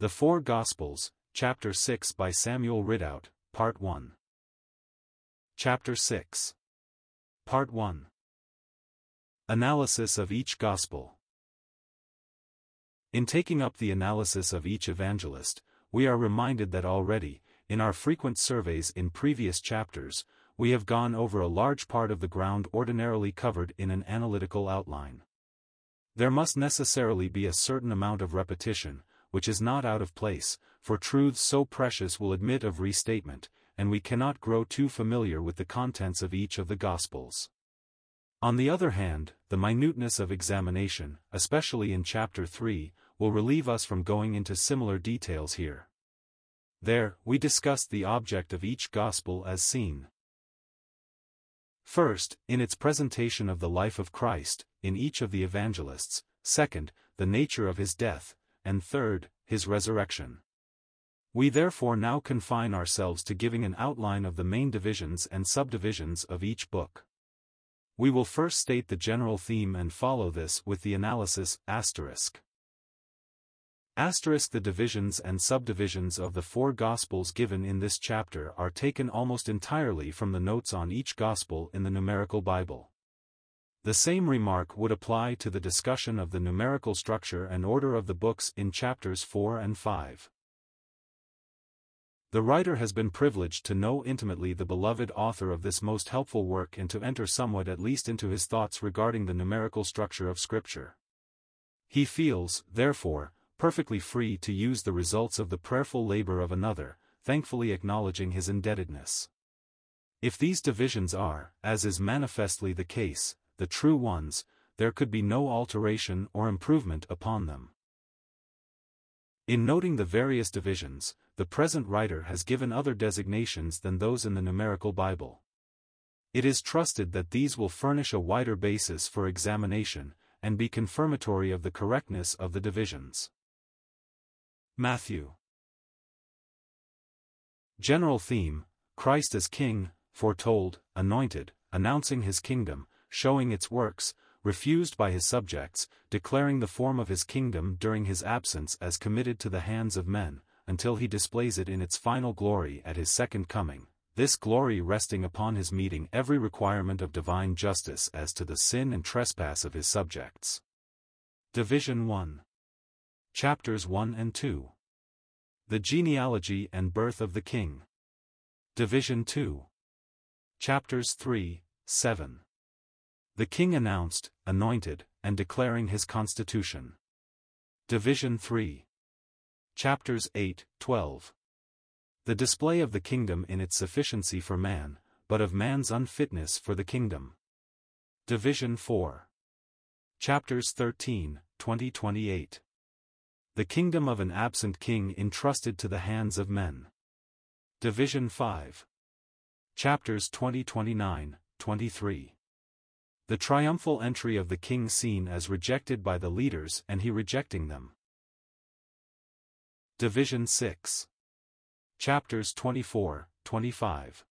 The Four Gospels, Chapter 6 by Samuel Ridout, Part 1. Chapter 6. Part 1. Analysis of each Gospel. In taking up the analysis of each evangelist, we are reminded that already, in our frequent surveys in previous chapters, we have gone over a large part of the ground ordinarily covered in an analytical outline. There must necessarily be a certain amount of repetition, which is not out of place, for truths so precious will admit of restatement, and we cannot grow too familiar with the contents of each of the Gospels. On the other hand, the minuteness of examination, especially in Chapter 3, will relieve us from going into similar details here. There, we discussed the object of each Gospel as seen. First, in its presentation of the life of Christ, in each of the evangelists; second, the nature of his death; and third, his resurrection. We therefore now confine ourselves to giving an outline of the main divisions and subdivisions of each book. We will first state the general theme and follow this with the analysis. *** The divisions and subdivisions of the four Gospels given in this chapter are taken almost entirely from the notes on each Gospel in the numerical Bible. The same remark would apply to the discussion of the numerical structure and order of the books in chapters 4 and 5. The writer has been privileged to know intimately the beloved author of this most helpful work and to enter somewhat at least into his thoughts regarding the numerical structure of Scripture. He feels, therefore, perfectly free to use the results of the prayerful labor of another, thankfully acknowledging his indebtedness. If these divisions are, as is manifestly the case, the true ones, there could be no alteration or improvement upon them. In noting the various divisions, the present writer has given other designations than those in the numerical Bible. It is trusted that these will furnish a wider basis for examination, and be confirmatory of the correctness of the divisions. Matthew. General theme: Christ as King, foretold, anointed, announcing his kingdom, showing its works, refused by his subjects, declaring the form of his kingdom during his absence as committed to the hands of men, until he displays it in its final glory at his second coming, this glory resting upon his meeting every requirement of divine justice as to the sin and trespass of his subjects. Division 1. Chapters 1 and 2. The genealogy and birth of the King. Division 2. Chapters 3, 7. The King announced, anointed, and declaring his constitution. Division 3. Chapters 8, 12. The display of the kingdom in its sufficiency for man, but of man's unfitness for the kingdom. Division 4. Chapters 13, 20-28. The kingdom of an absent king entrusted to the hands of men. Division 5. Chapters 20-29, 23. The triumphal entry of the king seen as rejected by the leaders and he rejecting them. Division 6. Chapters 24, 25.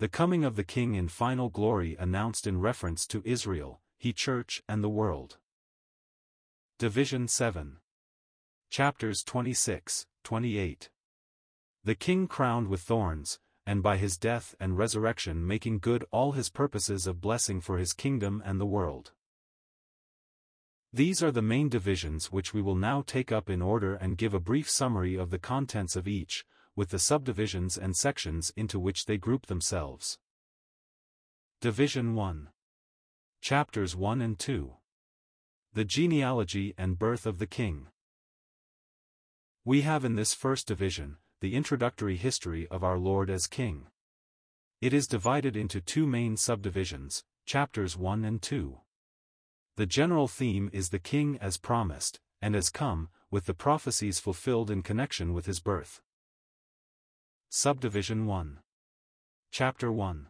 The coming of the king in final glory announced in reference to Israel, he church and the world. Division 7. Chapters 26, 28. The king crowned with thorns, and by his death and resurrection making good all his purposes of blessing for his kingdom and the world. These are the main divisions which we will now take up in order and give a brief summary of the contents of each, with the subdivisions and sections into which they group themselves. Division 1. Chapters 1 and 2. The genealogy and birth of the King. We have in this first division the introductory history of our Lord as King. It is divided into two main subdivisions, chapters 1 and 2. The general theme is the King as promised, and as come, with the prophecies fulfilled in connection with his birth. Subdivision 1. Chapter 1.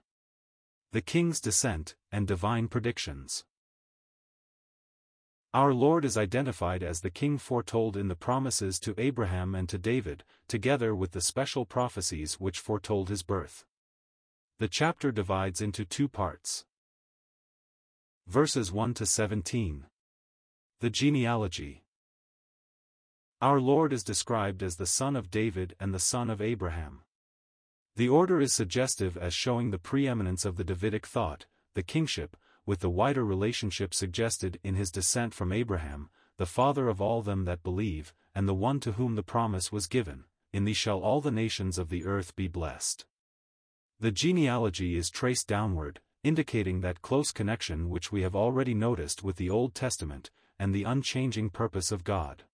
The King's descent, and divine predictions. Our Lord is identified as the King foretold in the promises to Abraham and to David, together with the special prophecies which foretold his birth. The chapter divides into two parts. Verses 1 to 17. The genealogy. Our Lord is described as the Son of David and the Son of Abraham. The order is suggestive as showing the preeminence of the Davidic thought, the kingship, with the wider relationship suggested in his descent from Abraham, the father of all them that believe, and the one to whom the promise was given, "In thee shall all the nations of the earth be blessed." The genealogy is traced downward, indicating that close connection which we have already noticed with the Old Testament, and the unchanging purpose of God.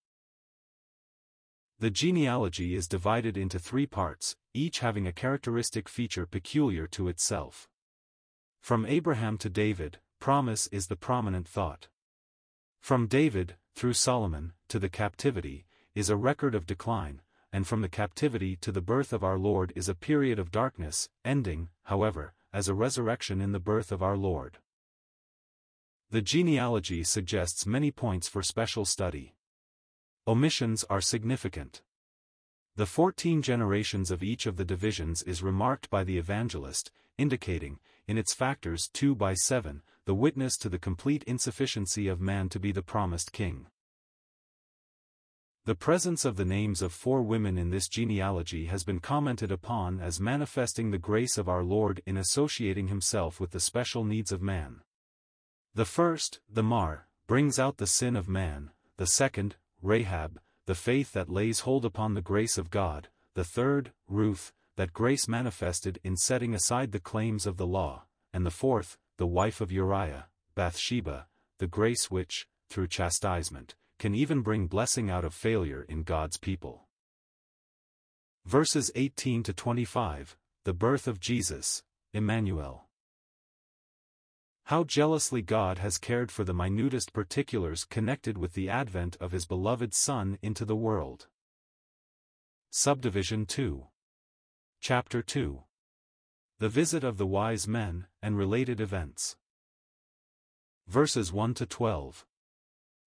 The genealogy is divided into three parts, each having a characteristic feature peculiar to itself. From Abraham to David, promise is the prominent thought. From David, through Solomon, to the captivity, is a record of decline, and from the captivity to the birth of our Lord is a period of darkness, ending, however, as a resurrection in the birth of our Lord. The genealogy suggests many points for special study. Omissions are significant. The 14 generations of each of the divisions is remarked by the evangelist, indicating, in its factors 2:7, the witness to the complete insufficiency of man to be the promised king. The presence of the names of 4 women in this genealogy has been commented upon as manifesting the grace of our Lord in associating himself with the special needs of man. The first, the Mar, brings out the sin of man, the second, Rahab, the faith that lays hold upon the grace of God, the third, Ruth, that grace manifested in setting aside the claims of the law, and the fourth, the wife of Uriah, Bathsheba, the grace which, through chastisement, can even bring blessing out of failure in God's people. Verses 18-25, the birth of Jesus, Emmanuel. How jealously God has cared for the minutest particulars connected with the advent of his beloved Son into the world. Subdivision 2. Chapter 2. The visit of the wise men, and related events. Verses 1-12.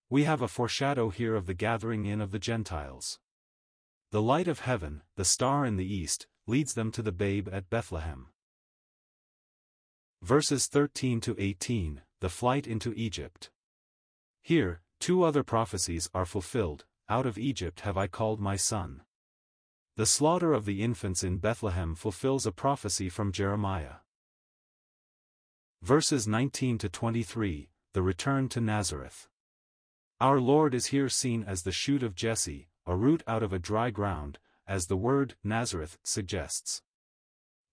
We have a foreshadow here of the gathering in of the Gentiles. The light of heaven, the star in the east, leads them to the babe at Bethlehem. Verses 13-18, the flight into Egypt. Here, 2 other prophecies are fulfilled, "Out of Egypt have I called my son." The slaughter of the infants in Bethlehem fulfills a prophecy from Jeremiah. Verses 19-23, the return to Nazareth. Our Lord is here seen as the shoot of Jesse, a root out of a dry ground, as the word Nazareth suggests.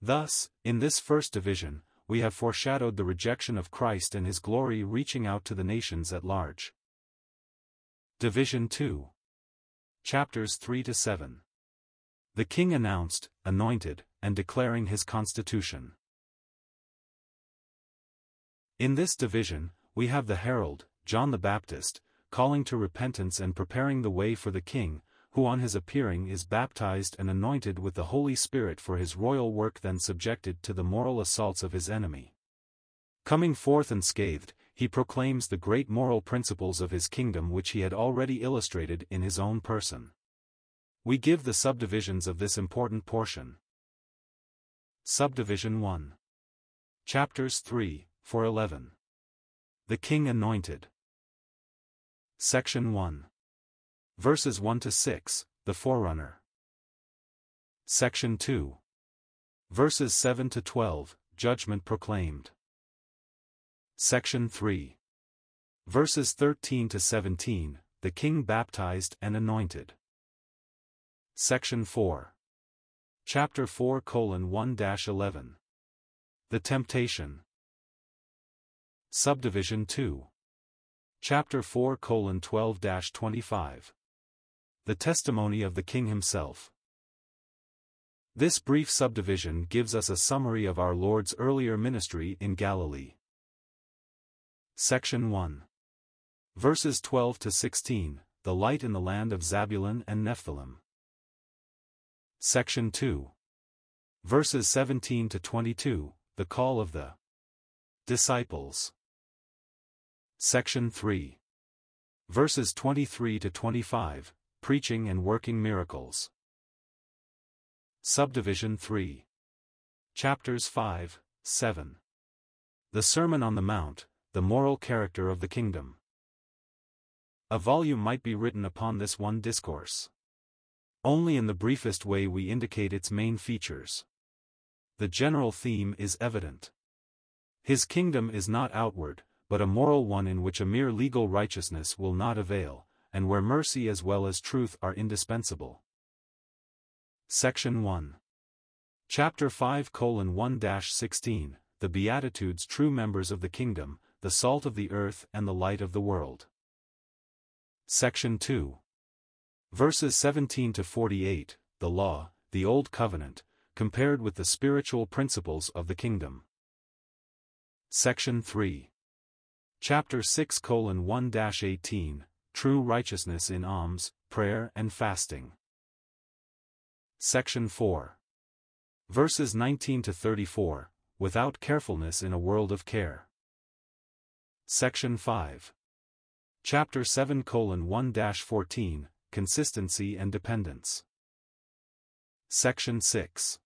Thus, in this first division, we have foreshadowed the rejection of Christ and his glory reaching out to the nations at large. Division 2. Chapters 3-7. The king announced, anointed, and declaring his constitution. In this division, we have the herald, John the Baptist, calling to repentance and preparing the way for the king, who on his appearing is baptized and anointed with the Holy Spirit for his royal work, then subjected to the moral assaults of his enemy. Coming forth unscathed, he proclaims the great moral principles of his kingdom which he had already illustrated in his own person. We give the subdivisions of this important portion. Subdivision 1. Chapters 3-11. The King Anointed. Section 1. Verses 1-6, the Forerunner. Section 2. Verses 7-12, Judgment Proclaimed. Section 3. Verses 13-17, the King Baptized and Anointed. Section 4. Chapter 4:1-11. The Temptation. Subdivision 2. Chapter 4:12-25. The testimony of the king himself. This brief subdivision gives us a summary of our Lord's earlier ministry in Galilee. Section 1. Verses 12-16, the light in the land of Zabulon and Nephthalim. Section 2. Verses 17-22, the call of the disciples. Section 3. Verses 23-25, preaching and working miracles. Subdivision 3. Chapters 5-7. The Sermon on the Mount, the moral character of the kingdom. A volume might be written upon this one discourse. Only in the briefest way we indicate its main features. The general theme is evident. His kingdom is not outward, but a moral one in which a mere legal righteousness will not avail, and where mercy as well as truth are indispensable. Section 1. Chapter 5:1-16, The Beatitudes, true members of the kingdom, the salt of the earth and the light of the world. Section 2. Verses 17-48, The Law, the Old Covenant, compared with the spiritual principles of the kingdom. Section 3. Chapter 6:1-18, True righteousness in alms, prayer and fasting. Section 4. Verses 19-34, Without carefulness in a world of care. Section 5. Chapter 7:1-14, Consistency and Dependence. Section 6.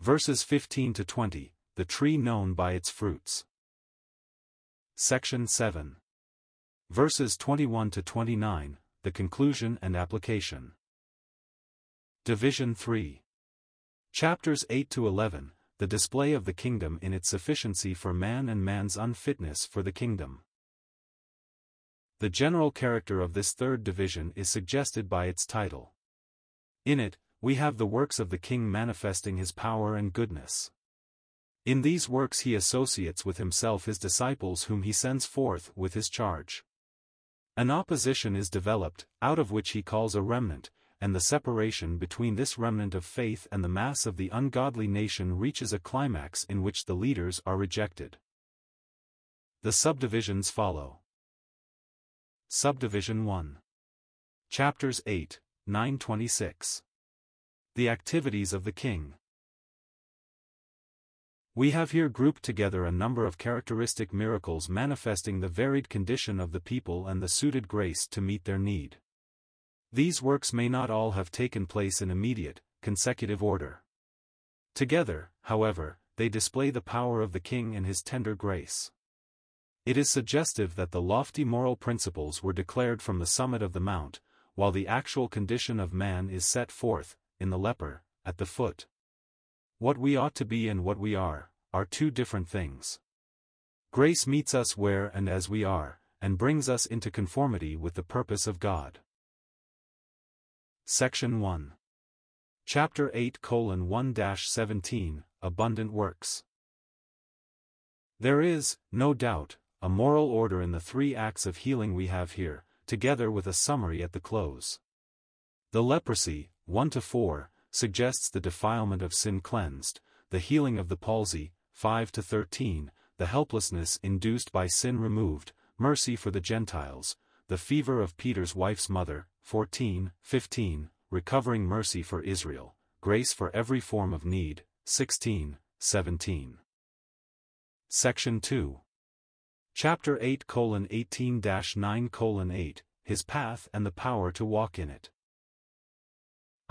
Verses 15-20, The Tree Known by Its Fruits. Section 7. Verses 21-29, The Conclusion and Application. Division 3. Chapters 8-11, The Display of the Kingdom in Its Sufficiency for Man and Man's Unfitness for the Kingdom. The general character of this third division is suggested by its title. In it, we have the works of the king manifesting his power and goodness. In these works he associates with himself his disciples whom he sends forth with his charge. An opposition is developed, out of which he calls a remnant, and the separation between this remnant of faith and the mass of the ungodly nation reaches a climax in which the leaders are rejected. The subdivisions follow. Subdivision 1. Chapters 8:9-26. The activities of the king. We have here grouped together a number of characteristic miracles manifesting the varied condition of the people and the suited grace to meet their need. These works may not all have taken place in immediate, consecutive order. Together, however, they display the power of the king and his tender grace. It is suggestive that the lofty moral principles were declared from the summit of the mount, while the actual condition of man is set forth, in the leper, at the foot. What we ought to be and what we are two different things. Grace meets us where and as we are, and brings us into conformity with the purpose of God. Section 1. Chapter 8:1-17, Abundant Works. There is, no doubt, a moral order in the three acts of healing we have here, together with a summary at the close. The leprosy, 1-4, suggests the defilement of sin cleansed, the healing of the palsy, 5-13, the helplessness induced by sin removed, mercy for the Gentiles, the fever of Peter's wife's mother, 14-15, recovering mercy for Israel, grace for every form of need, 16-17. Section 2. Chapter 8:18-9:8, His path and the power to walk in it.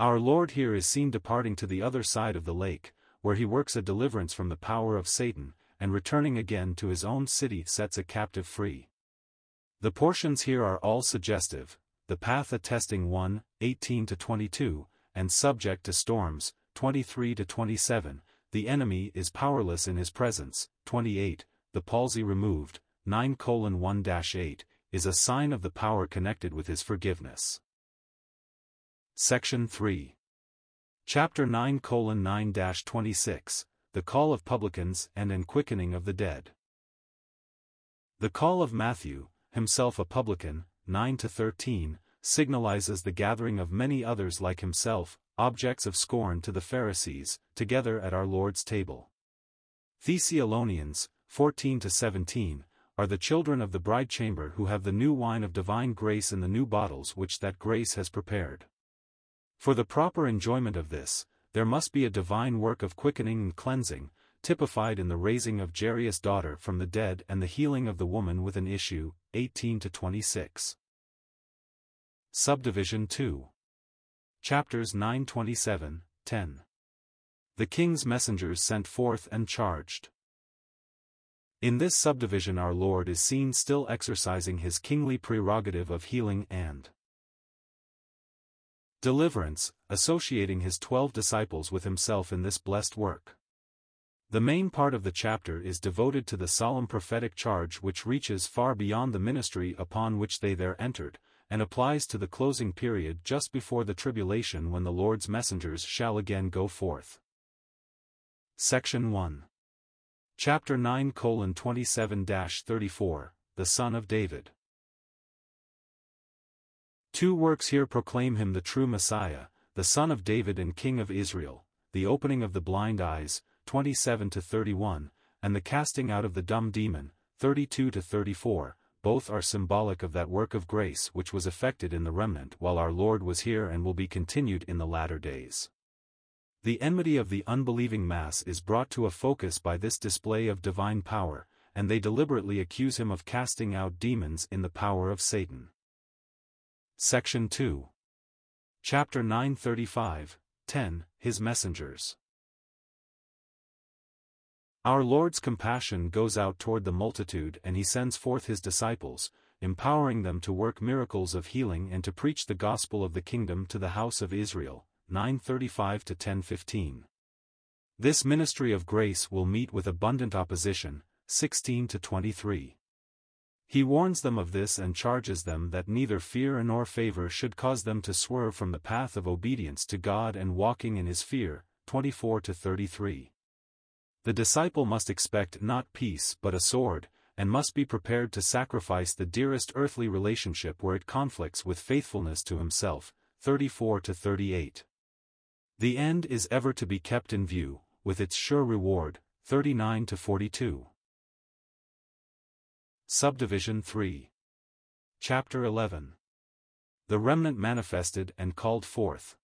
Our Lord here is seen departing to the other side of the lake, where he works a deliverance from the power of Satan, and returning again to his own city sets a captive free. The portions here are all suggestive, the path attesting 1:18-22, and subject to storms, 23-27, the enemy is powerless in his presence, 28, the palsy removed, 9:1-8, is a sign of the power connected with his forgiveness. Section 3. Chapter 9:9-26, The Call of Publicans and Quickening of the Dead. The call of Matthew, himself a publican, 9-13, signalizes the gathering of many others like himself, objects of scorn to the Pharisees, together at our Lord's table. Thessalonians, 14-17, are the children of the bride chamber who have the new wine of divine grace in the new bottles which that grace has prepared. For the proper enjoyment of this, there must be a divine work of quickening and cleansing, typified in the raising of Jairus' daughter from the dead and the healing of the woman with an issue, 18-26. Subdivision 2. Chapters 9:27-10. The king's messengers sent forth and charged. In this subdivision our Lord is seen still exercising his kingly prerogative of healing and deliverance, associating his 12 disciples with himself in this blessed work. The main part of the chapter is devoted to the solemn prophetic charge which reaches far beyond the ministry upon which they there entered, and applies to the closing period just before the tribulation when the Lord's messengers shall again go forth. Section 1. Chapter 9:27-34, The Son of David. Two works here proclaim him the true Messiah, the Son of David and King of Israel: the opening of the blind eyes, 27-31, and the casting out of the dumb demon, 32-34, both are symbolic of that work of grace which was effected in the remnant while our Lord was here and will be continued in the latter days. The enmity of the unbelieving mass is brought to a focus by this display of divine power, and they deliberately accuse him of casting out demons in the power of Satan. Section 2. Chapter 9:35-10, His Messengers. Our Lord's compassion goes out toward the multitude and he sends forth his disciples, empowering them to work miracles of healing and to preach the gospel of the kingdom to the house of Israel, 9:35-10:15. This ministry of grace will meet with abundant opposition, 16-23. He warns them of this and charges them that neither fear nor favor should cause them to swerve from the path of obedience to God and walking in his fear, 24-33. The disciple must expect not peace but a sword, and must be prepared to sacrifice the dearest earthly relationship where it conflicts with faithfulness to himself, 34-38. The end is ever to be kept in view, with its sure reward, 39-42. Subdivision 3. Chapter 11. The Remnant Manifested and Called Forth.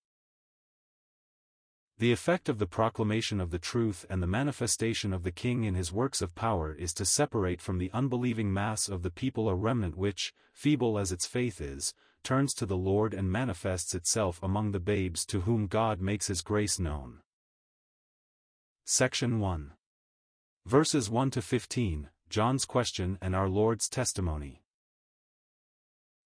The effect of the proclamation of the truth and the manifestation of the King in his works of power is to separate from the unbelieving mass of the people a remnant which, feeble as its faith is, turns to the Lord and manifests itself among the babes to whom God makes his grace known. Section 1. Verses 1-15, John's question and our Lord's testimony.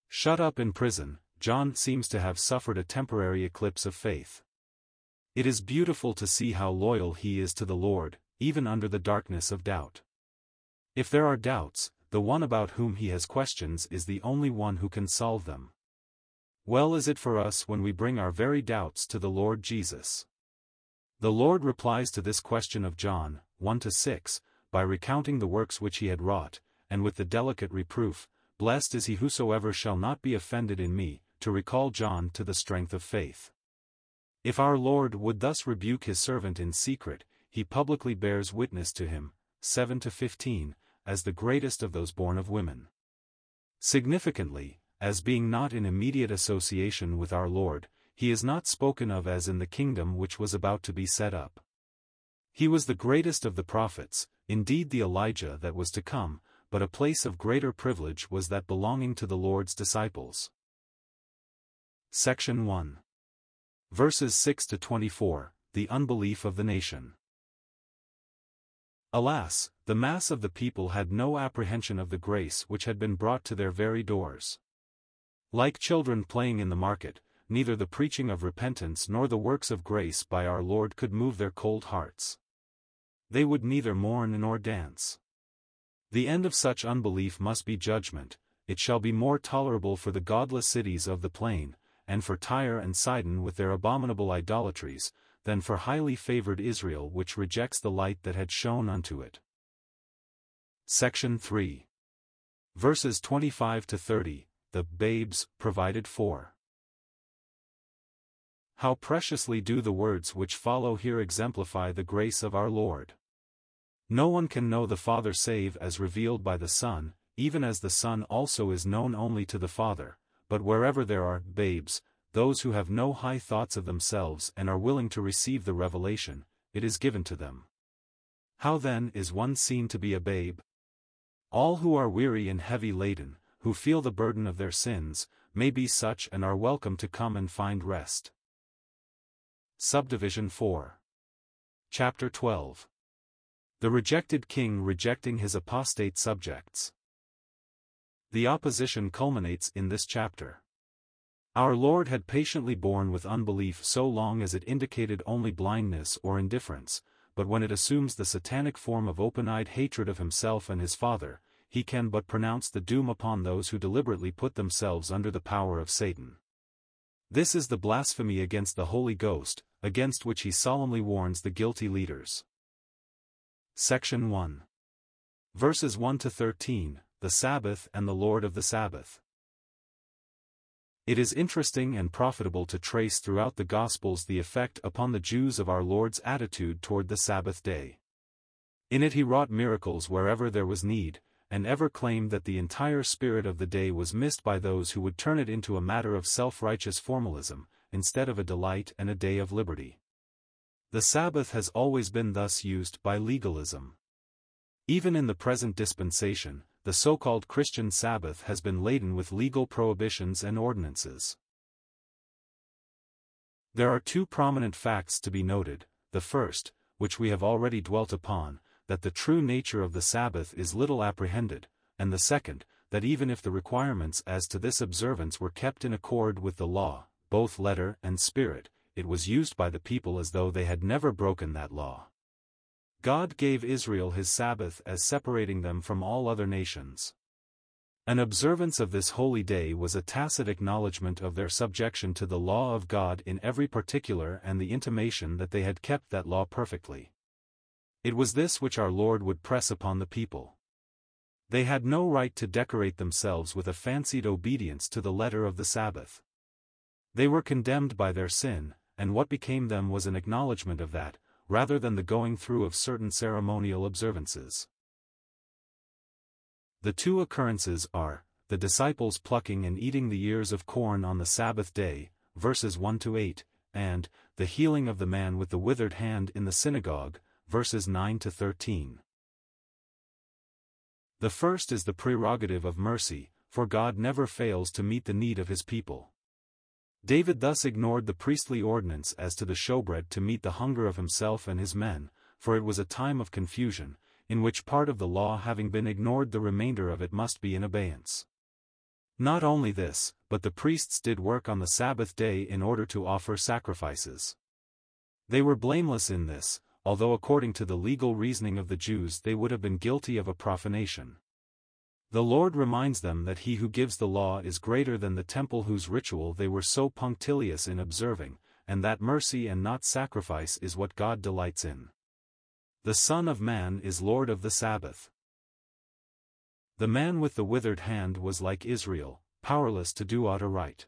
Shut up in prison, John seems to have suffered a temporary eclipse of faith. It is beautiful to see how loyal he is to the Lord, even under the darkness of doubt. If there are doubts, the one about whom he has questions is the only one who can solve them. Well is it for us when we bring our very doubts to the Lord Jesus. The Lord replies to this question of John, 1-6, by recounting the works which he had wrought, and with the delicate reproof, "Blessed is he whosoever shall not be offended in me," to recall John to the strength of faith. If our Lord would thus rebuke his servant in secret, he publicly bears witness to him, 7-15, as the greatest of those born of women. Significantly, as being not in immediate association with our Lord, he is not spoken of as in the kingdom which was about to be set up. He was the greatest of the prophets, indeed the Elijah that was to come, but a place of greater privilege was that belonging to the Lord's disciples. Section 1. Verses 6-24, The Unbelief of the Nation. Alas, the mass of the people had no apprehension of the grace which had been brought to their very doors. Like children playing in the market, neither the preaching of repentance nor the works of grace by our Lord could move their cold hearts. They would neither mourn nor dance. The end of such unbelief must be judgment. It shall be more tolerable for the godless cities of the plain, and for Tyre and Sidon with their abominable idolatries, than for highly favored Israel which rejects the light that had shone unto it. Section 3. Verses 25-30, The Babes Provided For. How preciously do the words which follow here exemplify the grace of our Lord. No one can know the Father save as revealed by the Son, even as the Son also is known only to the Father. But wherever there are babes, those who have no high thoughts of themselves and are willing to receive the revelation, it is given to them. How then is one seen to be a babe? All who are weary and heavy laden, who feel the burden of their sins, may be such and are welcome to come and find rest. Subdivision 4. Chapter 12. The rejected king rejecting his apostate subjects. The opposition culminates in this chapter. Our Lord had patiently borne with unbelief so long as it indicated only blindness or indifference, but when it assumes the satanic form of open-eyed hatred of himself and his Father, he can but pronounce the doom upon those who deliberately put themselves under the power of Satan. This is the blasphemy against the Holy Ghost, against which he solemnly warns the guilty leaders. Section 1. Verses 1-13, The Sabbath and the Lord of the Sabbath. It is interesting and profitable to trace throughout the Gospels the effect upon the Jews of our Lord's attitude toward the Sabbath day. In it he wrought miracles wherever there was need, and ever claimed that the entire spirit of the day was missed by those who would turn it into a matter of self-righteous formalism, instead of a delight and a day of liberty. The Sabbath has always been thus used by legalism. Even in the present dispensation, the so-called Christian Sabbath has been laden with legal prohibitions and ordinances. There are two prominent facts to be noted: the first, which we have already dwelt upon, that the true nature of the Sabbath is little apprehended, and the second, that even if the requirements as to this observance were kept in accord with the law, both letter and spirit, it was used by the people as though they had never broken that law. God gave Israel his Sabbath as separating them from all other nations. An observance of this holy day was a tacit acknowledgment of their subjection to the law of God in every particular and the intimation that they had kept that law perfectly. It was this which our Lord would press upon the people. They had no right to decorate themselves with a fancied obedience to the letter of the Sabbath. They were condemned by their sin, and what became them was an acknowledgment of that, rather than the going through of certain ceremonial observances. The two occurrences are, the disciples plucking and eating the ears of corn on the Sabbath day, verses 1-8, and, the healing of the man with the withered hand in the synagogue, verses 9-13. The first is the prerogative of mercy, for God never fails to meet the need of his people. David thus ignored the priestly ordinance as to the showbread to meet the hunger of himself and his men, for it was a time of confusion, in which part of the law having been ignored the remainder of it must be in abeyance. Not only this, but the priests did work on the Sabbath day in order to offer sacrifices. They were blameless in this, although according to the legal reasoning of the Jews they would have been guilty of a profanation. The Lord reminds them that he who gives the law is greater than the temple whose ritual they were so punctilious in observing, and that mercy and not sacrifice is what God delights in. The Son of Man is Lord of the Sabbath. The man with the withered hand was like Israel, powerless to do aught aright.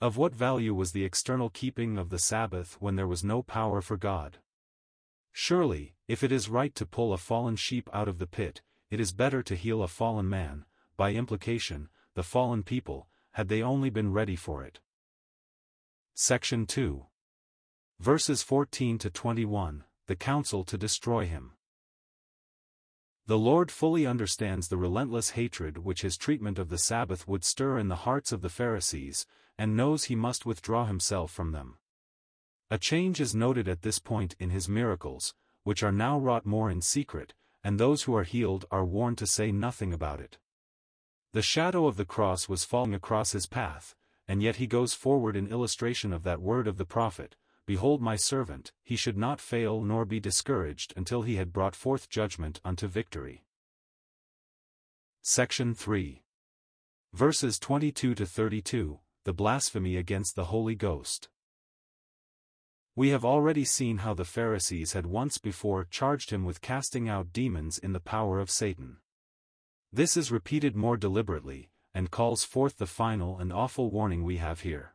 Of what value was the external keeping of the Sabbath when there was no power for God? Surely, if it is right to pull a fallen sheep out of the pit, it is better to heal a fallen man, by implication, the fallen people, had they only been ready for it. Section 2. Verses 14-21, The Counsel to Destroy Him. The Lord fully understands the relentless hatred which his treatment of the Sabbath would stir in the hearts of the Pharisees, and knows he must withdraw himself from them. A change is noted at this point in his miracles, which are now wrought more in secret, and those who are healed are warned to say nothing about it. The shadow of the cross was falling across his path, and yet he goes forward in illustration of that word of the prophet, "Behold my servant, he should not fail nor be discouraged until he had brought forth judgment unto victory." Section 3. Verses 22-32, The Blasphemy against the Holy Ghost. We have already seen how the Pharisees had once before charged him with casting out demons in the power of Satan. This is repeated more deliberately, and calls forth the final and awful warning we have here.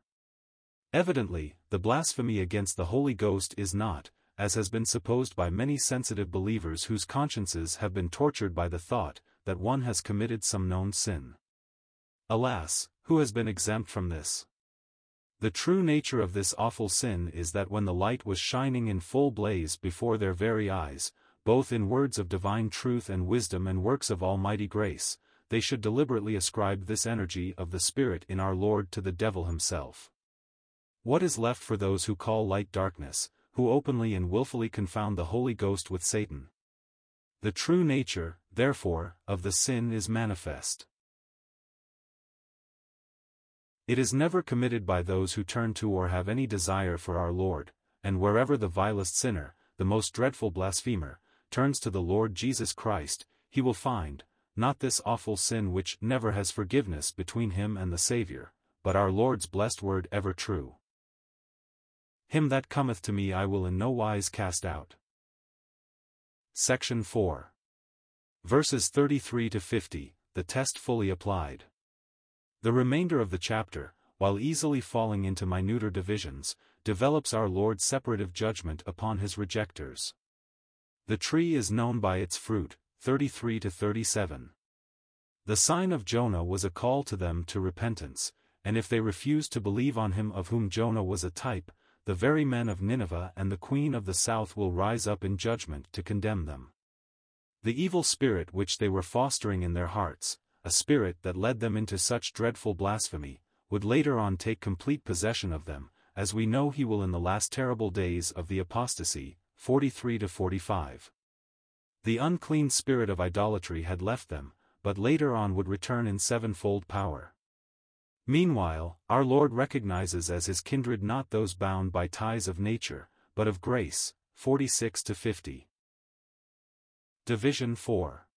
Evidently, the blasphemy against the Holy Ghost is not, as has been supposed by many sensitive believers whose consciences have been tortured by the thought, that one has committed some known sin. Alas, who has been exempt from this? The true nature of this awful sin is that when the light was shining in full blaze before their very eyes, both in words of divine truth and wisdom and works of almighty grace, they should deliberately ascribe this energy of the Spirit in our Lord to the devil himself. What is left for those who call light darkness, who openly and willfully confound the Holy Ghost with Satan? The true nature, therefore, of the sin is manifest. It is never committed by those who turn to or have any desire for our Lord, and wherever the vilest sinner, the most dreadful blasphemer, turns to the Lord Jesus Christ, he will find, not this awful sin which never has forgiveness between him and the Saviour, but our Lord's blessed word ever true. Him that cometh to me I will in no wise cast out. Section 4. Verses 33 to 50, the test fully applied. The remainder of the chapter, while easily falling into minuter divisions, develops our Lord's separative judgment upon his rejectors. The tree is known by its fruit, 33 to 37. The sign of Jonah was a call to them to repentance, and if they refused to believe on him of whom Jonah was a type, the very men of Nineveh and the queen of the south will rise up in judgment to condemn them. The evil spirit which they were fostering in their hearts, a spirit that led them into such dreadful blasphemy, would later on take complete possession of them, as we know he will in the last terrible days of the apostasy, 43 to 45. The unclean spirit of idolatry had left them, but later on would return in sevenfold power. Meanwhile, our Lord recognizes as his kindred not those bound by ties of nature, but of grace, 46 to 50. Division 4.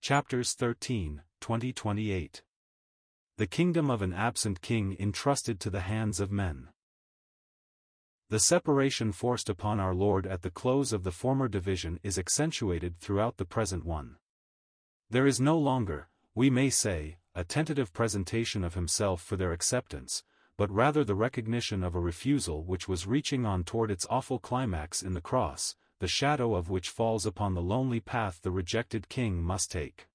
Chapters 13, 20-28. The kingdom of an absent king entrusted to the hands of men. The separation forced upon our Lord at the close of the former division is accentuated throughout the present one. There is no longer, we may say, a tentative presentation of himself for their acceptance, but rather the recognition of a refusal which was reaching on toward its awful climax in the cross, the shadow of which falls upon the lonely path the rejected king must take.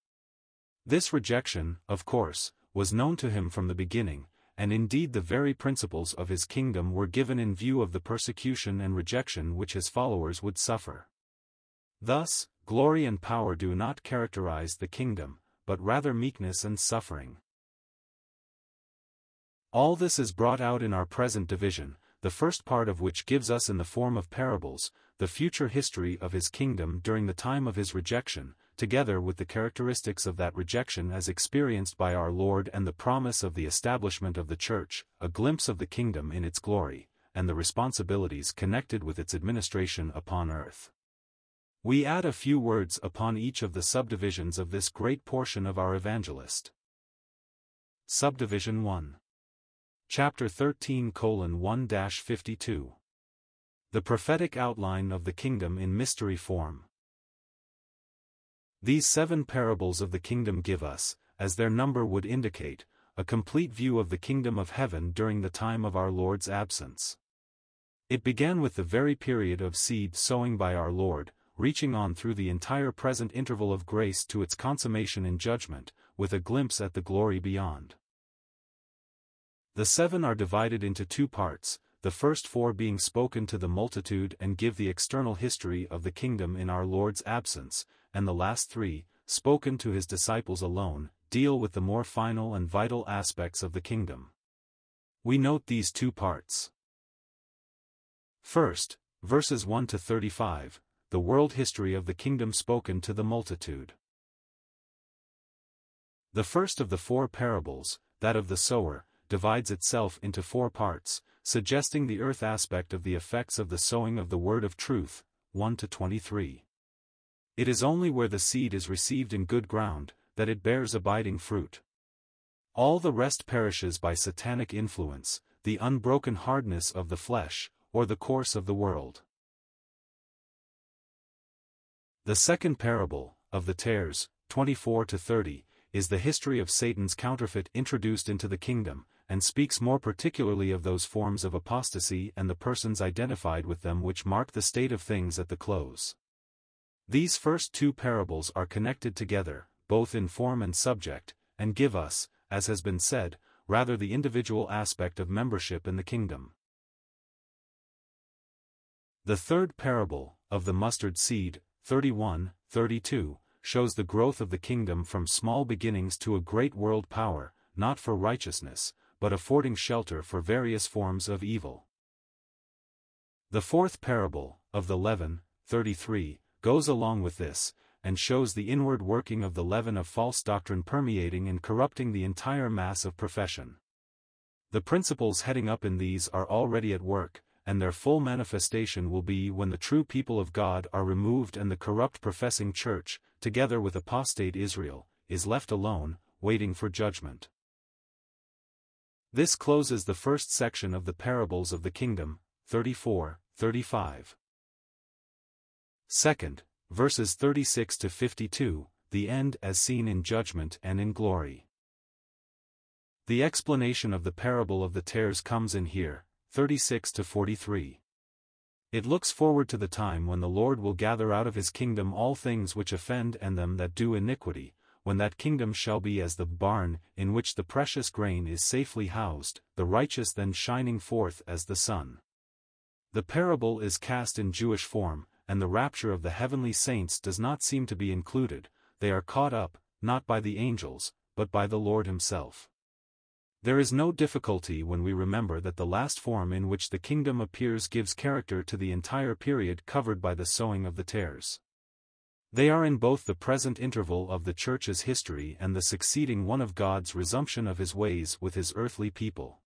This rejection, of course, was known to him from the beginning, and indeed the very principles of his kingdom were given in view of the persecution and rejection which his followers would suffer. Thus, glory and power do not characterize the kingdom, but rather meekness and suffering. All this is brought out in our present division, the first part of which gives us in the form of parables, the future history of his kingdom during the time of his rejection, together with the characteristics of that rejection as experienced by our Lord and the promise of the establishment of the Church, a glimpse of the kingdom in its glory, and the responsibilities connected with its administration upon earth. We add a few words upon each of the subdivisions of this great portion of our evangelist. Subdivision 1. Chapter 13:1-52. The prophetic outline of the kingdom in mystery form. These 7 parables of the kingdom give us, as their number would indicate, a complete view of the kingdom of heaven during the time of our Lord's absence. It began with the very period of seed sowing by our Lord, reaching on through the entire present interval of grace to its consummation in judgment, with a glimpse at the glory beyond. The 7 are divided into 2 parts, the first 4 being spoken to the multitude and give the external history of the kingdom in our Lord's absence, and the last 3, spoken to his disciples alone, deal with the more final and vital aspects of the kingdom. We note these 2 parts. First, verses 1 to 35, the world history of the kingdom spoken to the multitude. The first of the 4 parables, that of the sower, divides itself into 4 parts, suggesting the earth aspect of the effects of the sowing of the word of truth, 1 to 23. It is only where the seed is received in good ground, that it bears abiding fruit. All the rest perishes by satanic influence, the unbroken hardness of the flesh, or the course of the world. The second parable, of the tares, 24 to 30, is the history of Satan's counterfeit introduced into the kingdom, and speaks more particularly of those forms of apostasy and the persons identified with them which mark the state of things at the close. These first 2 parables are connected together, both in form and subject, and give us, as has been said, rather the individual aspect of membership in the kingdom. The third parable, of the mustard seed, 31-32, shows the growth of the kingdom from small beginnings to a great world power, not for righteousness, but affording shelter for various forms of evil. The fourth parable, of the leaven, 33, goes along with this, and shows the inward working of the leaven of false doctrine permeating and corrupting the entire mass of profession. The principles heading up in these are already at work, and their full manifestation will be when the true people of God are removed and the corrupt professing church, together with apostate Israel, is left alone, waiting for judgment. This closes the first section of the Parables of the Kingdom, 34-35. Second, verses 36-52, the end as seen in judgment and in glory. The explanation of the parable of the tares comes in here, 36-43. It looks forward to the time when the Lord will gather out of his kingdom all things which offend and them that do iniquity, when that kingdom shall be as the barn in which the precious grain is safely housed, the righteous then shining forth as the sun. The parable is cast in Jewish form, and the rapture of the heavenly saints does not seem to be included. They are caught up, not by the angels, but by the Lord himself. There is no difficulty when we remember that the last form in which the kingdom appears gives character to the entire period covered by the sowing of the tares. They are in both the present interval of the Church's history and the succeeding one of God's resumption of his ways with his earthly people.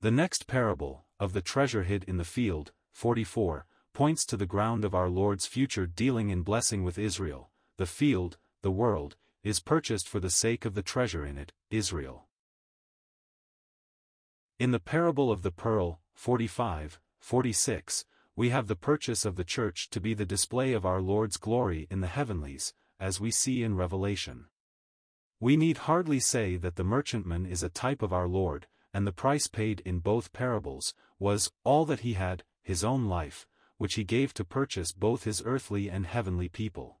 The next parable, of the treasure hid in the field, 44, points to the ground of our Lord's future dealing in blessing with Israel. The field, the world, is purchased for the sake of the treasure in it, Israel. In the parable of the pearl, 45-46, we have the purchase of the church to be the display of our Lord's glory in the heavenlies, as we see in Revelation. We need hardly say that the merchantman is a type of our Lord, and the price paid in both parables was all that he had, his own life, which he gave to purchase both his earthly and heavenly people.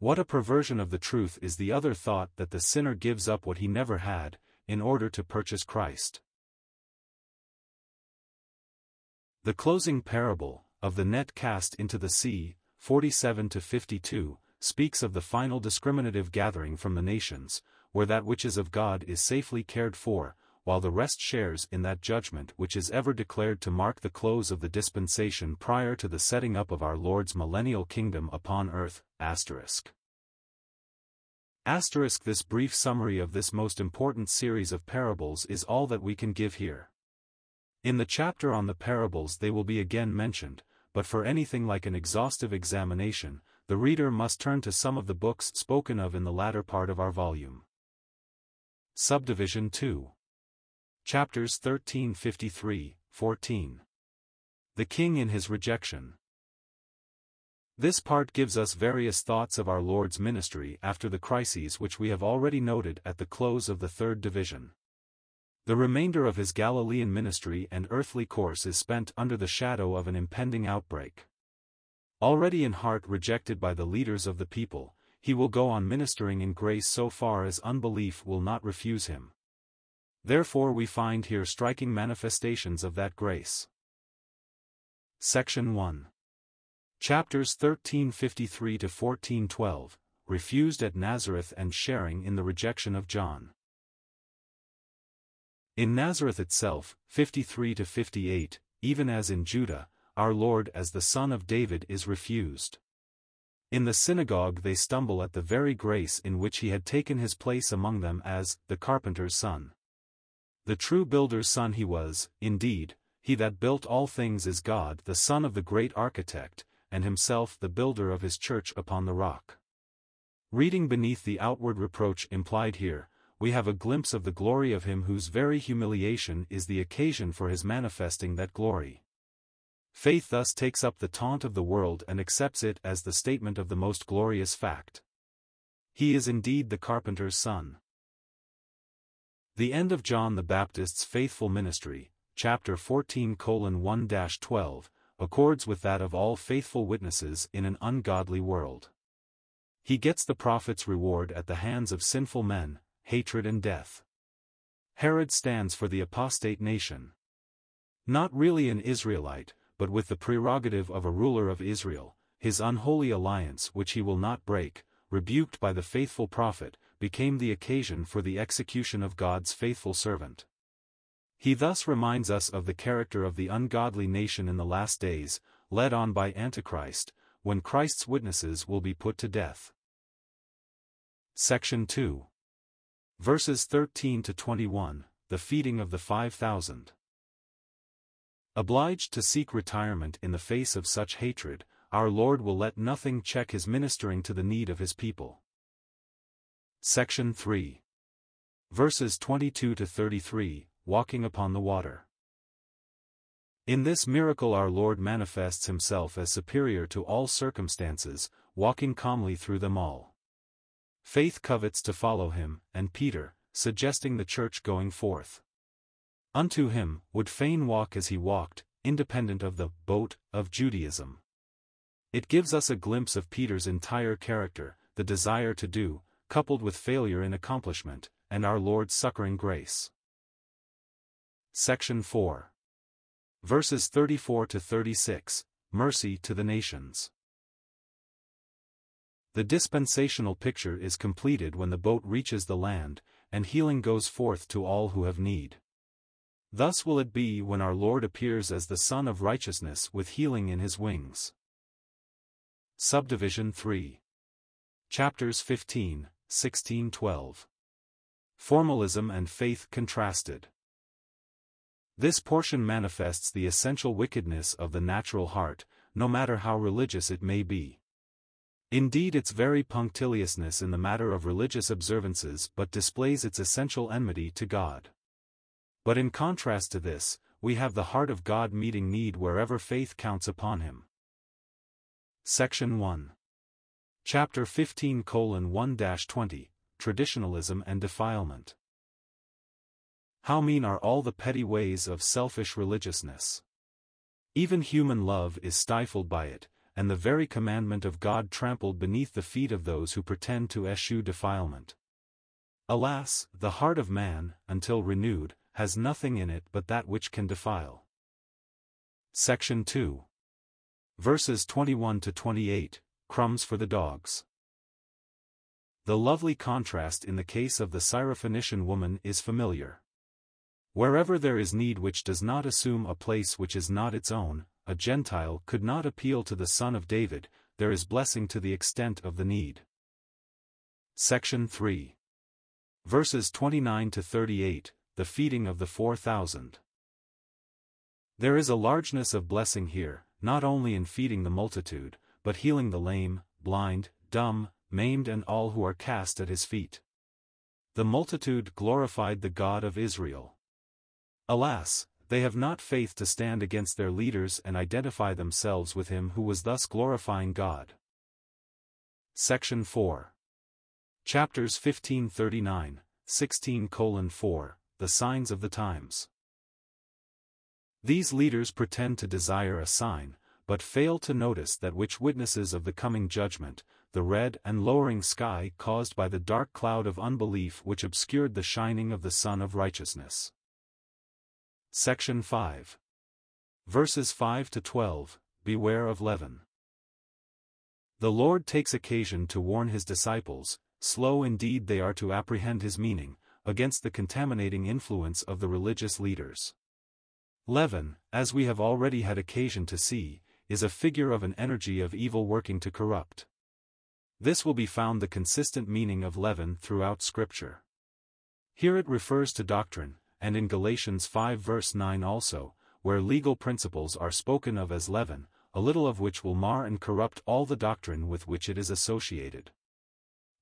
What a perversion of the truth is the other thought that the sinner gives up what he never had, in order to purchase Christ. The closing parable, of the net cast into the sea, 47-52, speaks of the final discriminative gathering from the nations, where that which is of God is safely cared for, while the rest shares in that judgment which is ever declared to mark the close of the dispensation prior to the setting up of our Lord's millennial kingdom upon earth. This brief summary of this most important series of parables is all that we can give here. In the chapter on the parables they will be again mentioned, but for anything like an exhaustive examination, the reader must turn to some of the books spoken of in the latter part of our volume. Subdivision 2. Chapters 13-53-14. The King in His Rejection. This part gives us various thoughts of our Lord's ministry after the crises which we have already noted at the close of the third division. The remainder of his Galilean ministry and earthly course is spent under the shadow of an impending outbreak. Already in heart rejected by the leaders of the people, he will go on ministering in grace so far as unbelief will not refuse him. Therefore we find here striking manifestations of that grace. Section 1. Chapters 13-53-14-12, Refused at Nazareth and Sharing in the Rejection of John. In Nazareth itself, 53-58, even as in Judah, our Lord as the Son of David is refused. In the synagogue they stumble at the very grace in which he had taken his place among them as the carpenter's son. The true builder's son he was, indeed, he that built all things is God the Son of the great architect, and himself the builder of his church upon the rock. Reading beneath the outward reproach implied here, we have a glimpse of the glory of him whose very humiliation is the occasion for his manifesting that glory. Faith thus takes up the taunt of the world and accepts it as the statement of the most glorious fact. He is indeed the carpenter's son. The end of John the Baptist's faithful ministry, chapter 14:1-12, accords with that of all faithful witnesses in an ungodly world. He gets the prophet's reward at the hands of sinful men, hatred and death. Herod stands for the apostate nation. Not really an Israelite, but with the prerogative of a ruler of Israel, his unholy alliance which he will not break, rebuked by the faithful prophet, became the occasion for the execution of God's faithful servant. He thus reminds us of the character of the ungodly nation in the last days, led on by Antichrist, when Christ's witnesses will be put to death. Section 2. Verses 13 to 21, the feeding of the 5,000. Obliged to seek retirement in the face of such hatred, our Lord will let nothing check his ministering to the need of his people. Section 3. Verses 22 to 33, walking upon the water. In this miracle our Lord manifests himself as superior to all circumstances, walking calmly through them all. Faith covets to follow him, and Peter, suggesting the church going forth unto him, would fain walk as he walked, independent of the boat of Judaism. It gives us a glimpse of Peter's entire character, the desire to do, coupled with failure in accomplishment, and our Lord's succoring grace. Section 4. Verses 34 to 36, mercy to the nations. The dispensational picture is completed when the boat reaches the land, and healing goes forth to all who have need. Thus will it be when our Lord appears as the Son of Righteousness with healing in his wings. Subdivision 3. Chapters 15, 16, 12. Formalism and faith contrasted. This portion manifests the essential wickedness of the natural heart, no matter how religious it may be. Indeed, its very punctiliousness in the matter of religious observances but displays its essential enmity to God. But in contrast to this, we have the heart of God meeting need wherever faith counts upon him. Section 1. Chapter 15:1-20, Traditionalism and Defilement. How mean are all the petty ways of selfish religiousness! Even human love is stifled by it, and the very commandment of God trampled beneath the feet of those who pretend to eschew defilement. Alas, the heart of man, until renewed, has nothing in it but that which can defile. Section 2. Verses 21 to 28, Crumbs for the Dogs. The lovely contrast in the case of the Syrophoenician woman is familiar. Wherever there is need which does not assume a place which is not its own, a Gentile could not appeal to the Son of David, there is blessing to the extent of the need. Section 3. Verses 29 to 38, the feeding of the 4,000. There is a largeness of blessing here, not only in feeding the multitude, but healing the lame, blind, dumb, maimed and all who are cast at his feet. The multitude glorified the God of Israel. Alas, they have not faith to stand against their leaders and identify themselves with him who was thus glorifying God. Section 4. Chapters 15:39, 16:4, The Signs of the Times. These leaders pretend to desire a sign, but fail to notice that which witnesses of the coming judgment, the red and lowering sky caused by the dark cloud of unbelief which obscured the shining of the Sun of Righteousness. Section 5. Verses 5 to 12, Beware of Leaven. The Lord takes occasion to warn his disciples, slow indeed they are to apprehend his meaning, against the contaminating influence of the religious leaders. Leaven, as we have already had occasion to see, is a figure of an energy of evil working to corrupt. This will be found the consistent meaning of leaven throughout Scripture. Here it refers to doctrine, and in Galatians 5 verse 9 also, where legal principles are spoken of as leaven, a little of which will mar and corrupt all the doctrine with which it is associated.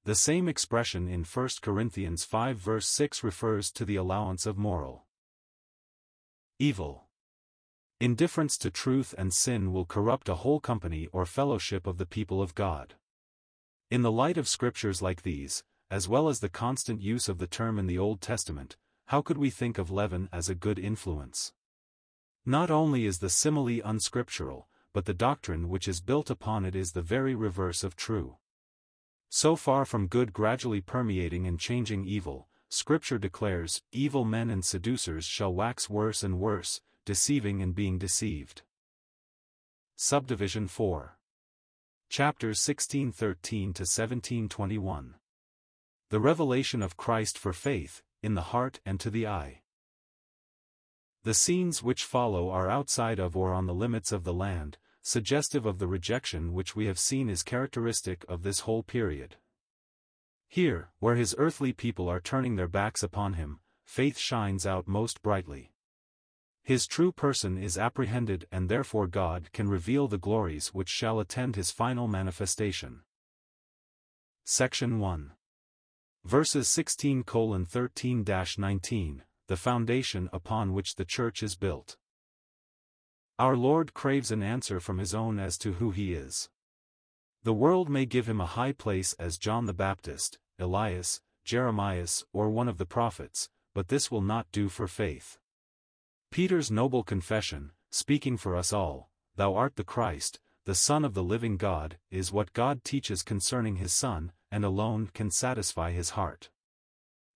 The same expression in 1 Corinthians 5 verse 6 refers to the allowance of moral evil. Indifference to truth and sin will corrupt a whole company or fellowship of the people of God. In the light of scriptures like these, as well as the constant use of the term in the Old Testament, how could we think of leaven as a good influence? Not only is the simile unscriptural, but the doctrine which is built upon it is the very reverse of true. So far from good gradually permeating and changing evil, Scripture declares, evil men and seducers shall wax worse and worse, deceiving and being deceived. Subdivision 4. Chapters 16:13 to 17:21. The revelation of Christ for faith, in the heart and to the eye. The scenes which follow are outside of or on the limits of the land, suggestive of the rejection which we have seen is characteristic of this whole period. Here, where his earthly people are turning their backs upon him, faith shines out most brightly. His true person is apprehended, and therefore God can reveal the glories which shall attend his final manifestation. Section 1. Verses 16:13-19, the foundation upon which the church is built. Our Lord craves an answer from his own as to who he is. The world may give him a high place as John the Baptist, Elias, Jeremias, or one of the prophets, but this will not do for faith. Peter's noble confession, speaking for us all, "Thou art the Christ, the Son of the living God," is what God teaches concerning his Son, and alone can satisfy his heart.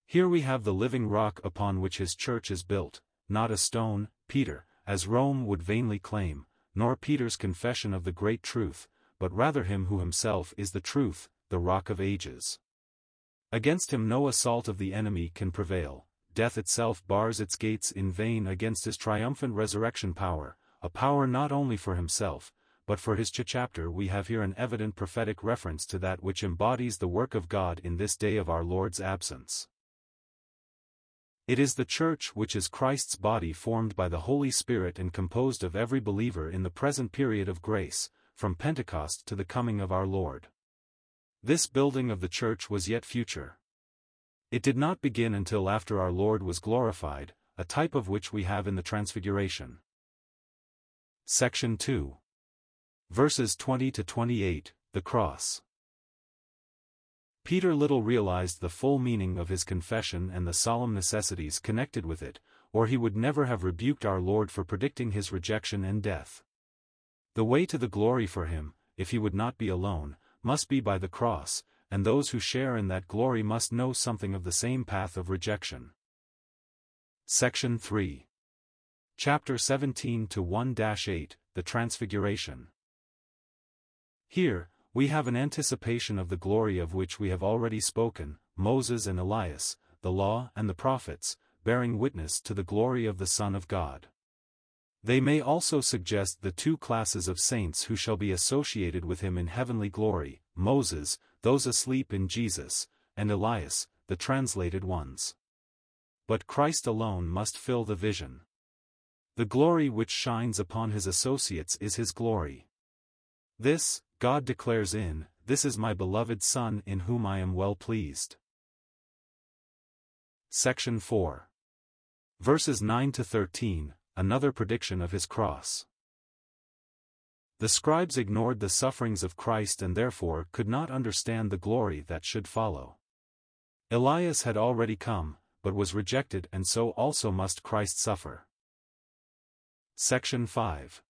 Here we have the living rock upon which his church is built, not a stone, Peter, as Rome would vainly claim, nor Peter's confession of the great truth, but rather him who himself is the truth, the rock of ages. Against him no assault of the enemy can prevail. Death itself bars its gates in vain against his triumphant resurrection power, a power not only for himself, but for his chapter. We have here an evident prophetic reference to that which embodies the work of God in this day of our Lord's absence. It is the church which is Christ's body, formed by the Holy Spirit and composed of every believer in the present period of grace, from Pentecost to the coming of our Lord. This building of the church was yet future. It did not begin until after our Lord was glorified, a type of which we have in the Transfiguration. Section 2. Verses 20-28, the cross. Peter little realized the full meaning of his confession and the solemn necessities connected with it, or he would never have rebuked our Lord for predicting his rejection and death. The way to the glory for him, if he would not be alone, must be by the cross, and those who share in that glory must know something of the same path of rejection. Section 3. Chapter 17:1-8, the Transfiguration. Here, we have an anticipation of the glory of which we have already spoken, Moses and Elias, the law and the prophets, bearing witness to the glory of the Son of God. They may also suggest the two classes of saints who shall be associated with him in heavenly glory, Moses, those asleep in Jesus, and Elias, the translated ones. But Christ alone must fill the vision. The glory which shines upon his associates is his glory. This, God declares in, "This is my beloved Son in whom I am well pleased." Section 4. Verses 9-13, another prediction of his cross. The scribes ignored the sufferings of Christ and therefore could not understand the glory that should follow. Elias had already come, but was rejected, and so also must Christ suffer. Section 5.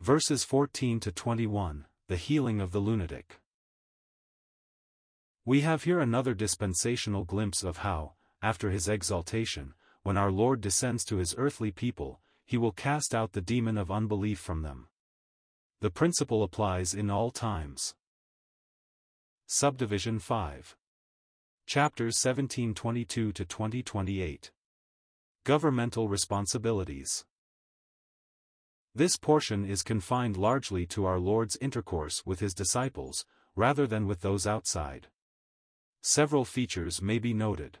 Verses 14-21, the healing of the lunatic. We have here another dispensational glimpse of how, after his exaltation, when our Lord descends to his earthly people, he will cast out the demon of unbelief from them. The principle applies in all times. Subdivision 5. Chapters 17:22-20:28. Governmental responsibilities. This portion is confined largely to our Lord's intercourse with his disciples, rather than with those outside. Several features may be noted.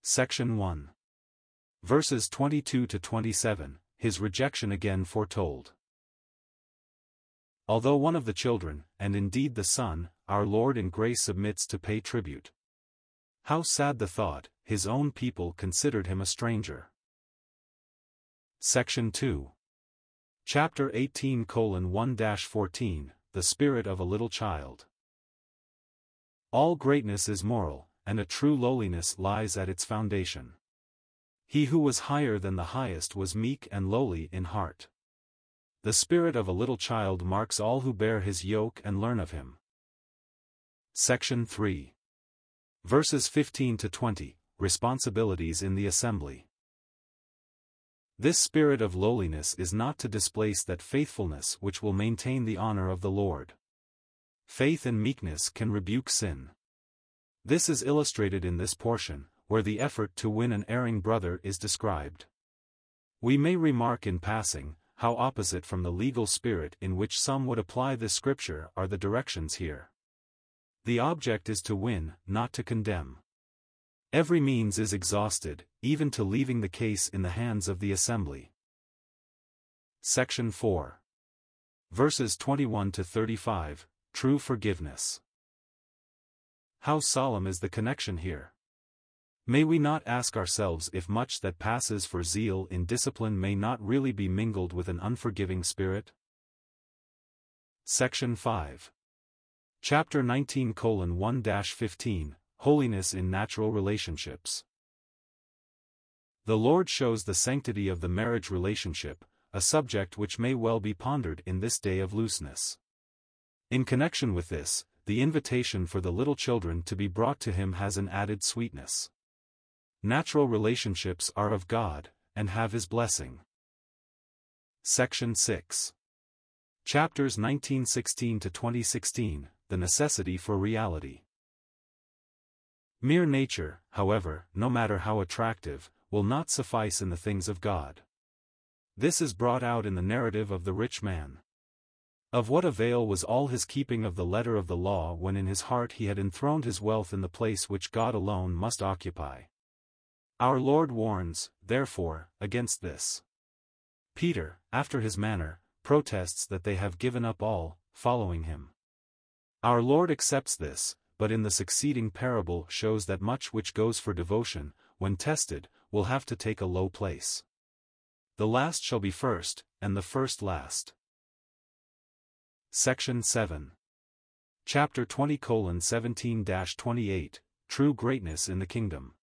Section 1. Verses 22-27, his rejection again foretold. Although one of the children, and indeed the son, our Lord in grace submits to pay tribute. How sad the thought, his own people considered him a stranger. Section 2. Chapter 18:1-14, the spirit of a little child. All greatness is moral, and a true lowliness lies at its foundation. He who was higher than the highest was meek and lowly in heart. The spirit of a little child marks all who bear his yoke and learn of him. Section 3. Verses 15-20, responsibilities in the assembly. This spirit of lowliness is not to displace that faithfulness which will maintain the honor of the Lord. Faith and meekness can rebuke sin. This is illustrated in this portion, where the effort to win an erring brother is described. We may remark in passing, how opposite from the legal spirit in which some would apply the scripture are the directions here. The object is to win, not to condemn. Every means is exhausted, even to leaving the case in the hands of the assembly. Section 4. Verses 21 to 35, True Forgiveness. How solemn is the connection here! May we not ask ourselves if much that passes for zeal in discipline may not really be mingled with an unforgiving spirit? Section 5. Chapter 19:1-15, Holiness in Natural Relationships. The Lord shows the sanctity of the marriage relationship, a subject which may well be pondered in this day of looseness. In connection with this, the invitation for the little children to be brought to Him has an added sweetness. Natural relationships are of God, and have His blessing. Section 6. Chapters 19:16-20:16, The Necessity for Reality. Mere nature, however, no matter how attractive, will not suffice in the things of God. This is brought out in the narrative of the rich man. Of what avail was all his keeping of the letter of the law when in his heart he had enthroned his wealth in the place which God alone must occupy? Our Lord warns, therefore, against this. Peter, after his manner, protests that they have given up all, following him. Our Lord accepts this, but in the succeeding parable shows that much which goes for devotion, when tested, will have to take a low place. The last shall be first, and the first last. Section 7. Chapter 20:17-28, True Greatness in the Kingdom.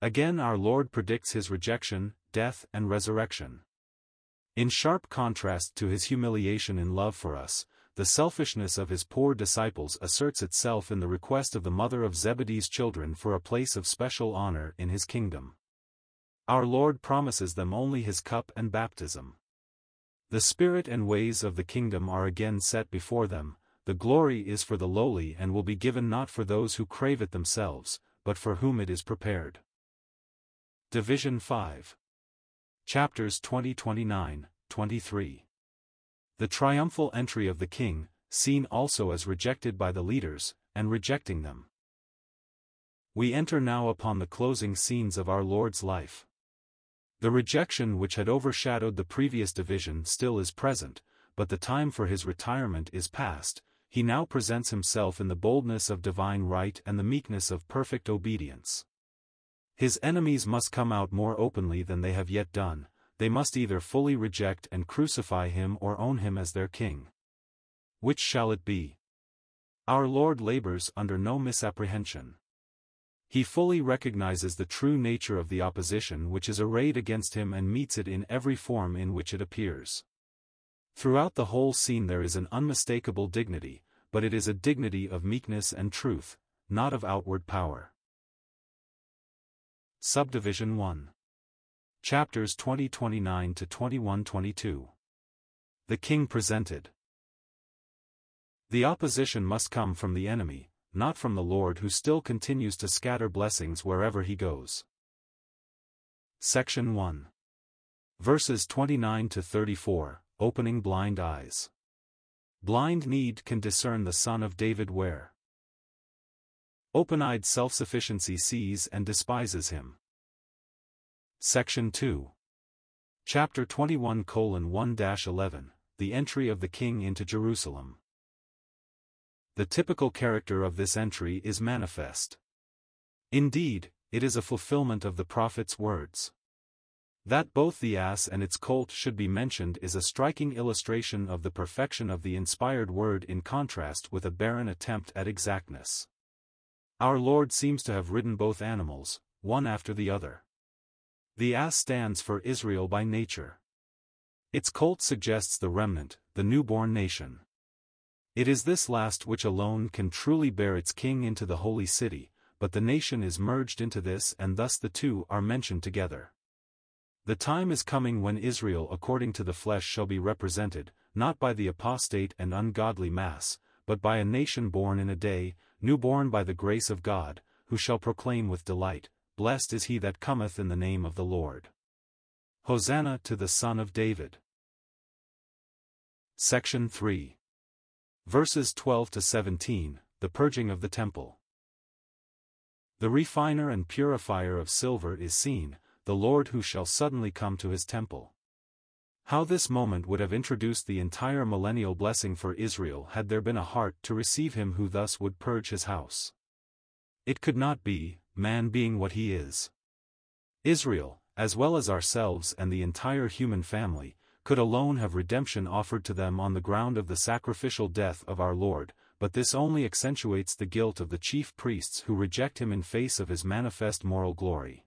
Again our Lord predicts His rejection, death and resurrection. In sharp contrast to His humiliation in love for us, the selfishness of His poor disciples asserts itself in the request of the mother of Zebedee's children for a place of special honor in His kingdom. Our Lord promises them only His cup and baptism. The spirit and ways of the kingdom are again set before them. The glory is for the lowly and will be given not for those who crave it themselves, but for whom it is prepared. Division 5. Chapters 20:29-23. The triumphal entry of the king, seen also as rejected by the leaders, and rejecting them. We enter now upon the closing scenes of our Lord's life. The rejection which had overshadowed the previous division still is present, but the time for His retirement is past. He now presents Himself in the boldness of divine right and the meekness of perfect obedience. His enemies must come out more openly than they have yet done. They must either fully reject and crucify Him or own Him as their king. Which shall it be? Our Lord labors under no misapprehension. He fully recognizes the true nature of the opposition which is arrayed against Him and meets it in every form in which it appears. Throughout the whole scene there is an unmistakable dignity, but it is a dignity of meekness and truth, not of outward power. Subdivision 1. Chapters 20:29-21:22. The King Presented. The opposition must come from the enemy, not from the Lord, who still continues to scatter blessings wherever He goes. Section 1. Verses 29-34, Opening Blind Eyes. Blind need can discern the Son of David where open-eyed self-sufficiency sees and despises Him. Section 2. Chapter 21:1-11, The Entry of the King into Jerusalem. The typical character of this entry is manifest. Indeed, it is a fulfillment of the prophet's words. That both the ass and its colt should be mentioned is a striking illustration of the perfection of the inspired word in contrast with a barren attempt at exactness. Our Lord seems to have ridden both animals, one after the other. The ass stands for Israel by nature. Its colt suggests the remnant, the newborn nation. It is this last which alone can truly bear its king into the holy city, but the nation is merged into this and thus the two are mentioned together. The time is coming when Israel according to the flesh shall be represented, not by the apostate and ungodly mass, but by a nation born in a day, newborn by the grace of God, who shall proclaim with delight, Blessed is he that cometh in the name of the Lord. Hosanna to the Son of David. Section 3. Verses 12 to 17, the purging of the temple. The refiner and purifier of silver is seen, the Lord who shall suddenly come to his temple. How this moment would have introduced the entire millennial blessing for Israel had there been a heart to receive him who thus would purge his house. It could not be, man being what he is. Israel, as well as ourselves and the entire human family, could alone have redemption offered to them on the ground of the sacrificial death of our Lord, but this only accentuates the guilt of the chief priests who reject him in face of his manifest moral glory.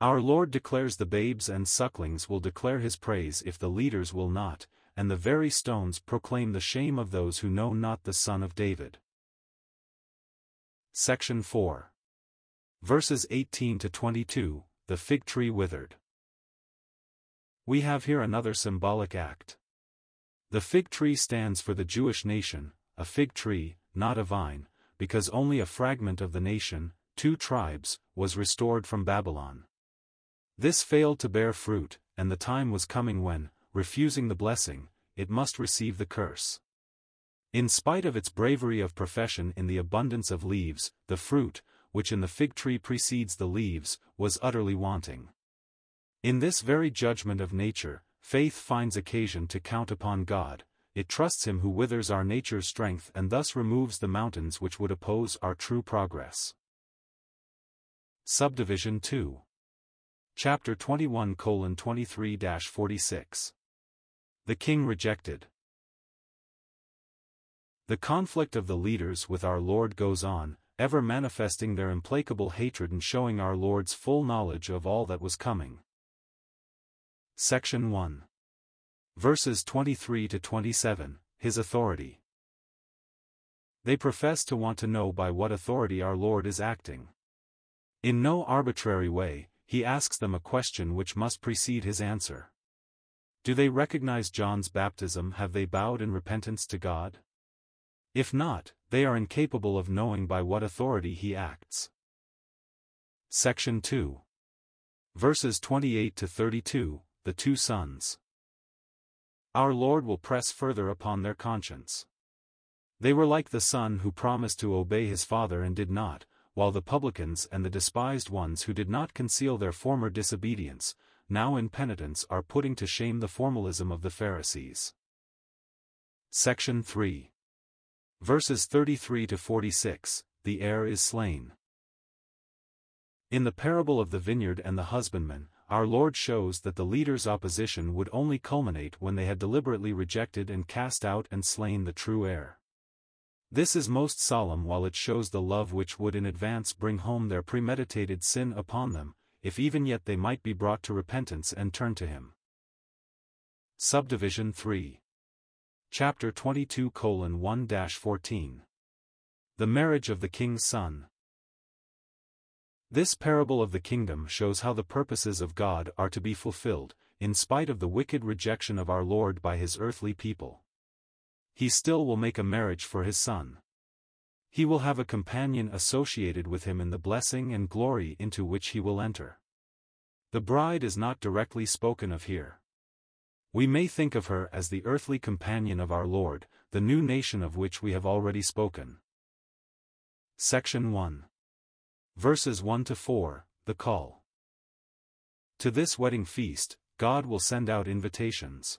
Our Lord declares the babes and sucklings will declare his praise if the leaders will not, and the very stones proclaim the shame of those who know not the Son of David. Section 4. Verses 18 to 22, the fig tree withered. We have here another symbolic act. The fig tree stands for the Jewish nation, a fig tree, not a vine, because only a fragment of the nation, 2 tribes, was restored from Babylon. This failed to bear fruit, and the time was coming when, refusing the blessing, it must receive the curse. In spite of its bravery of profession in the abundance of leaves, the fruit, which in the fig tree precedes the leaves, was utterly wanting. In this very judgment of nature, faith finds occasion to count upon God. It trusts him who withers our nature's strength and thus removes the mountains which would oppose our true progress. Subdivision 2. Chapter 21:23-46. The King Rejected. The conflict of the leaders with our Lord goes on, ever manifesting their implacable hatred and showing our Lord's full knowledge of all that was coming. Section 1. Verses 23 to 27, His authority. They profess to want to know by what authority our Lord is acting. In no arbitrary way, he asks them a question which must precede his answer. Do they recognize John's baptism? Have they bowed in repentance to God? If not, they are incapable of knowing by what authority he acts. Section 2. Verses 28 to 32, the 2 sons. Our Lord will press further upon their conscience. They were like the son who promised to obey his father and did not, while the publicans and the despised ones who did not conceal their former disobedience, now in penitence, are putting to shame the formalism of the Pharisees. Section 3. Verses 33 to 46, the heir is slain. In the parable of the vineyard and the husbandman, our Lord shows that the leaders' opposition would only culminate when they had deliberately rejected and cast out and slain the true heir. This is most solemn while it shows the love which would in advance bring home their premeditated sin upon them, if even yet they might be brought to repentance and turn to him. Subdivision 3. Chapter 22:1-14. The marriage of the king's son. This parable of the kingdom shows how the purposes of God are to be fulfilled, in spite of the wicked rejection of our Lord by his earthly people. He still will make a marriage for his son. He will have a companion associated with him in the blessing and glory into which he will enter. The bride is not directly spoken of here. We may think of her as the earthly companion of our Lord, the new nation of which we have already spoken. Section 1. Verses 1 to 4, the call. To this wedding feast, God will send out invitations.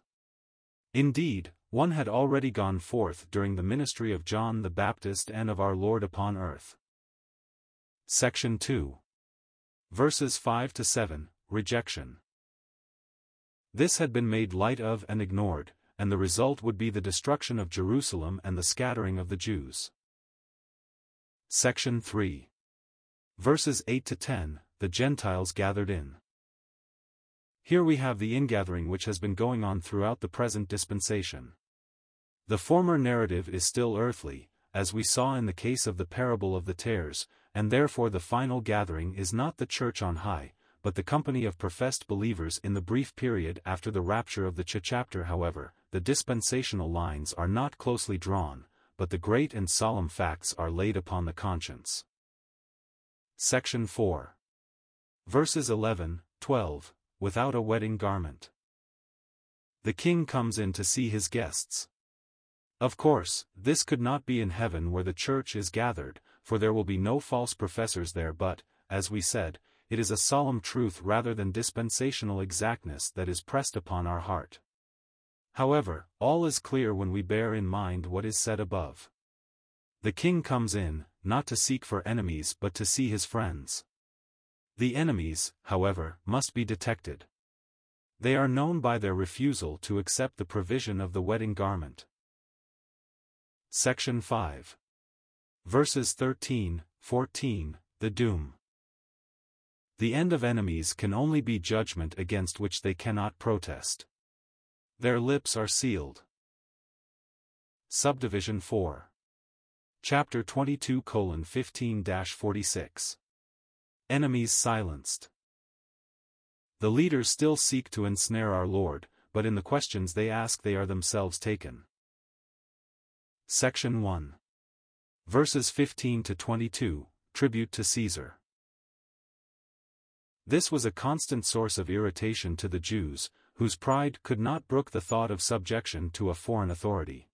Indeed, one had already gone forth during the ministry of John the Baptist and of our Lord upon earth. Section 2. Verses 5 to 7, rejection. This had been made light of and ignored, and the result would be the destruction of Jerusalem and the scattering of the Jews. Section 3. Verses 8 to 10, the Gentiles gathered in. Here we have the ingathering which has been going on throughout the present dispensation. The former narrative is still earthly, as we saw in the case of the parable of the tares, and therefore the final gathering is not the church on high, but the company of professed believers in the brief period after the rapture of the chapter. However, the dispensational lines are not closely drawn, but the great and solemn facts are laid upon the conscience. Section 4. Verses 11, 12, without a wedding garment. The king comes in to see his guests. Of course, this could not be in heaven where the church is gathered, for there will be no false professors there, but, as we said, it is a solemn truth rather than dispensational exactness that is pressed upon our heart. However, all is clear when we bear in mind what is said above. The king comes in, not to seek for enemies but to see his friends. The enemies, however, must be detected. They are known by their refusal to accept the provision of the wedding garment. Section 5. Verses 13, 14, the doom. The end of enemies can only be judgment against which they cannot protest. Their lips are sealed. Subdivision 4. Chapter 22:15-46. Enemies silenced. The leaders still seek to ensnare our Lord, but in the questions they ask they are themselves taken. Section 1. Verses 15 to 22, Tribute to Caesar. This was a constant source of irritation to the Jews, whose pride could not brook the thought of subjection to a foreign authority.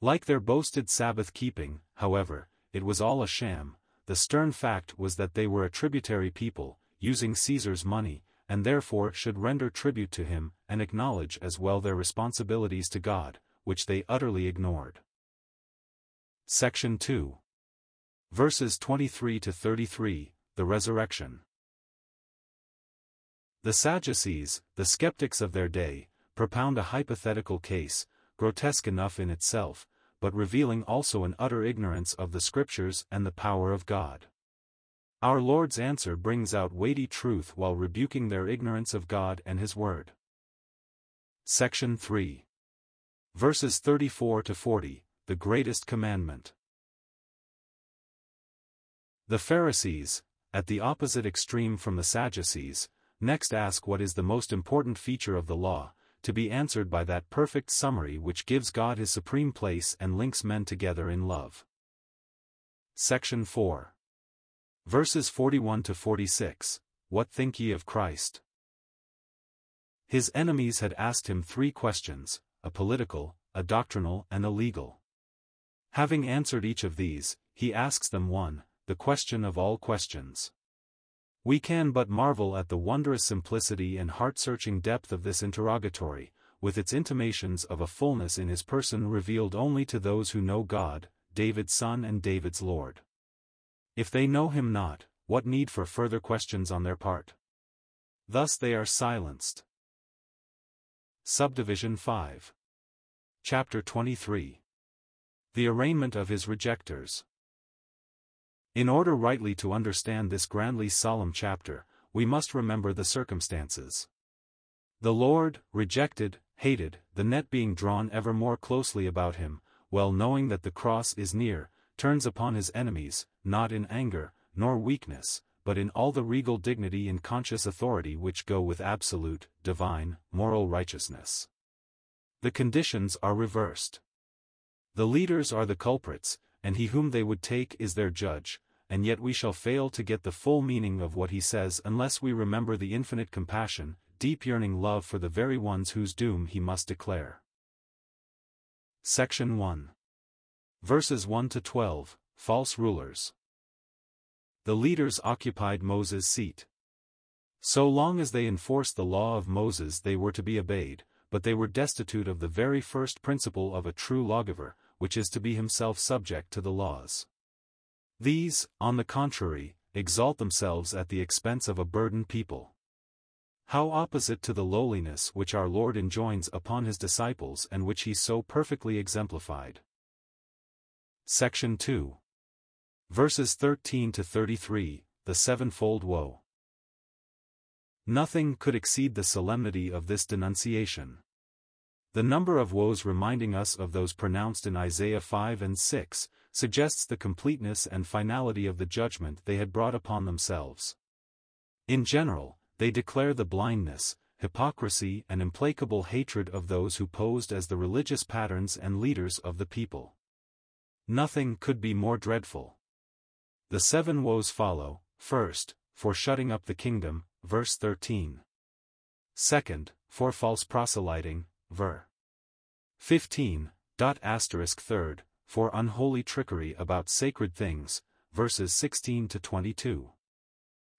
Like their boasted Sabbath-keeping, however, it was all a sham. The stern fact was that they were a tributary people, using Caesar's money, and therefore should render tribute to him and acknowledge as well their responsibilities to God, which they utterly ignored. Section 2. Verses 23 to 33, the resurrection. The Sadducees, the skeptics of their day, propound a hypothetical case, grotesque enough in itself, but revealing also an utter ignorance of the Scriptures and the power of God. Our Lord's answer brings out weighty truth while rebuking their ignorance of God and His Word. Section 3. Verses 34 to 40. The greatest commandment. The Pharisees, at the opposite extreme from the Sadducees, next ask what is the most important feature of the law, to be answered by that perfect summary which gives God His supreme place and links men together in love. Section 4. Verses 41 to 46. What think ye of Christ? His enemies had asked him three questions, a political, a doctrinal, and a legal. Having answered each of these, he asks them one, the question of all questions. We can but marvel at the wondrous simplicity and heart-searching depth of this interrogatory, with its intimations of a fullness in his person revealed only to those who know God, David's Son and David's Lord. If they know him not, what need for further questions on their part? Thus they are silenced. Subdivision 5. Chapter 23. The arraignment of his rejectors. In order rightly to understand this grandly solemn chapter, we must remember the circumstances. The Lord, rejected, hated, the net being drawn ever more closely about him, well knowing that the cross is near, turns upon his enemies, not in anger, nor weakness, but in all the regal dignity and conscious authority which go with absolute, divine, moral righteousness. The conditions are reversed. The leaders are the culprits, and he whom they would take is their judge, and yet we shall fail to get the full meaning of what he says unless we remember the infinite compassion, deep yearning love for the very ones whose doom he must declare. Section 1. Verses 1 to 12, False Rulers. The leaders occupied Moses' seat. So long as they enforced the law of Moses they were to be obeyed, but they were destitute of the very first principle of a true lawgiver, which is to be himself subject to the laws. These, on the contrary, exalt themselves at the expense of a burdened people. How opposite to the lowliness which our Lord enjoins upon his disciples and which he so perfectly exemplified. Section 2. Verses 13 to 33, the sevenfold woe. Nothing could exceed the solemnity of this denunciation. The number of woes reminding us of those pronounced in Isaiah 5 and 6, suggests the completeness and finality of the judgment they had brought upon themselves. In general, they declare the blindness, hypocrisy and implacable hatred of those who posed as the religious patterns and leaders of the people. Nothing could be more dreadful. The seven woes follow, first, for shutting up the kingdom, verse 13. Second, for false proselyting, ver. 15. Third, for unholy trickery about sacred things, verses 16-22.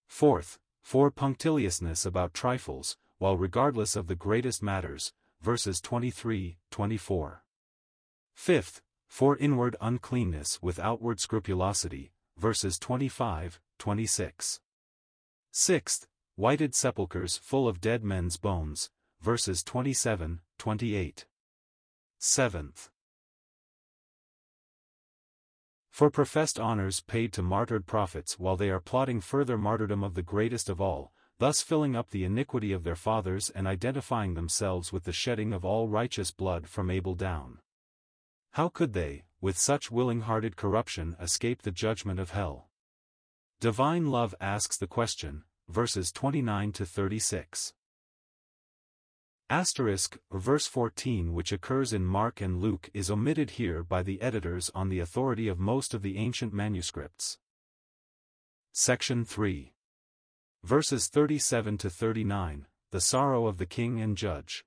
Fourth, for punctiliousness about trifles, while regardless of the greatest matters, verses 23-24. Fifth, for inward uncleanness with outward scrupulosity, verses 25-26. Sixth, whited sepulchres full of dead men's bones, verses 27-28. Seventh, for professed honors paid to martyred prophets while they are plotting further martyrdom of the greatest of all, thus filling up the iniquity of their fathers and identifying themselves with the shedding of all righteous blood from Abel down. How could they, with such willing-hearted corruption, escape the judgment of hell? Divine love asks the question, verses 29-36. Asterisk, verse 14, which occurs in Mark and Luke, is omitted here by the editors on the authority of most of the ancient manuscripts. Section 3. Verses 37-39, the sorrow of the King and Judge.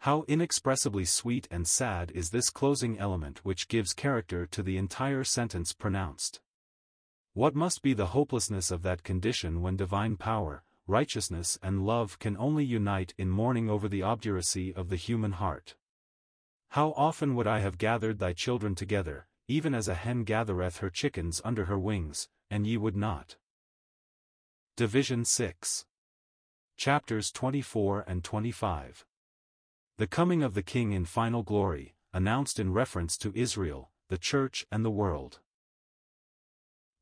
How inexpressibly sweet and sad is this closing element which gives character to the entire sentence pronounced. What must be the hopelessness of that condition when divine power, righteousness and love can only unite in mourning over the obduracy of the human heart. How often would I have gathered thy children together, even as a hen gathereth her chickens under her wings, and ye would not. Division 6. Chapters 24 and 25. The coming of the King in final glory, announced in reference to Israel, the Church and the world.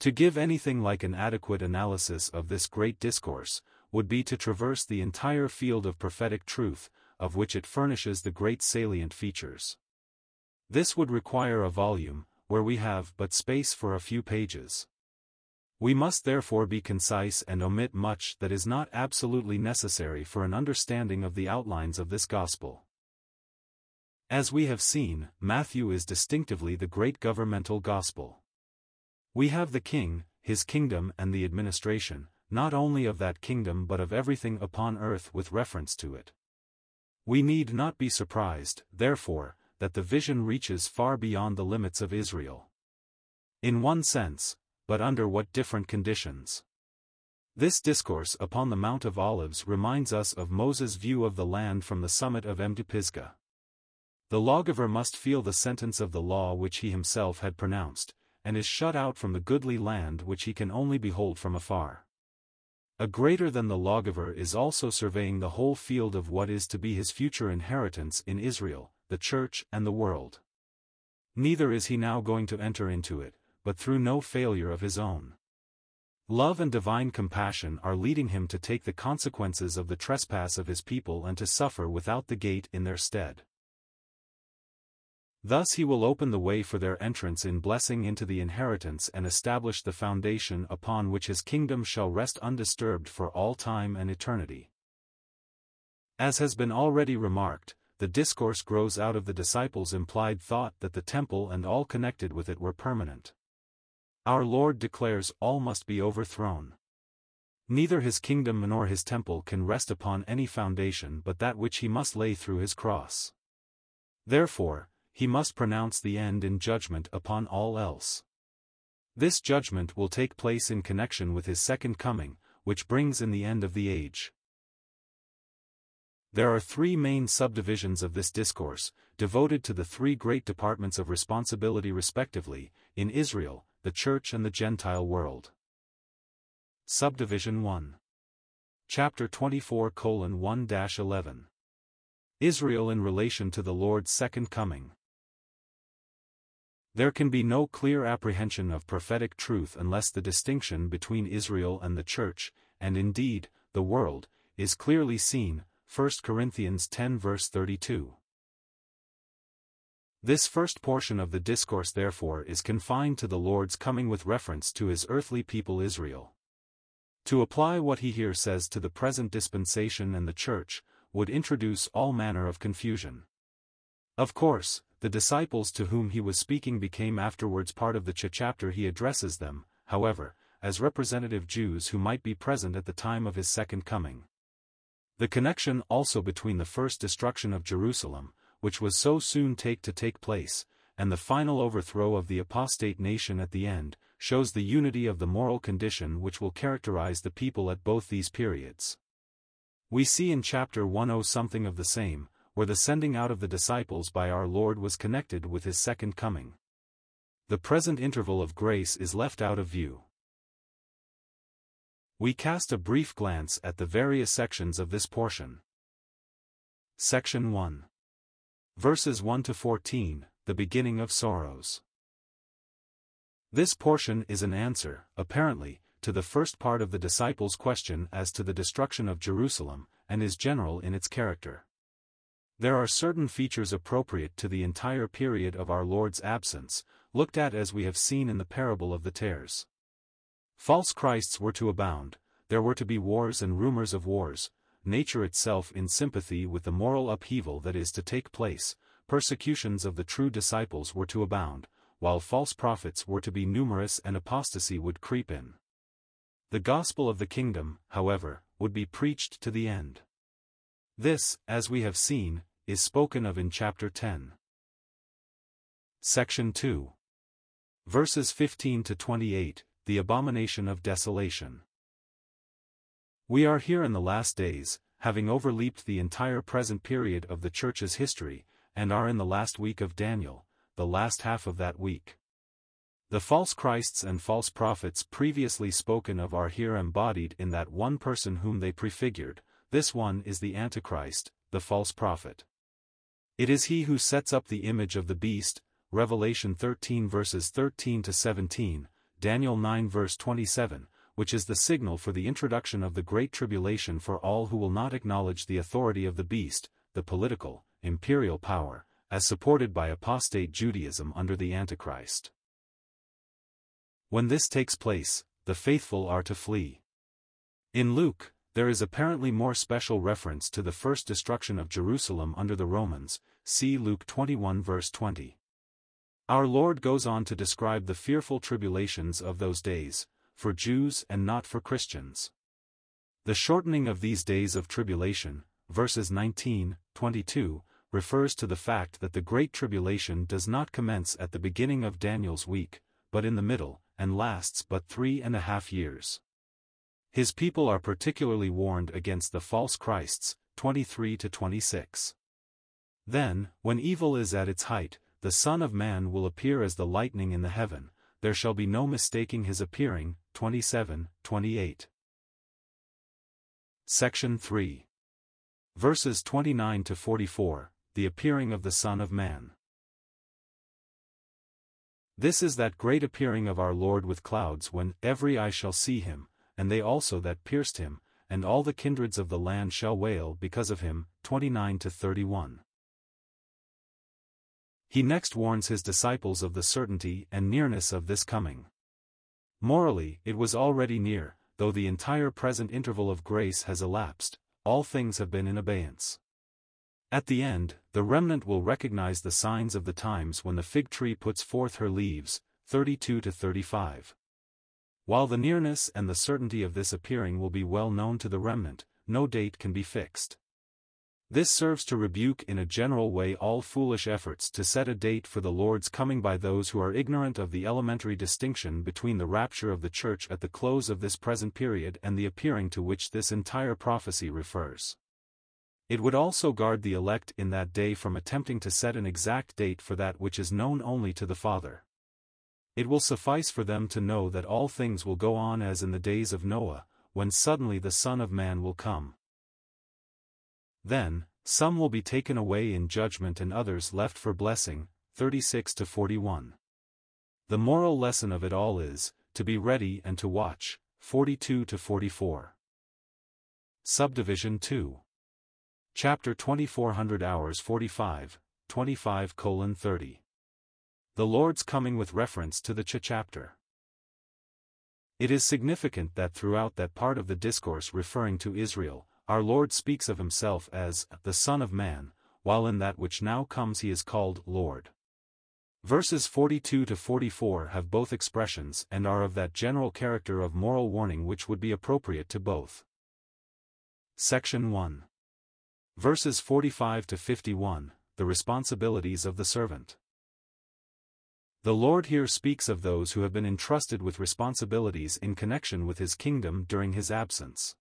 To give anything like an adequate analysis of this great discourse, would be to traverse the entire field of prophetic truth, of which it furnishes the great salient features. This would require a volume, where we have but space for a few pages. We must therefore be concise and omit much that is not absolutely necessary for an understanding of the outlines of this gospel. As we have seen, Matthew is distinctively the great governmental gospel. We have the King, his kingdom and the administration, not only of that kingdom but of everything upon earth with reference to it. We need not be surprised, therefore, that the vision reaches far beyond the limits of Israel. In one sense, but under what different conditions. This discourse upon the Mount of Olives reminds us of Moses' view of the land from the summit of Mount Pisgah. The lawgiver must feel the sentence of the law which he himself had pronounced, and is shut out from the goodly land which he can only behold from afar. A greater than the lawgiver is also surveying the whole field of what is to be his future inheritance in Israel, the Church and the world. Neither is he now going to enter into it, but through no failure of his own. Love and divine compassion are leading him to take the consequences of the trespass of his people and to suffer without the gate in their stead. Thus he will open the way for their entrance in blessing into the inheritance and establish the foundation upon which his kingdom shall rest undisturbed for all time and eternity. As has been already remarked, the discourse grows out of the disciples' implied thought that the temple and all connected with it were permanent. Our Lord declares all must be overthrown. Neither his kingdom nor his temple can rest upon any foundation but that which he must lay through his cross. Therefore, he must pronounce the end in judgment upon all else. This judgment will take place in connection with his second coming, which brings in the end of the age. There are three main subdivisions of this discourse, devoted to the three great departments of responsibility respectively, in Israel, the Church and the Gentile world. Subdivision 1. Chapter 24:1-11. Israel in relation to the Lord's second coming. There can be no clear apprehension of prophetic truth unless the distinction between Israel and the Church, and indeed, the world, is clearly seen, 1 Corinthians 10 verse 32. This first portion of the discourse therefore is confined to the Lord's coming with reference to his earthly people Israel. To apply what he here says to the present dispensation and the Church, would introduce all manner of confusion. Of course, the disciples to whom he was speaking became afterwards part of the chapter he addresses them, however, as representative Jews who might be present at the time of his second coming. The connection also between the first destruction of Jerusalem, which was so soon to take place, and the final overthrow of the apostate nation at the end, shows the unity of the moral condition which will characterize the people at both these periods. We see in chapter 10 something of the same, where the sending out of the disciples by our Lord was connected with his second coming. The present interval of grace is left out of view. We cast a brief glance at the various sections of this portion. Section 1. Verses 1 to 14, the beginning of sorrows. This portion is an answer, apparently, to the first part of the disciples' question as to the destruction of Jerusalem, and is general in its character. There are certain features appropriate to the entire period of our Lord's absence, looked at as we have seen in the parable of the tares. False Christs were to abound, there were to be wars and rumors of wars, nature itself in sympathy with the moral upheaval that is to take place, persecutions of the true disciples were to abound, while false prophets were to be numerous and apostasy would creep in. The gospel of the kingdom, however, would be preached to the end. This, as we have seen, is spoken of in chapter 10. Section 2. Verses 15 to 28. The abomination of desolation. We are here in the last days, having overleaped the entire present period of the Church's history, and are in the last week of Daniel, the last half of that week. The false Christs and false prophets previously spoken of are here embodied in that one person whom they prefigured. This one is the Antichrist, the false prophet. It is he who sets up the image of the beast, Revelation 13 verses 13 to 17, Daniel 9 verse 27, which is the signal for the introduction of the Great Tribulation for all who will not acknowledge the authority of the beast, the political, imperial power, as supported by apostate Judaism under the Antichrist. When this takes place, the faithful are to flee. In Luke, there is apparently more special reference to the first destruction of Jerusalem under the Romans, see Luke 21 verse 20. Our Lord goes on to describe the fearful tribulations of those days, for Jews and not for Christians. The shortening of these days of tribulation, verses 19, 22, refers to the fact that the Great Tribulation does not commence at the beginning of Daniel's week, but in the middle, and lasts but 3.5 years. His people are particularly warned against the false Christs, 23 to 26. Then, when evil is at its height, the Son of Man will appear as the lightning in the heaven, there shall be no mistaking his appearing, 27, 28. Section 3. Verses 29 to 44, the appearing of the Son of Man. This is that great appearing of our Lord with clouds when every eye shall see him, and they also that pierced him, and all the kindreds of the land shall wail because of him, 29 to 31. He next warns his disciples of the certainty and nearness of this coming. Morally, it was already near, though the entire present interval of grace has elapsed, all things have been in abeyance. At the end, the remnant will recognize the signs of the times when the fig tree puts forth her leaves, 32 to 35. While the nearness and the certainty of this appearing will be well known to the remnant, no date can be fixed. This serves to rebuke in a general way all foolish efforts to set a date for the Lord's coming by those who are ignorant of the elementary distinction between the rapture of the Church at the close of this present period and the appearing to which this entire prophecy refers. It would also guard the elect in that day from attempting to set an exact date for that which is known only to the Father. It will suffice for them to know that all things will go on as in the days of Noah, when suddenly the Son of Man will come. Then, some will be taken away in judgment and others left for blessing, 36 to 41. The moral lesson of it all is, to be ready and to watch, 42 to 44. Subdivision 2. Chapter 2400 hours 45, 25:30. The Lord's coming with reference to the chapter. It is significant that throughout that part of the discourse referring to Israel, our Lord speaks of himself as the Son of Man, while in that which now comes he is called Lord. Verses 42 to 44 have both expressions and are of that general character of moral warning which would be appropriate to both. Section 1. Verses 45 to 51, the responsibilities of the servant. The Lord here speaks of those who have been entrusted with responsibilities in connection with his kingdom during his absence.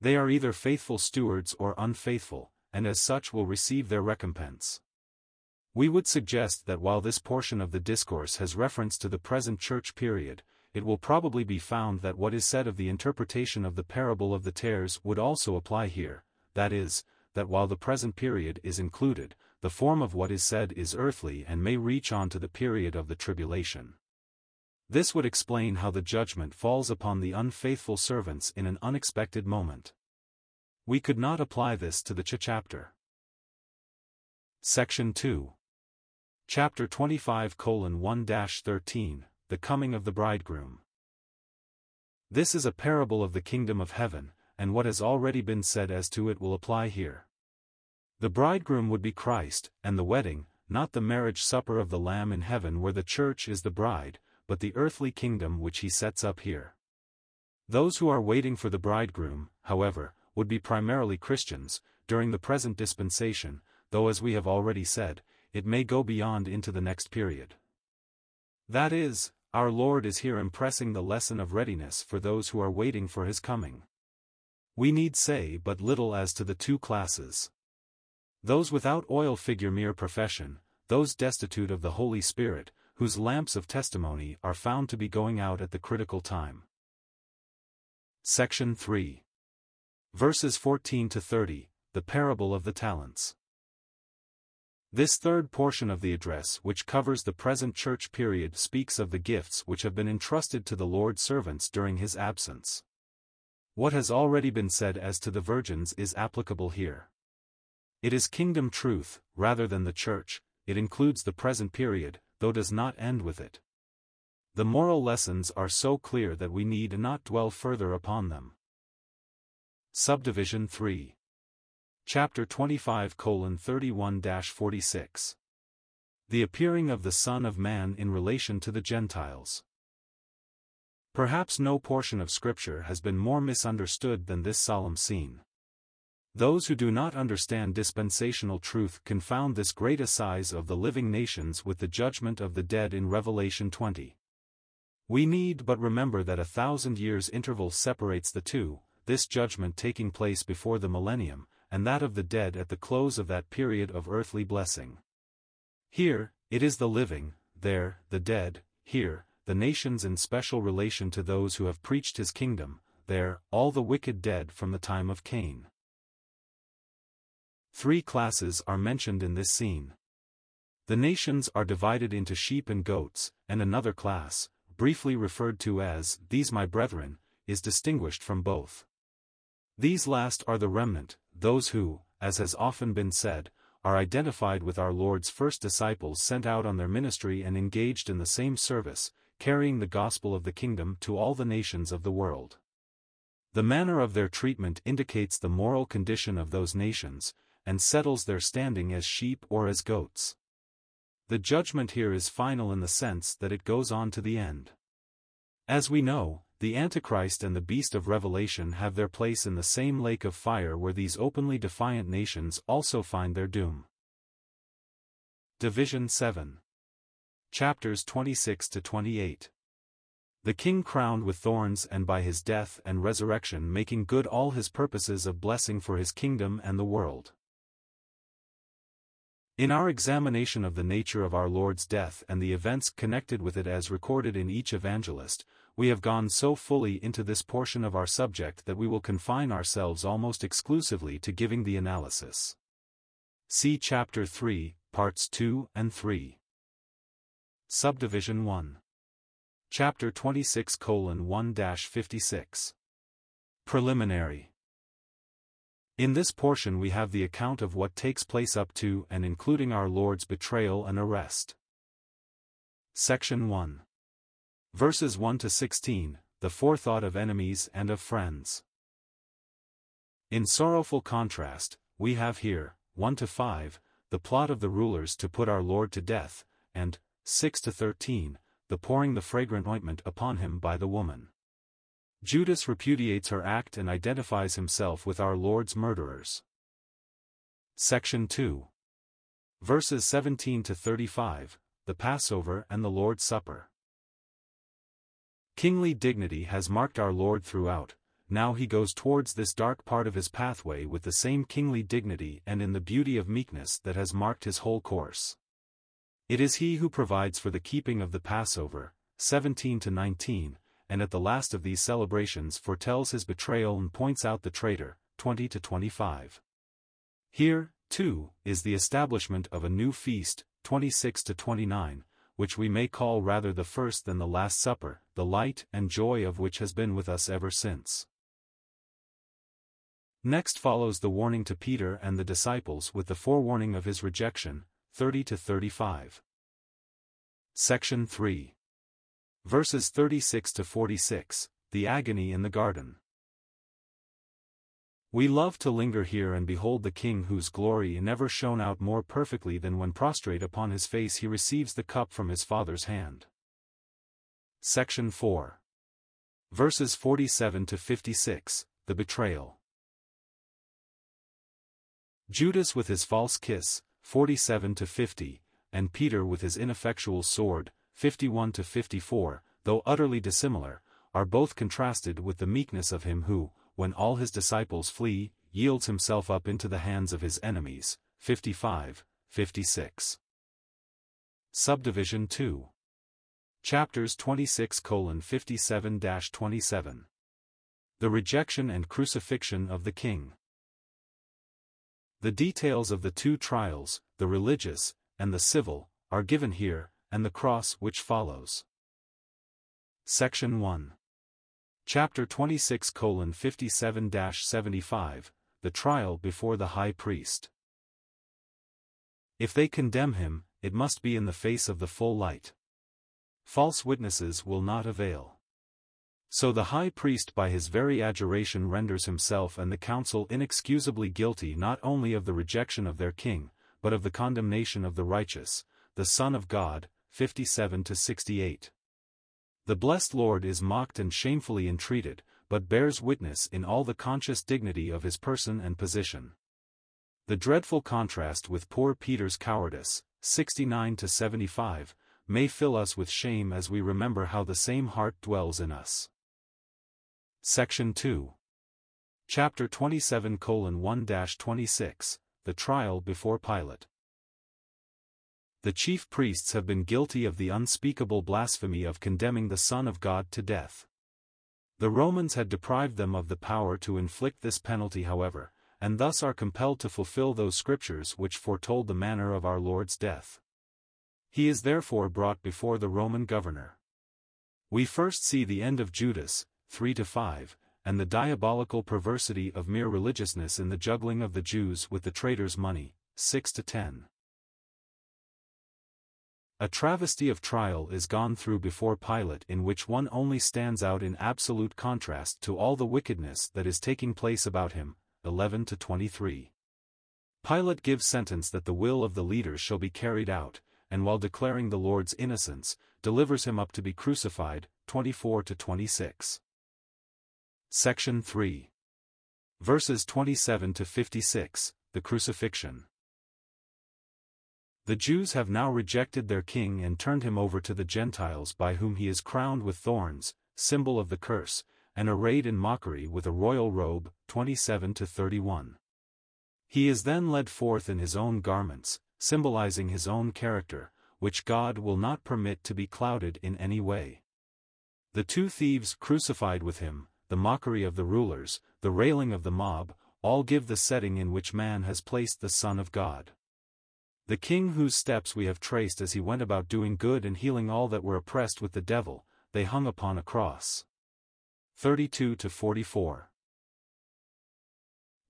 They are either faithful stewards or unfaithful, and as such will receive their recompense. We would suggest that while this portion of the discourse has reference to the present church period, it will probably be found that what is said of the interpretation of the parable of the tares would also apply here, that is, that while the present period is included, the form of what is said is earthly and may reach on to the period of the tribulation. This would explain how the judgment falls upon the unfaithful servants in an unexpected moment. We could not apply this to the chapter. Section 2. Chapter 25:1-13, The Coming of the Bridegroom. This is a parable of the kingdom of heaven, and what has already been said as to it will apply here. The bridegroom would be Christ, and the wedding, not the marriage supper of the Lamb in heaven where the church is the bride, but the earthly kingdom which he sets up here. Those who are waiting for the bridegroom, however, would be primarily Christians, during the present dispensation, though as we have already said, it may go beyond into the next period. That is, our Lord is here impressing the lesson of readiness for those who are waiting for his coming. We need say but little as to the two classes. Those without oil figure mere profession, those destitute of the Holy Spirit, whose lamps of testimony are found to be going out at the critical time. Section 3. Verses 14 to 30, The Parable of the Talents. This third portion of the address, which covers the present church period, speaks of the gifts which have been entrusted to the Lord's servants during his absence. What has already been said as to the virgins is applicable here. It is kingdom truth, rather than the church. It includes the present period, though does not end with it. The moral lessons are so clear that we need not dwell further upon them. Subdivision 3. Chapter 25:31-46. The appearing of the Son of Man in relation to the Gentiles. Perhaps no portion of Scripture has been more misunderstood than this solemn scene. Those who do not understand dispensational truth confound this great assize of the living nations with the judgment of the dead in Revelation 20. We need but remember that 1,000 years interval separates the two, this judgment taking place before the millennium, and that of the dead at the close of that period of earthly blessing. Here, it is the living, there, the dead, here, the nations in special relation to those who have preached his kingdom, there, all the wicked dead from the time of Cain. Three classes are mentioned in this scene. The nations are divided into sheep and goats, and another class, briefly referred to as, these my brethren, is distinguished from both. These last are the remnant, those who, as has often been said, are identified with our Lord's first disciples sent out on their ministry and engaged in the same service, carrying the gospel of the kingdom to all the nations of the world. The manner of their treatment indicates the moral condition of those nations, and settles their standing as sheep or as goats. The judgment here is final in the sense that it goes on to the end. As we know, the Antichrist and the beast of Revelation have their place in the same lake of fire where these openly defiant nations also find their doom. Division 7. Chapters 26-28. The king crowned with thorns and by his death and resurrection making good all his purposes of blessing for his kingdom and the world. In our examination of the nature of our Lord's death and the events connected with it as recorded in each evangelist, we have gone so fully into this portion of our subject that we will confine ourselves almost exclusively to giving the analysis. See Chapter 3, Parts 2 and 3. Subdivision 1. Chapter 26:1-56. Preliminary. In this portion we have the account of what takes place up to and including our Lord's betrayal and arrest. Section 1. Verses 1-16, The Forethought of Enemies and of Friends. In sorrowful contrast, we have here, 1-5, the plot of the rulers to put our Lord to death, and, 6-13, the pouring the fragrant ointment upon him by the woman. Judas repudiates her act and identifies himself with our Lord's murderers. Section 2. Verses 17 to 35, the Passover and the Lord's Supper. Kingly dignity has marked our Lord throughout, now he goes towards this dark part of his pathway with the same kingly dignity and in the beauty of meekness that has marked his whole course. It is he who provides for the keeping of the Passover, 17 to 19, and at the last of these celebrations foretells his betrayal and points out the traitor, 20 to 25. Here, too, is the establishment of a new feast, 26 to 29, which we may call rather the first than the Last Supper, the light and joy of which has been with us ever since. Next follows the warning to Peter and the disciples with the forewarning of his rejection, 30 to 35. Section 3. Verses 36 to 46, the agony in the garden. We love to linger here and behold the King whose glory never shone out more perfectly than when prostrate upon his face he receives the cup from his Father's hand. Section 4. Verses 47 to 56, the betrayal. Judas with his false kiss, 47 to 50, and Peter with his ineffectual sword, 51 to 54, though utterly dissimilar, are both contrasted with the meekness of him who, when all his disciples flee, yields himself up into the hands of his enemies, 55, 56. Subdivision 2. Chapters 26:57-27. The rejection and crucifixion of the King. The details of the two trials, the religious and the civil, are given here, and the cross which follows. Section 1. Chapter 26:57-75, the trial before the high priest. If they condemn him, it must be in the face of the full light. False witnesses will not avail. So the high priest by his very adjuration renders himself and the council inexcusably guilty not only of the rejection of their king, but of the condemnation of the righteous, the Son of God, 57 to 68. The blessed Lord is mocked and shamefully entreated, but bears witness in all the conscious dignity of his person and position. The dreadful contrast with poor Peter's cowardice, 69 to 75, may fill us with shame as we remember how the same heart dwells in us. Section 2. Chapter 27:1-26, the trial before Pilate. The chief priests have been guilty of the unspeakable blasphemy of condemning the Son of God to death. The Romans had deprived them of the power to inflict this penalty, however, and thus are compelled to fulfill those scriptures which foretold the manner of our Lord's death. He is therefore brought before the Roman governor. We first see the end of Judas, 3-5, and the diabolical perversity of mere religiousness in the juggling of the Jews with the traitors' money, 6-10. A travesty of trial is gone through before Pilate in which one only stands out in absolute contrast to all the wickedness that is taking place about him, 11-23. Pilate gives sentence that the will of the leaders shall be carried out, and while declaring the Lord's innocence, delivers him up to be crucified, 24-26. Section 3. Verses 27-56, the crucifixion. The Jews have now rejected their king and turned him over to the Gentiles by whom he is crowned with thorns, symbol of the curse, and arrayed in mockery with a royal robe, 27-31. He is then led forth in his own garments, symbolizing his own character, which God will not permit to be clouded in any way. The two thieves crucified with him, the mockery of the rulers, the railing of the mob, all give the setting in which man has placed the Son of God. The King whose steps we have traced as he went about doing good and healing all that were oppressed with the devil, they hung upon a cross. 32-44.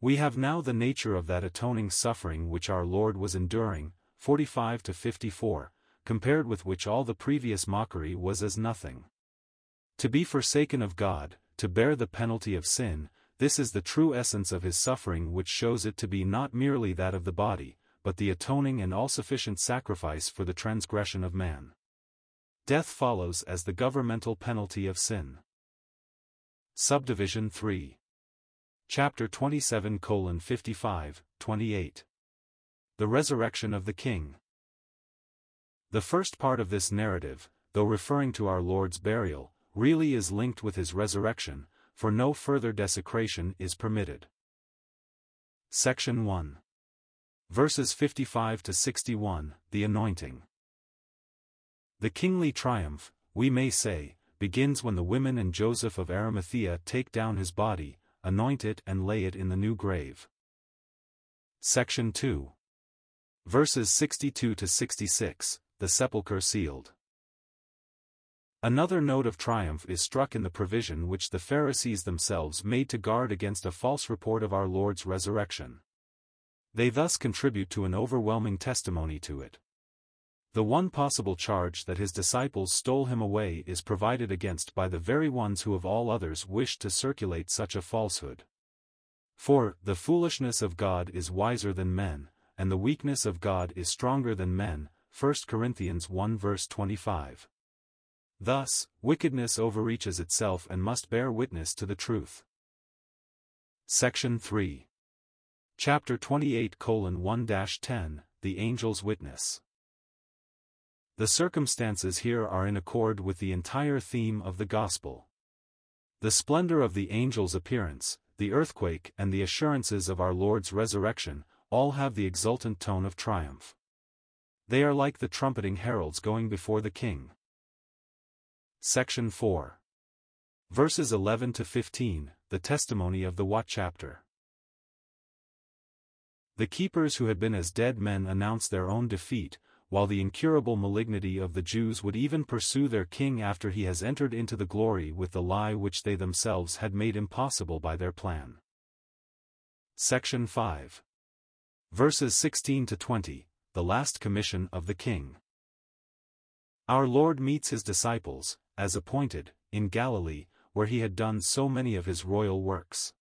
We have now the nature of that atoning suffering which our Lord was enduring, 45-54, compared with which all the previous mockery was as nothing. To be forsaken of God, to bear the penalty of sin, this is the true essence of his suffering, which shows it to be not merely that of the body, but the atoning and all-sufficient sacrifice for the transgression of man. Death follows as the governmental penalty of sin. Subdivision 3. Chapter 27:55-28. The Resurrection of the King. The first part of this narrative, though referring to our Lord's burial, really is linked with his resurrection, for no further desecration is permitted. Section 1. Verses 55-61, The Anointing. The kingly triumph, we may say, begins when the women and Joseph of Arimathea take down his body, anoint it and lay it in the new grave. Section 2. Verses 62-66, The Sepulchre Sealed. Another note of triumph is struck in the provision which the Pharisees themselves made to guard against a false report of our Lord's resurrection. They thus contribute to an overwhelming testimony to it. The one possible charge that his disciples stole him away is provided against by the very ones who of all others wished to circulate such a falsehood. For, the foolishness of God is wiser than men, and the weakness of God is stronger than men, 1 Corinthians 1 verse 25. Thus, wickedness overreaches itself and must bear witness to the truth. Section 3. Chapter 28:1-10, The Angel's Witness. The circumstances here are in accord with the entire theme of the Gospel. The splendor of the angel's appearance, the earthquake and the assurances of our Lord's resurrection, all have the exultant tone of triumph. They are like the trumpeting heralds going before the king. Section 4. Verses 11-15, The Testimony of the What Chapter. The keepers who had been as dead men announced their own defeat, while the incurable malignity of the Jews would even pursue their king after he has entered into the glory with the lie which they themselves had made impossible by their plan. Section 5. Verses 16-20, The Last Commission of the King. Our Lord meets his disciples, as appointed, in Galilee, where he had done so many of his royal works.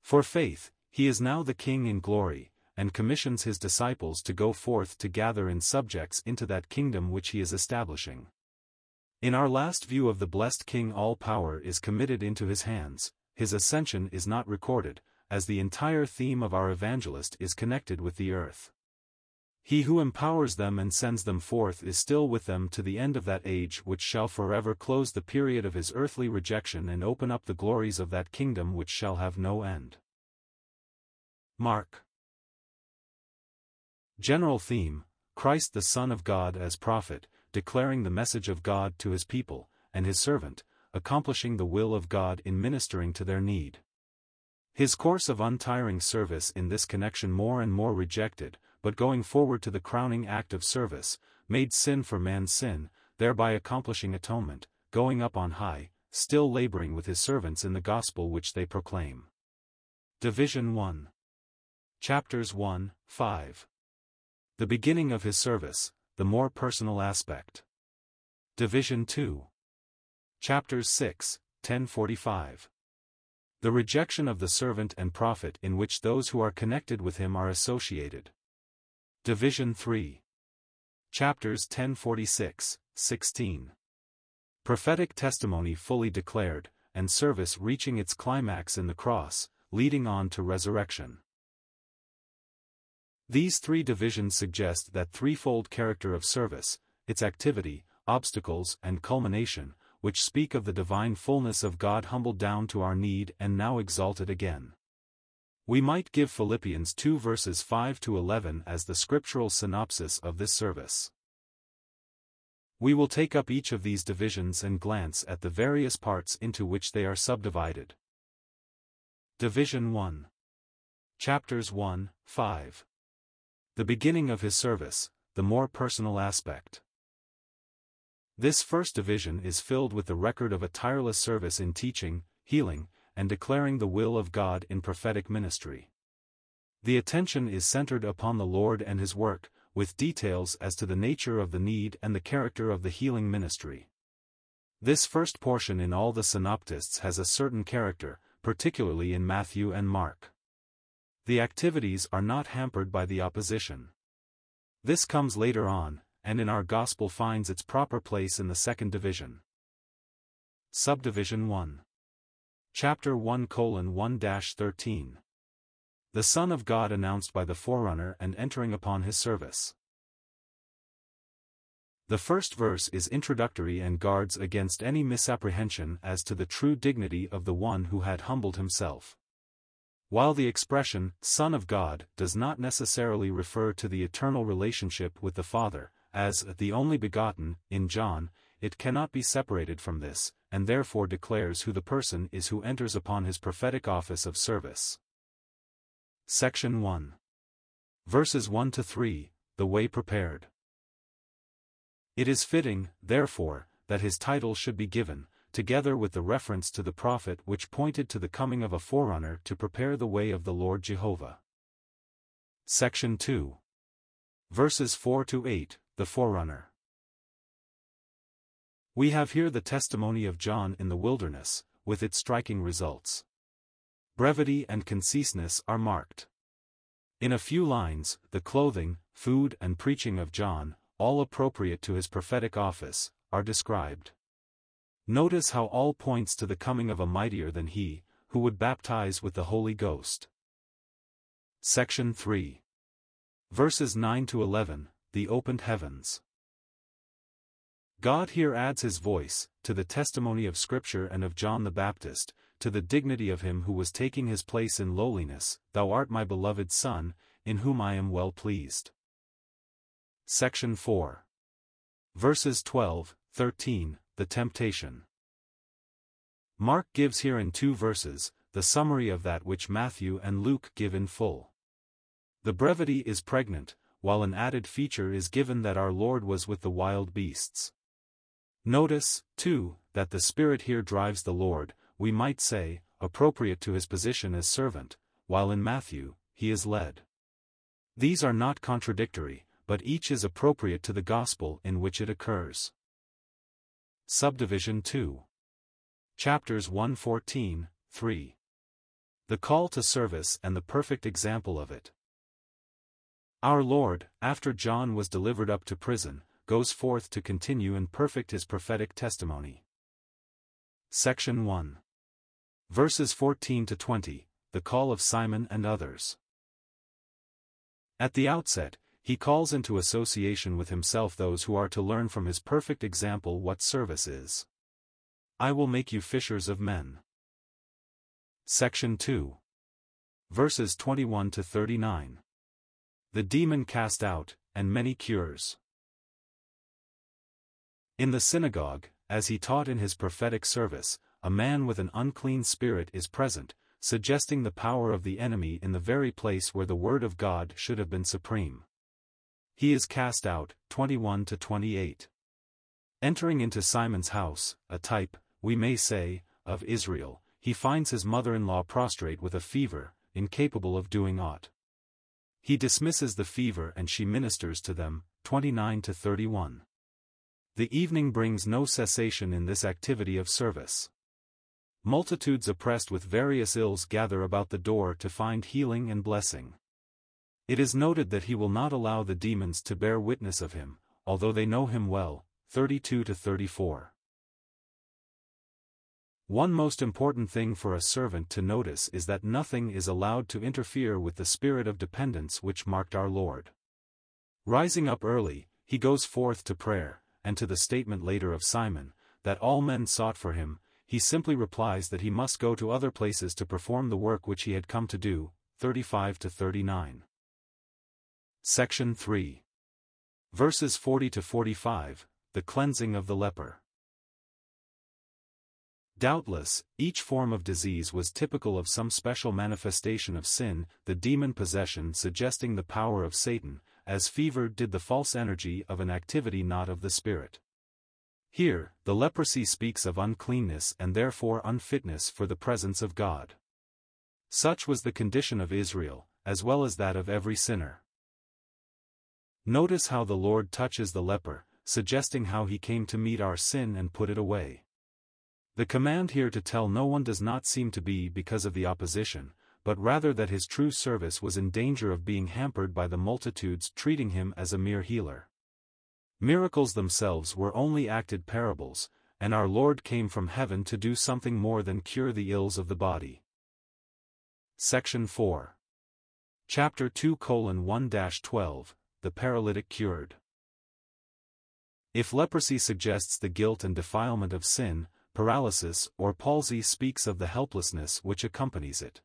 For faith, he is now the King in glory, and commissions his disciples to go forth to gather in subjects into that kingdom which he is establishing. In our last view of the blessed King, all power is committed into his hands. His ascension is not recorded, as the entire theme of our evangelist is connected with the earth. He who empowers them and sends them forth is still with them to the end of that age which shall forever close the period of his earthly rejection and open up the glories of that kingdom which shall have no end. Mark. General theme: Christ the Son of God as prophet, declaring the message of God to his people, and his servant, accomplishing the will of God in ministering to their need. His course of untiring service in this connection more and more rejected, but going forward to the crowning act of service, made sin for man's sin, thereby accomplishing atonement, going up on high, still laboring with his servants in the gospel which they proclaim. Division 1. Chapters 1-5. The beginning of his service, the more personal aspect. Division 2. Chapters 6-10-45. The rejection of the servant and prophet in which those who are connected with him are associated. Division 3. Chapters 10:46-16. Prophetic testimony fully declared, and service reaching its climax in the cross, leading on to resurrection. These three divisions suggest that threefold character of service, its activity, obstacles and culmination, which speak of the divine fullness of God humbled down to our need and now exalted again. We might give Philippians 2 verses 5-11 as the scriptural synopsis of this service. We will take up each of these divisions and glance at the various parts into which they are subdivided. Division 1. Chapters 1-5. The beginning of his service, the more personal aspect. This first division is filled with the record of a tireless service in teaching, healing, and declaring the will of God in prophetic ministry. The attention is centered upon the Lord and his work, with details as to the nature of the need and the character of the healing ministry. This first portion in all the synoptists has a certain character, particularly in Matthew and Mark. The activities are not hampered by the opposition. This comes later on, and in our Gospel finds its proper place in the second division. Subdivision 1. Chapter 1:1-13. The Son of God announced by the Forerunner and entering upon his service. The first verse is introductory and guards against any misapprehension as to the true dignity of the one who had humbled himself. While the expression, Son of God, does not necessarily refer to the eternal relationship with the Father, as the only begotten, in John, it cannot be separated from this, and therefore declares who the person is who enters upon his prophetic office of service. Section 1. Verses 1-3, The Way Prepared. It is fitting, therefore, that his title should be given, together with the reference to the prophet which pointed to the coming of a forerunner to prepare the way of the Lord Jehovah. Section 2. Verses 4-8, The Forerunner. We have here the testimony of John in the wilderness, with its striking results. Brevity and conciseness are marked. In a few lines, the clothing, food and preaching of John, all appropriate to his prophetic office, are described. Notice how all points to the coming of a mightier than he, who would baptize with the Holy Ghost. Section 3. Verses 9-11, The Opened Heavens. God here adds his voice, to the testimony of Scripture and of John the Baptist, to the dignity of him who was taking his place in lowliness, Thou art my beloved Son, in whom I am well pleased. Section 4. Verses 12-13, The Temptation. Mark gives here in 2 verses, the summary of that which Matthew and Luke give in full. The brevity is pregnant, while an added feature is given that our Lord was with the wild beasts. Notice, too, that the Spirit here drives the Lord, we might say, appropriate to his position as servant, while in Matthew, he is led. These are not contradictory, but each is appropriate to the gospel in which it occurs. Subdivision 2. Chapters 1:14-3. The call to service and the perfect example of it. Our Lord, after John was delivered up to prison, goes forth to continue and perfect his prophetic testimony. Section 1. Verses 14-20, The Call of Simon and Others. At the outset, he calls into association with himself those who are to learn from his perfect example what service is. I will make you fishers of men. Section 2. Verses 21-39. The demon cast out, and many cures. In the synagogue, as he taught in his prophetic service, a man with an unclean spirit is present, suggesting the power of the enemy in the very place where the word of God should have been supreme. He is cast out, 21-28. Entering into Simon's house, a type, we may say, of Israel, he finds his mother-in-law prostrate with a fever, incapable of doing aught. He dismisses the fever and she ministers to them, 29-31. The evening brings no cessation in this activity of service. Multitudes oppressed with various ills gather about the door to find healing and blessing. It is noted that he will not allow the demons to bear witness of him, although they know him well, 32-34. One most important thing for a servant to notice is that nothing is allowed to interfere with the spirit of dependence which marked our Lord. Rising up early, he goes forth to prayer, and to the statement later of Simon, that all men sought for him, he simply replies that he must go to other places to perform the work which he had come to do, 35-39. Section 3. Verses 40-45, The Cleansing of the Leper. Doubtless, each form of disease was typical of some special manifestation of sin, the demon possession suggesting the power of Satan, as fever did the false energy of an activity not of the Spirit. Here, the leprosy speaks of uncleanness and therefore unfitness for the presence of God. Such was the condition of Israel, as well as that of every sinner. Notice how the Lord touches the leper, suggesting how he came to meet our sin and put it away. The command here to tell no one does not seem to be because of the opposition, but rather that his true service was in danger of being hampered by the multitudes treating him as a mere healer. Miracles themselves were only acted parables, and our Lord came from heaven to do something more than cure the ills of the body. Section 4. Chapter 2:1-12, The Paralytic Cured. If leprosy suggests the guilt and defilement of sin, paralysis or palsy speaks of the helplessness which accompanies it.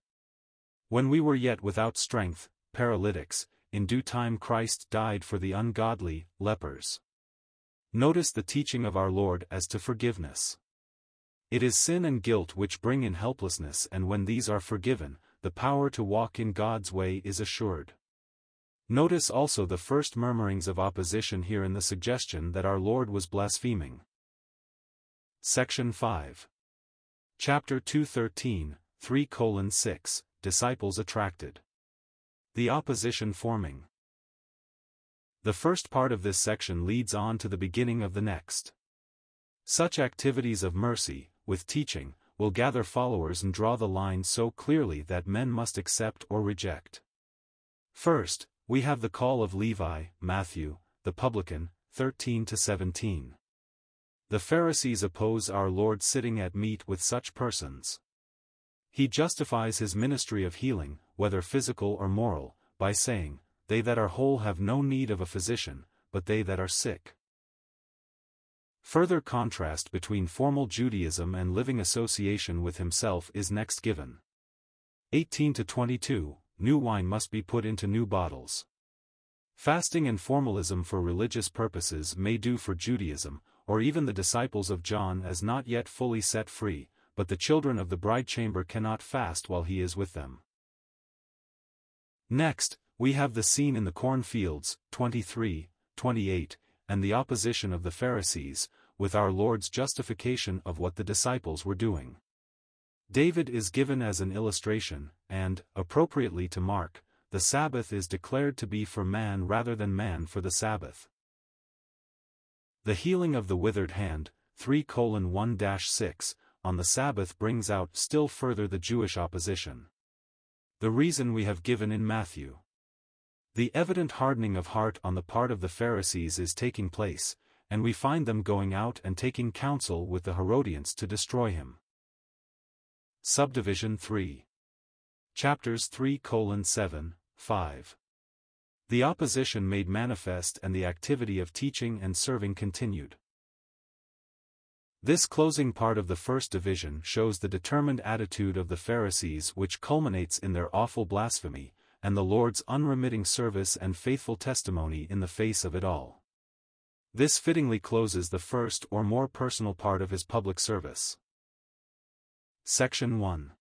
When we were yet without strength, paralytics, in due time Christ died for the ungodly, lepers. Notice the teaching of our Lord as to forgiveness. It is sin and guilt which bring in helplessness, and when these are forgiven, the power to walk in God's way is assured. Notice also the first murmurings of opposition here in the suggestion that our Lord was blaspheming. Section 5. Chapter 2:13, 3:6, Disciples Attracted. The Opposition Forming. The first part of this section leads on to the beginning of the next. Such activities of mercy, with teaching, will gather followers and draw the line so clearly that men must accept or reject. First, we have the call of Levi, Matthew, the publican, 13-17. The Pharisees oppose our Lord sitting at meat with such persons. He justifies his ministry of healing, whether physical or moral, by saying, "They that are whole have no need of a physician, but they that are sick." Further contrast between formal Judaism and living association with himself is next given. 18-22. New wine must be put into new bottles. Fasting and formalism for religious purposes may do for Judaism, or even the disciples of John as not yet fully set free, but the children of the bridechamber cannot fast while he is with them. Next, we have the scene in the cornfields, 23-28, and the opposition of the Pharisees, with our Lord's justification of what the disciples were doing. David is given as an illustration, and, appropriately to Mark, the Sabbath is declared to be for man rather than man for the Sabbath. The healing of the withered hand, 3:1-6, on the Sabbath brings out still further the Jewish opposition. The reason we have given in Matthew. The evident hardening of heart on the part of the Pharisees is taking place, and we find them going out and taking counsel with the Herodians to destroy him. Subdivision 3. Chapters 3:7-5. The opposition made manifest and the activity of teaching and serving continued. This closing part of the first division shows the determined attitude of the Pharisees, which culminates in their awful blasphemy, and the Lord's unremitting service and faithful testimony in the face of it all. This fittingly closes the first or more personal part of his public service. Section 1.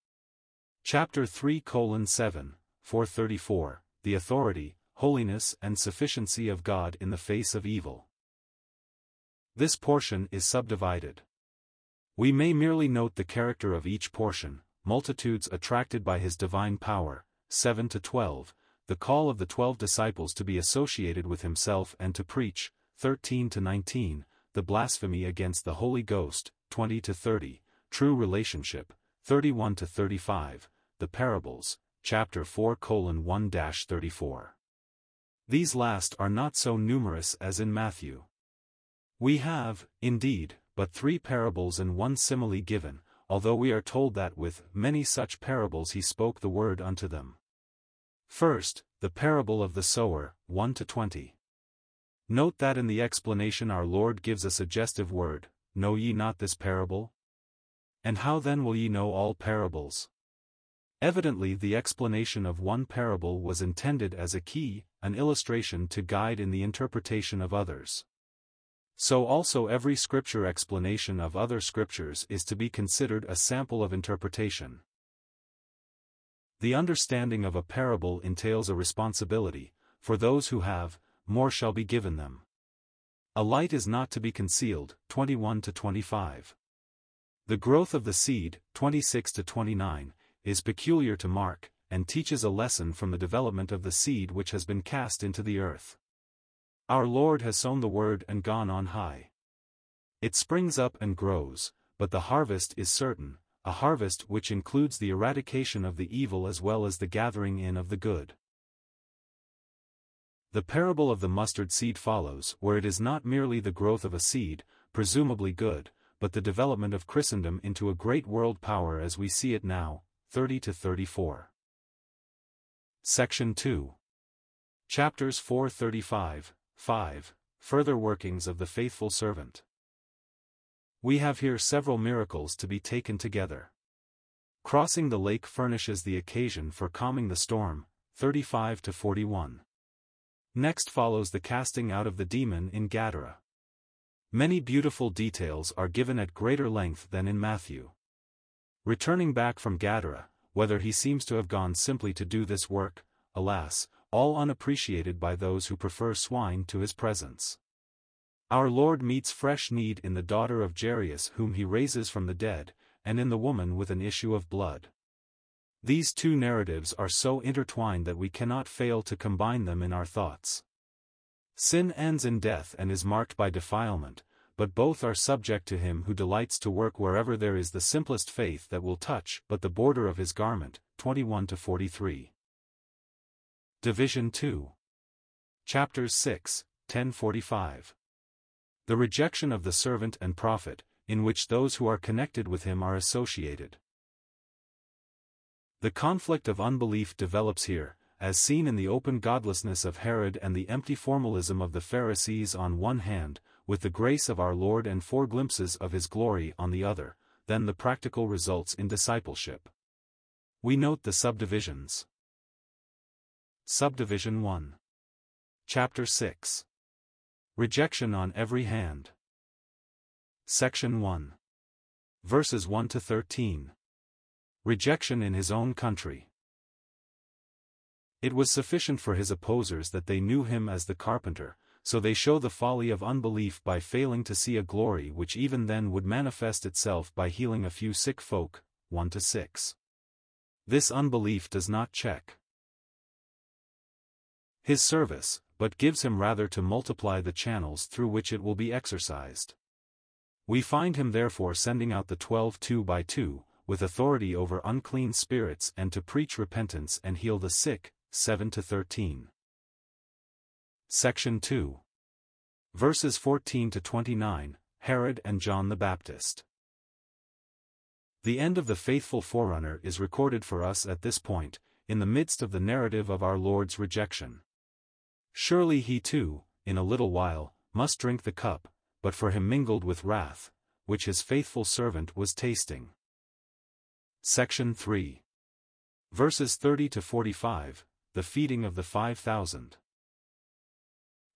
Chapter 3:7, 434, The Authority, Holiness and Sufficiency of God in the Face of Evil. This portion is subdivided. We may merely note the character of each portion: multitudes attracted by his divine power, 7-12, the call of the 12 disciples to be associated with himself and to preach, 13-19, the blasphemy against the Holy Ghost, 20-30, true relationship, 31-35, the parables, chapter 4:1-34. These last are not so numerous as in Matthew. We have, indeed, but 3 parables and 1 simile given, although we are told that with many such parables he spoke the word unto them. First, the parable of the sower, 1-20. Note that in the explanation our Lord gives a suggestive word: "Know ye not this parable? And how then will ye know all parables?" Evidently the explanation of one parable was intended as a key, an illustration to guide in the interpretation of others. So also every scripture explanation of other scriptures is to be considered a sample of interpretation. The understanding of a parable entails a responsibility: for those who have, more shall be given them. A light is not to be concealed, 21-25. The growth of the seed, 26-29, is peculiar to Mark, and teaches a lesson from the development of the seed which has been cast into the earth. Our Lord has sown the word and gone on high. It springs up and grows, but the harvest is certain, a harvest which includes the eradication of the evil as well as the gathering in of the good. The parable of the mustard seed follows, where it is not merely the growth of a seed, presumably good, but the development of Christendom into a great world power as we see it now, 30-34. Section 2. Chapters 4-35-5, Further Workings of the Faithful Servant. We have here several miracles to be taken together. Crossing the lake furnishes the occasion for calming the storm, 35-41. Next follows the casting out of the demon in Gadara. Many beautiful details are given at greater length than in Matthew. Returning back from Gadara, whether he seems to have gone simply to do this work, alas, all unappreciated by those who prefer swine to his presence. Our Lord meets fresh need in the daughter of Jairus whom he raises from the dead, and in the woman with an issue of blood. These two narratives are so intertwined that we cannot fail to combine them in our thoughts. Sin ends in death and is marked by defilement, but both are subject to him who delights to work wherever there is the simplest faith that will touch but the border of his garment, 21-43. Division 2. Chapters 6-10-45. The rejection of the servant and prophet, in which those who are connected with him are associated. The conflict of unbelief develops here, as seen in the open godlessness of Herod and the empty formalism of the Pharisees on one hand, with the grace of our Lord and four glimpses of his glory on the other, then the practical results in discipleship. We note the subdivisions. Subdivision 1. Chapter 6. Rejection on every hand. Section 1. Verses 1-13. Rejection in his own country. It was sufficient for his opposers that they knew him as the carpenter, so they show the folly of unbelief by failing to see a glory which even then would manifest itself by healing a few sick folk, 1-6. This unbelief does not check his service, but gives him rather to multiply the channels through which it will be exercised. We find him therefore sending out the 12 two by two, with authority over unclean spirits and to preach repentance and heal the sick, 7-13. Section 2. Verses 14-29, Herod and John the Baptist. The end of the faithful forerunner is recorded for us at this point, in the midst of the narrative of our Lord's rejection. Surely he too, in a little while, must drink the cup, but for him mingled with wrath, which his faithful servant was tasting. Section 3. Verses 30-45, The Feeding of the 5,000.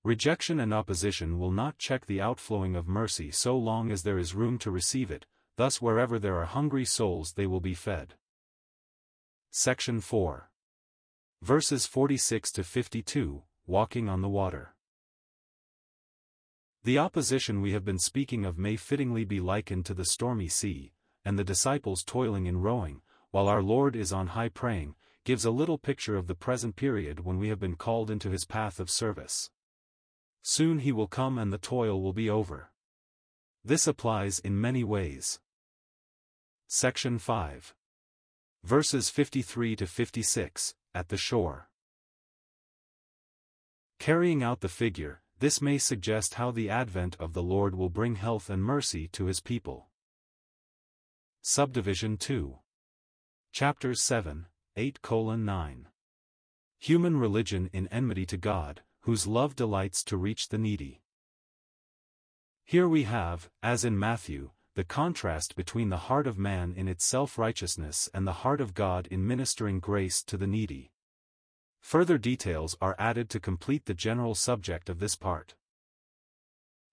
Rejection and opposition will not check the outflowing of mercy so long as there is room to receive it, thus wherever there are hungry souls they will be fed. Section 4. Verses 46-52, Walking on the Water. The opposition we have been speaking of may fittingly be likened to the stormy sea, and the disciples toiling in rowing, while our Lord is on high praying, gives a little picture of the present period when we have been called into his path of service. Soon he will come and the toil will be over. This applies in many ways. Section 5. Verses 53-56, At the Shore. Carrying out the figure, this may suggest how the advent of the Lord will bring health and mercy to his people. Subdivision 2. Chapters 7-8-9. Human religion in enmity to God, whose love delights to reach the needy. Here we have, as in Matthew, the contrast between the heart of man in its self-righteousness and the heart of God in ministering grace to the needy. Further details are added to complete the general subject of this part.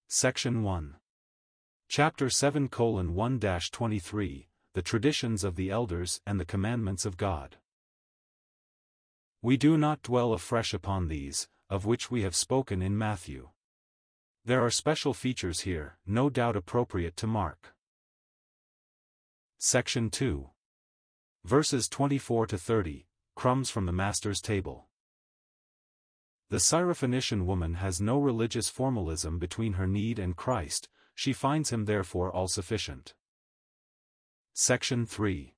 Section 1. Chapter 7:1-23, The Traditions of the Elders and the Commandments of God. We do not dwell afresh upon these, of which we have spoken in Matthew. There are special features here, no doubt appropriate to mark. Section 2. Verses 24-30, Crumbs from the Master's Table. The Syrophoenician woman has no religious formalism between her need and Christ, she finds him therefore all-sufficient. Section 3.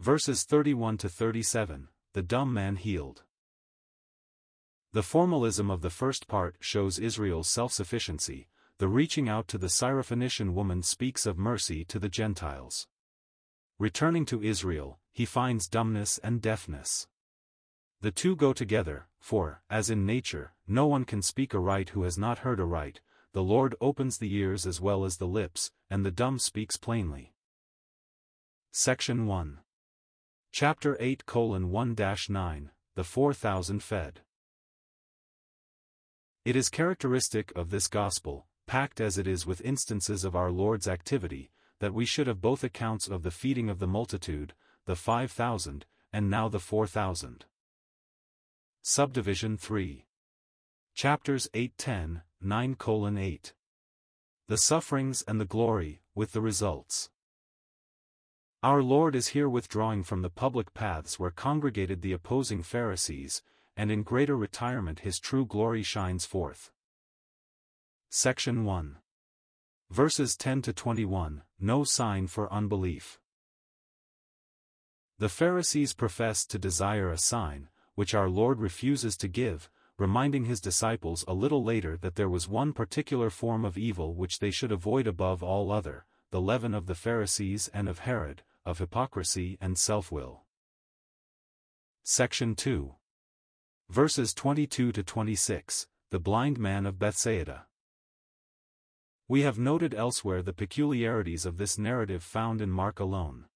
Verses 31-37, The Dumb Man Healed. The formalism of the first part shows Israel's self-sufficiency, the the reaching out to the Syrophoenician woman speaks of mercy to the Gentiles. Returning to Israel, he finds dumbness and deafness. The two go together, for, as in nature, no one can speak aright who has not heard aright, the Lord opens the ears as well as the lips, and the dumb speaks plainly. Section 1. Chapter 8:1-9, The 4,000 Fed. It is characteristic of this gospel, packed as it is with instances of our Lord's activity, that we should have both accounts of the feeding of the multitude, the 5,000, and now the 4,000. Subdivision 3. Chapters 8-10, 9:8. The sufferings and the glory, with the results. Our Lord is here withdrawing from the public paths where congregated the opposing Pharisees, and in greater retirement his true glory shines forth. Section 1. Verses 10-21, No Sign for Unbelief. The Pharisees profess to desire a sign, which our Lord refuses to give, reminding his disciples a little later that there was one particular form of evil which they should avoid above all other, the leaven of the Pharisees and of Herod, of hypocrisy and self-will. Section 2. Verses 22-26, The Blind Man of Bethsaida. We have noted elsewhere the peculiarities of this narrative found in Mark alone.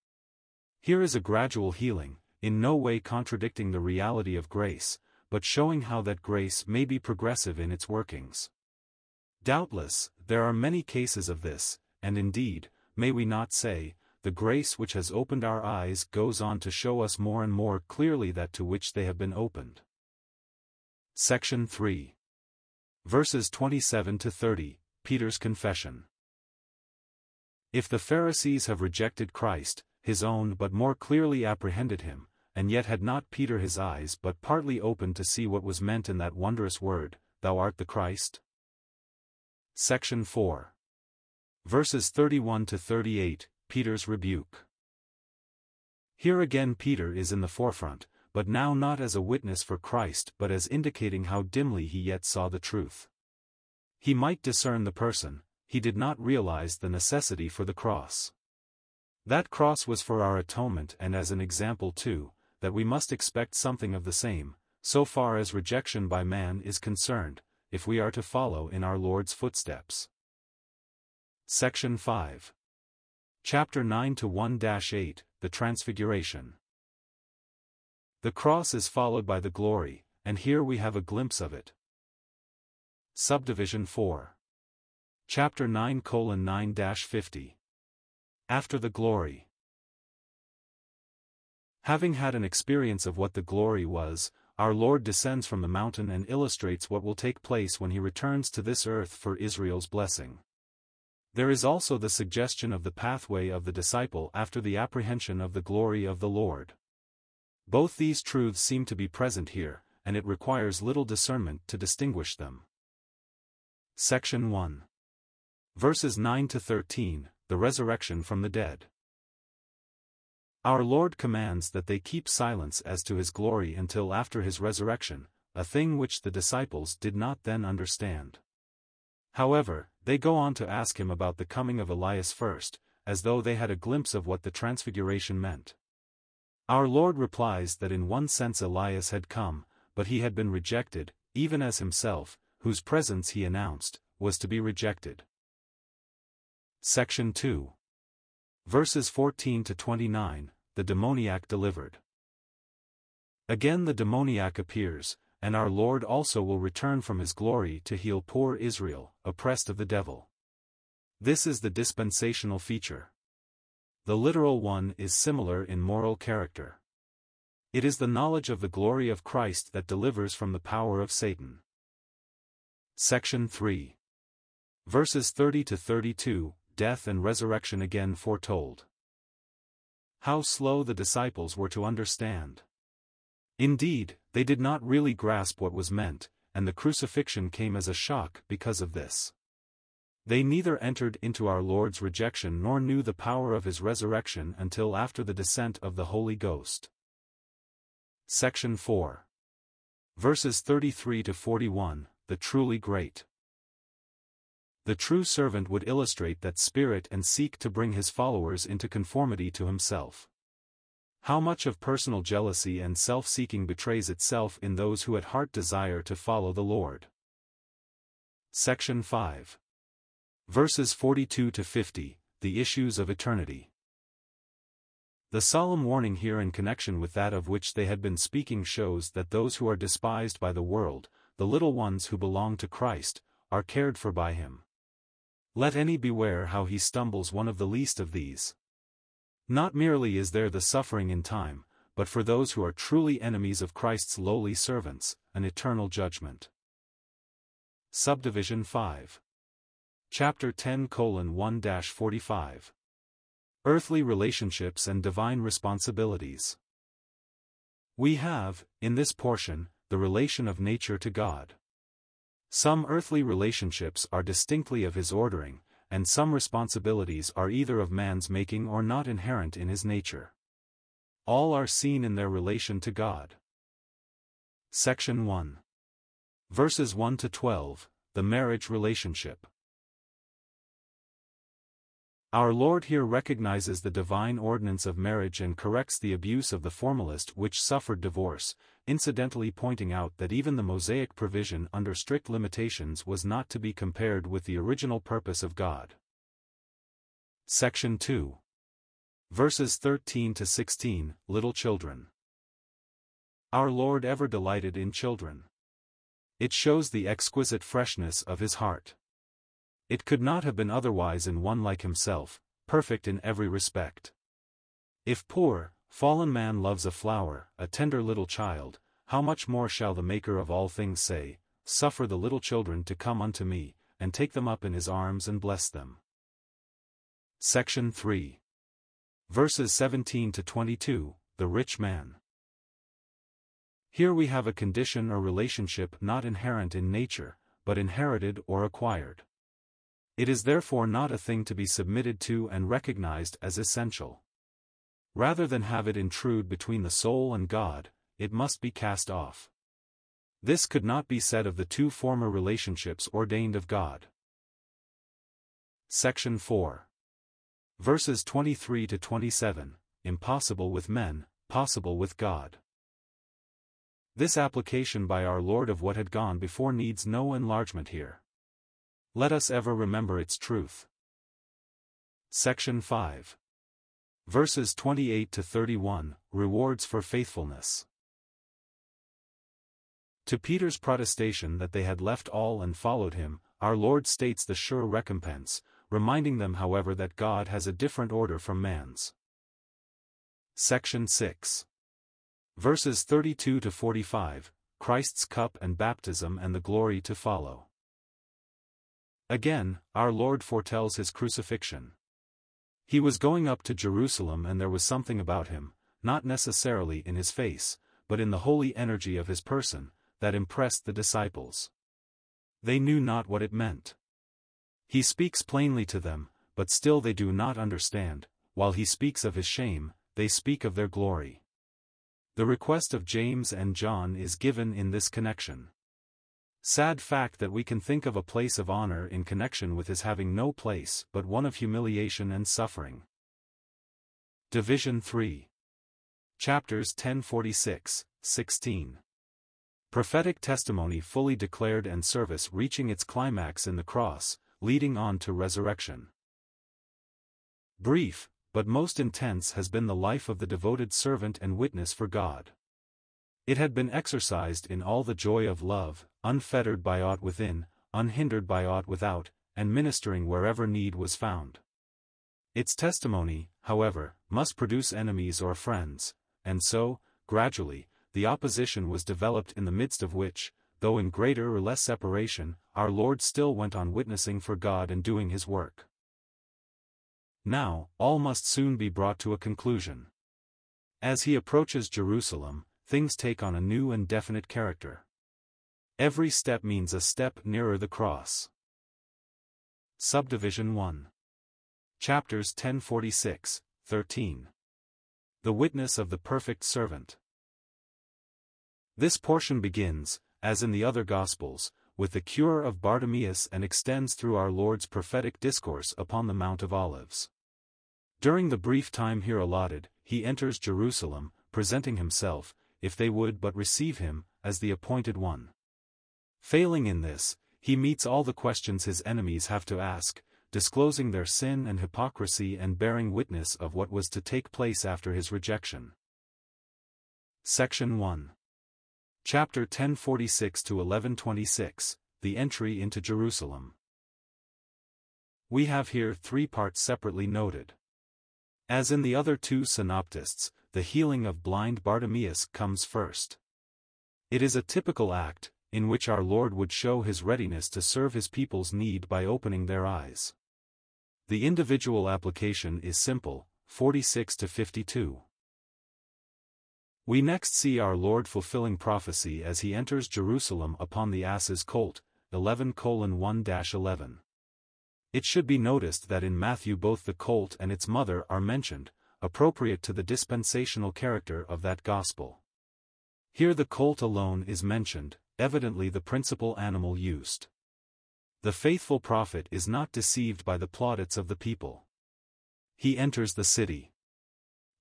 Here is a gradual healing, in no way contradicting the reality of grace, but showing how that grace may be progressive in its workings. Doubtless, there are many cases of this, and indeed, may we not say, the grace which has opened our eyes goes on to show us more and more clearly that to which they have been opened. Section 3. Verses 27-30, Peter's Confession. If the Pharisees have rejected Christ, his own but more clearly apprehended him, and yet had not Peter his eyes but partly opened to see what was meant in that wondrous word, Thou art the Christ? Section 4. Verses 31-38, Peter's Rebuke. Here again Peter is in the forefront, but now not as a witness for Christ but as indicating how dimly he yet saw the truth. He might discern the person, he did not realize the necessity for the cross. That cross was for our atonement and as an example too, that we must expect something of the same, so far as rejection by man is concerned, if we are to follow in our Lord's footsteps. Section 5. Chapter 9:1-8, The Transfiguration. The cross is followed by the glory, and here we have a glimpse of it. Subdivision 4. Chapter 9:9-50. After the glory. Having had an experience of what the glory was, our Lord descends from the mountain and illustrates what will take place when he returns to this earth for Israel's blessing. There is also the suggestion of the pathway of the disciple after the apprehension of the glory of the Lord. Both these truths seem to be present here, and it requires little discernment to distinguish them. Section 1. Verses 9-13, The Resurrection from the Dead. Our Lord commands that they keep silence as to his glory until after his resurrection, a thing which the disciples did not then understand. However, they go on to ask him about the coming of Elias first, as though they had a glimpse of what the transfiguration meant. Our Lord replies that in one sense Elias had come, but he had been rejected, even as himself, whose presence he announced, was to be rejected. Section 2. Verses 14-29, The Demoniac Delivered. Again the demoniac appears, and our Lord also will return from his glory to heal poor Israel, oppressed of the devil. This is the dispensational feature. The literal one is similar in moral character. It is the knowledge of the glory of Christ that delivers from the power of Satan. Section 3. Verses 30-32, Death and Resurrection again foretold. How slow the disciples were to understand. Indeed, they did not really grasp what was meant, and the crucifixion came as a shock because of this. They neither entered into our Lord's rejection nor knew the power of his resurrection until after the descent of the Holy Ghost. Section 4. Verses 33-41, The Truly Great. the true servant would illustrate that spirit and seek to bring his followers into conformity to himself. How much of personal jealousy and self-seeking betrays itself in those who at heart desire to follow the Lord. Section 5. Verses 42 to 50, The Issues of Eternity. The solemn warning here in connection with that of which they had been speaking shows that those who are despised by the world, the little ones who belong to Christ, are cared for by him. Let any beware how he stumbles one of the least of these. Not merely is there the suffering in time, but for those who are truly enemies of Christ's lowly servants, an eternal judgment. Subdivision 5. Chapter 10:1-45. Earthly relationships and divine responsibilities. We have, in this portion, the relation of nature to God. Some earthly relationships are distinctly of his ordering, and some responsibilities are either of man's making or not inherent in his nature. All are seen in their relation to God. Section 1. Verses 1 to 12, The Marriage Relationship. Our Lord here recognizes the divine ordinance of marriage and corrects the abuse of the formalist which suffered divorce, incidentally pointing out that even the Mosaic provision under strict limitations was not to be compared with the original purpose of God. Section 2. Verses 13 to 16, Little Children. Our Lord ever delighted in children. It shows the exquisite freshness of his heart. It could not have been otherwise in one like himself, perfect in every respect. If poor, fallen man loves a flower, a tender little child, how much more shall the Maker of all things say, "Suffer the little children to come unto me, and take them up in his arms and bless them." Section 3. Verses 17 to 22, The Rich Man. Here we have a condition or relationship not inherent in nature, but inherited or acquired. It is therefore not a thing to be submitted to and recognized as essential. Rather than have it intrude between the soul and God, it must be cast off. This could not be said of the two former relationships ordained of God. Section 4. Verses 23 to 27, Impossible with men, possible with God. This application by our Lord of what had gone before needs no enlargement here. Let us ever remember its truth. Section 5. Verses 28 to 31, Rewards for Faithfulness. To Peter's protestation that they had left all and followed him, our Lord states the sure recompense, reminding them however that God has a different order from man's. Section 6. Verses 32 to 45, Christ's Cup and Baptism and the Glory to Follow. Again, our Lord foretells his crucifixion. He was going up to Jerusalem and there was something about him, not necessarily in his face, but in the holy energy of his person, that impressed the disciples. They knew not what it meant. He speaks plainly to them, but still they do not understand. While he speaks of his shame, they speak of their glory. The request of James and John is given in this connection. Sad fact that we can think of a place of honor in connection with his having no place but one of humiliation and suffering. Division 3. Chapters 10:46-16. Prophetic testimony fully declared and service reaching its climax in the cross, leading on to resurrection. Brief, but most intense has been the life of the devoted servant and witness for God. It had been exercised in all the joy of love, unfettered by aught within, unhindered by aught without, and ministering wherever need was found. Its testimony, however, must produce enemies or friends, and so, gradually, the opposition was developed in the midst of which, though in greater or less separation, our Lord still went on witnessing for God and doing his work. Now, all must soon be brought to a conclusion. As he approaches Jerusalem, things take on a new and definite character. Every step means a step nearer the cross. Subdivision 1. Chapters 10:46-13. The Witness of the Perfect Servant. This portion begins, as in the other Gospels, with the cure of Bartimaeus and extends through our Lord's prophetic discourse upon the Mount of Olives. During the brief time here allotted, he enters Jerusalem, presenting himself, if they would but receive him, as the appointed one. Failing in this, he meets all the questions his enemies have to ask, disclosing their sin and hypocrisy and bearing witness of what was to take place after his rejection. Section 1. Chapter 1046–1126, The Entry into Jerusalem. We have here three parts separately noted. As in the other two synoptists, the healing of blind Bartimaeus comes first. It is a typical act, in which our Lord would show his readiness to serve his people's need by opening their eyes. The individual application is simple, 46–52. We next see our Lord fulfilling prophecy as he enters Jerusalem upon the ass's colt, 11:1–11. It should be noticed that in Matthew both the colt and its mother are mentioned, appropriate to the dispensational character of that gospel. Here the colt alone is mentioned, evidently the principal animal used. The faithful prophet is not deceived by the plaudits of the people. He enters the city.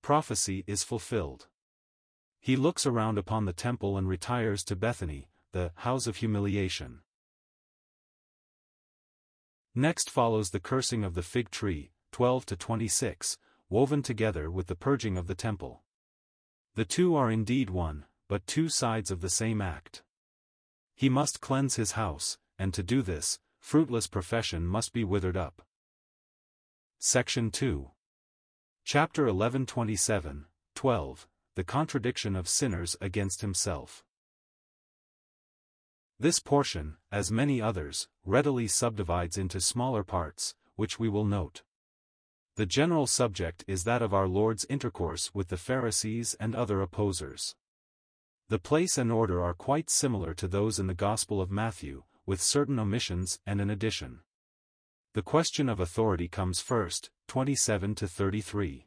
Prophecy is fulfilled. He looks around upon the temple and retires to Bethany, the house of humiliation. Next follows the cursing of the fig tree, 12–26, woven together with the purging of the temple. The two are indeed one, but two sides of the same act. He must cleanse his house, and to do this, fruitless profession must be withered up. Section 2. Chapter 11:27–12, The Contradiction of Sinners Against Himself. This portion, as many others, readily subdivides into smaller parts, which we will note. The general subject is that of our Lord's intercourse with the Pharisees and other opposers. The place and order are quite similar to those in the Gospel of Matthew, with certain omissions and an addition. The question of authority comes first, 27–33.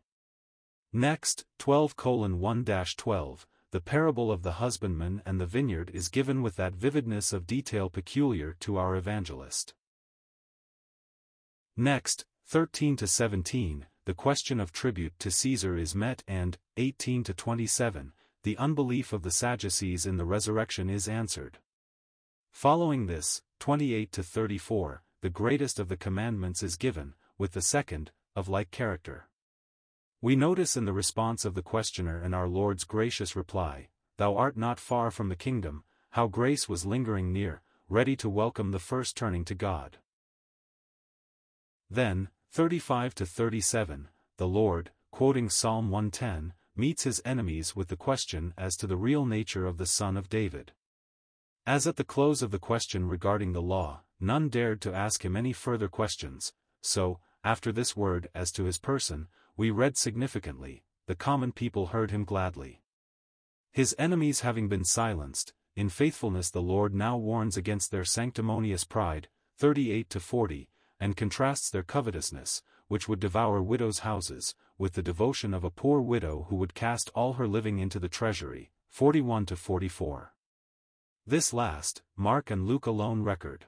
Next, 12:1–12, the parable of the husbandman and the vineyard is given with that vividness of detail peculiar to our evangelist. Next, 13–17, the question of tribute to Caesar is met, and 18–27, the unbelief of the Sadducees in the resurrection is answered. Following this, 28–34, the greatest of the commandments is given, with the second, of like character. We notice in the response of the questioner and our Lord's gracious reply, "Thou art not far from the kingdom," how grace was lingering near, ready to welcome the first turning to God. Then, 35–37, the Lord, quoting Psalm 110, meets his enemies with the question as to the real nature of the Son of David. As at the close of the question regarding the law, none dared to ask him any further questions, so, after this word as to his person, we read significantly, "The common people heard him gladly." His enemies having been silenced, in faithfulness the Lord now warns against their sanctimonious pride, 38–40, and contrasts their covetousness, which would devour widows' houses, with the devotion of a poor widow who would cast all her living into the treasury, 41–44. This last, Mark and Luke alone record.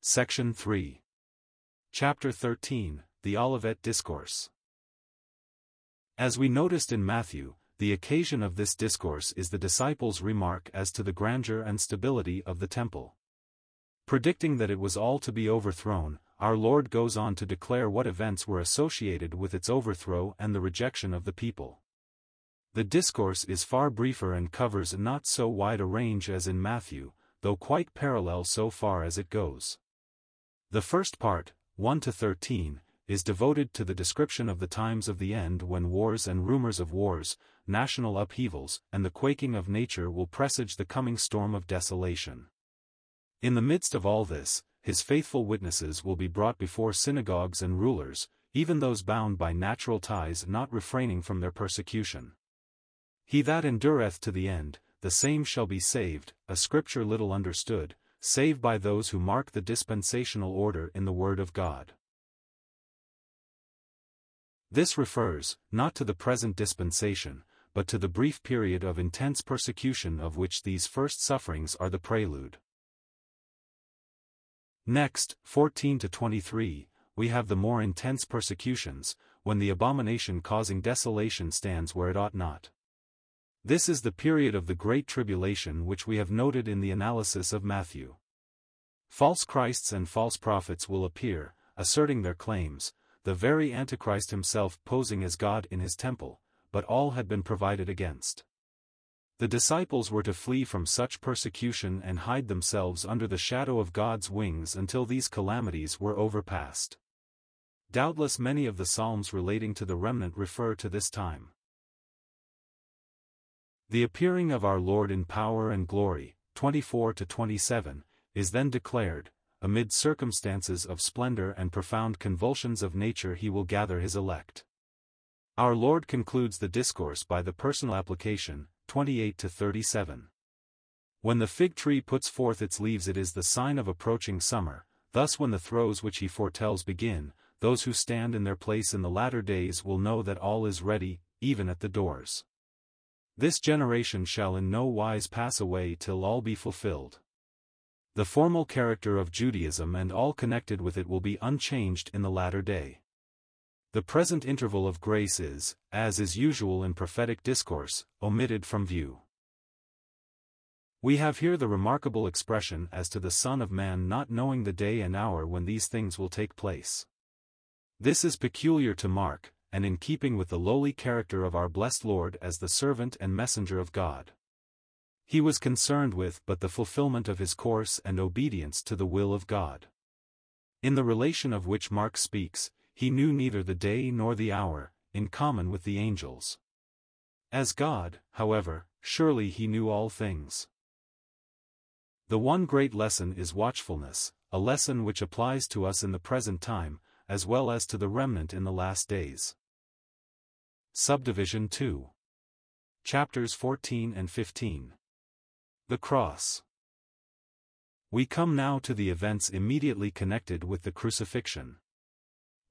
Section 3. Chapter 13. The Olivet Discourse. As we noticed in Matthew, the occasion of this discourse is the disciples' remark as to the grandeur and stability of the temple. Predicting that it was all to be overthrown, our Lord goes on to declare what events were associated with its overthrow and the rejection of the people. The discourse is far briefer and covers not so wide a range as in Matthew, though quite parallel so far as it goes. The first part, 1–13, is devoted to the description of the times of the end when wars and rumors of wars, national upheavals, and the quaking of nature will presage the coming storm of desolation. In the midst of all this, his faithful witnesses will be brought before synagogues and rulers, even those bound by natural ties not refraining from their persecution. "He that endureth to the end, the same shall be saved," a scripture little understood, save by those who mark the dispensational order in the Word of God. This refers, not to the present dispensation, but to the brief period of intense persecution of which these first sufferings are the prelude. Next, 14-23, we have the more intense persecutions, when the abomination causing desolation stands where it ought not. This is the period of the Great Tribulation which we have noted in the analysis of Matthew. False Christs and false prophets will appear, asserting their claims, the very Antichrist himself posing as God in his temple, but all had been provided against. The disciples were to flee from such persecution and hide themselves under the shadow of God's wings until these calamities were overpassed. Doubtless many of the Psalms relating to the remnant refer to this time. The appearing of our Lord in power and glory, 24-27, is then declared. Amid circumstances of splendor and profound convulsions of nature he will gather his elect. Our Lord concludes the discourse by the personal application, 28-37. When the fig tree puts forth its leaves it is the sign of approaching summer, thus when the throes which he foretells begin, those who stand in their place in the latter days will know that all is ready, even at the doors. This generation shall in no wise pass away till all be fulfilled. The formal character of Judaism and all connected with it will be unchanged in the latter day. The present interval of grace is, as is usual in prophetic discourse, omitted from view. We have here the remarkable expression as to the Son of Man not knowing the day and hour when these things will take place. This is peculiar to Mark, and in keeping with the lowly character of our blessed Lord as the servant and messenger of God. He was concerned with but the fulfillment of his course and obedience to the will of God. In the relation of which Mark speaks, he knew neither the day nor the hour, in common with the angels. As God, however, surely he knew all things. The one great lesson is watchfulness, a lesson which applies to us in the present time, as well as to the remnant in the last days. Subdivision 2. Chapters 14 and 15. The Cross. We come now to the events immediately connected with the crucifixion.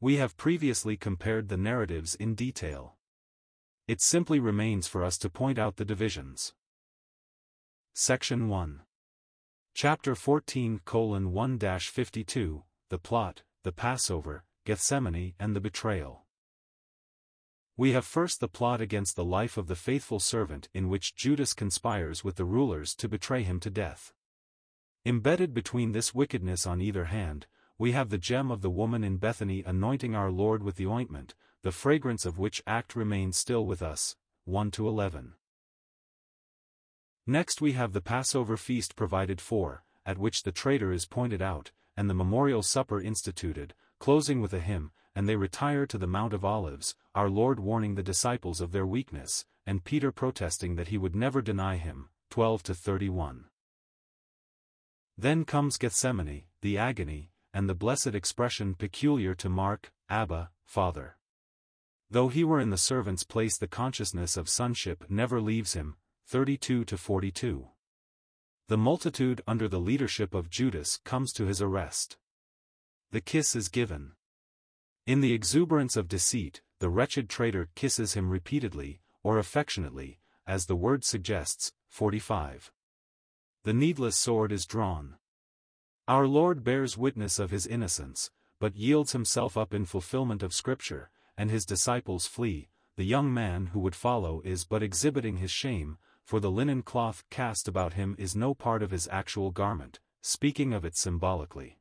We have previously compared the narratives in detail. It simply remains for us to point out the divisions. Section 1. Chapter 14:1-52, The Plot, the Passover, Gethsemane and the Betrayal. We have first the plot against the life of the faithful servant in which Judas conspires with the rulers to betray him to death. Embedded between this wickedness on either hand, we have the gem of the woman in Bethany anointing our Lord with the ointment, the fragrance of which act remains still with us, 1-11. Next we have the Passover feast provided for, at which the traitor is pointed out, and the memorial supper instituted, closing with a hymn, and they retire to the Mount of Olives, our Lord warning the disciples of their weakness, and Peter protesting that he would never deny him, 12-31. Then comes Gethsemane, the agony, and the blessed expression peculiar to Mark, Abba, Father. Though he were in the servant's place the consciousness of sonship never leaves him, 32-42. The multitude under the leadership of Judas comes to his arrest. The kiss is given. In the exuberance of deceit, the wretched traitor kisses him repeatedly, or affectionately, as the word suggests, 45. The needless sword is drawn. Our Lord bears witness of his innocence, but yields himself up in fulfillment of Scripture, and his disciples flee, the young man who would follow is but exhibiting his shame, for the linen cloth cast about him is no part of his actual garment, speaking of it symbolically.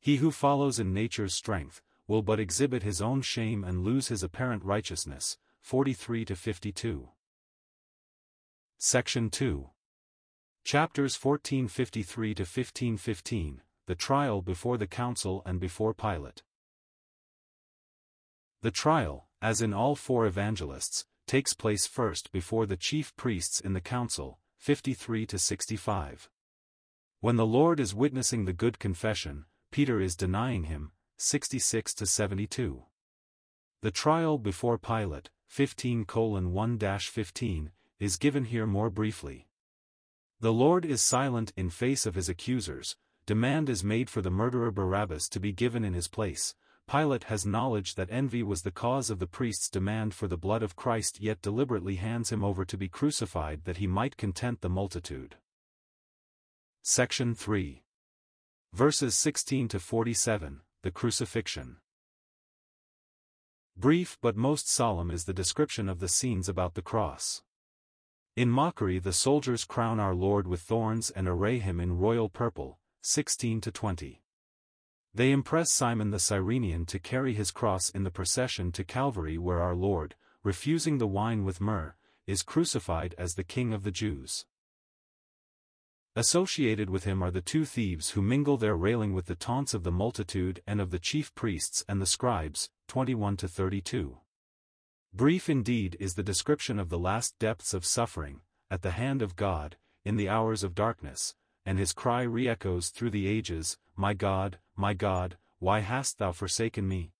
He who follows in nature's strength, will but exhibit his own shame and lose his apparent righteousness, 43-52. Section 2. Chapters 14:53-15:15, The Trial before the Council and before Pilate. The trial, as in all four evangelists, takes place first before the chief priests in the council, 53-65. When the Lord is witnessing the good confession, Peter is denying him, 66-72. The trial before Pilate, 15:1-15, is given here more briefly. The Lord is silent in face of his accusers, demand is made for the murderer Barabbas to be given in his place. Pilate has knowledge that envy was the cause of the priest's demand for the blood of Christ, yet deliberately hands him over to be crucified that he might content the multitude. Section 3. Verses 16-47, the Crucifixion. Brief but most solemn is the description of the scenes about the cross. In mockery the soldiers crown our Lord with thorns and array him in royal purple, 16-20. They impress Simon the Cyrenian to carry his cross in the procession to Calvary, where our Lord, refusing the wine with myrrh, is crucified as the King of the Jews. Associated with him are the two thieves who mingle their railing with the taunts of the multitude and of the chief priests and the scribes, 21-32. Brief indeed is the description of the last depths of suffering, at the hand of God, in the hours of darkness, and his cry re-echoes through the ages, my God, why hast thou forsaken me?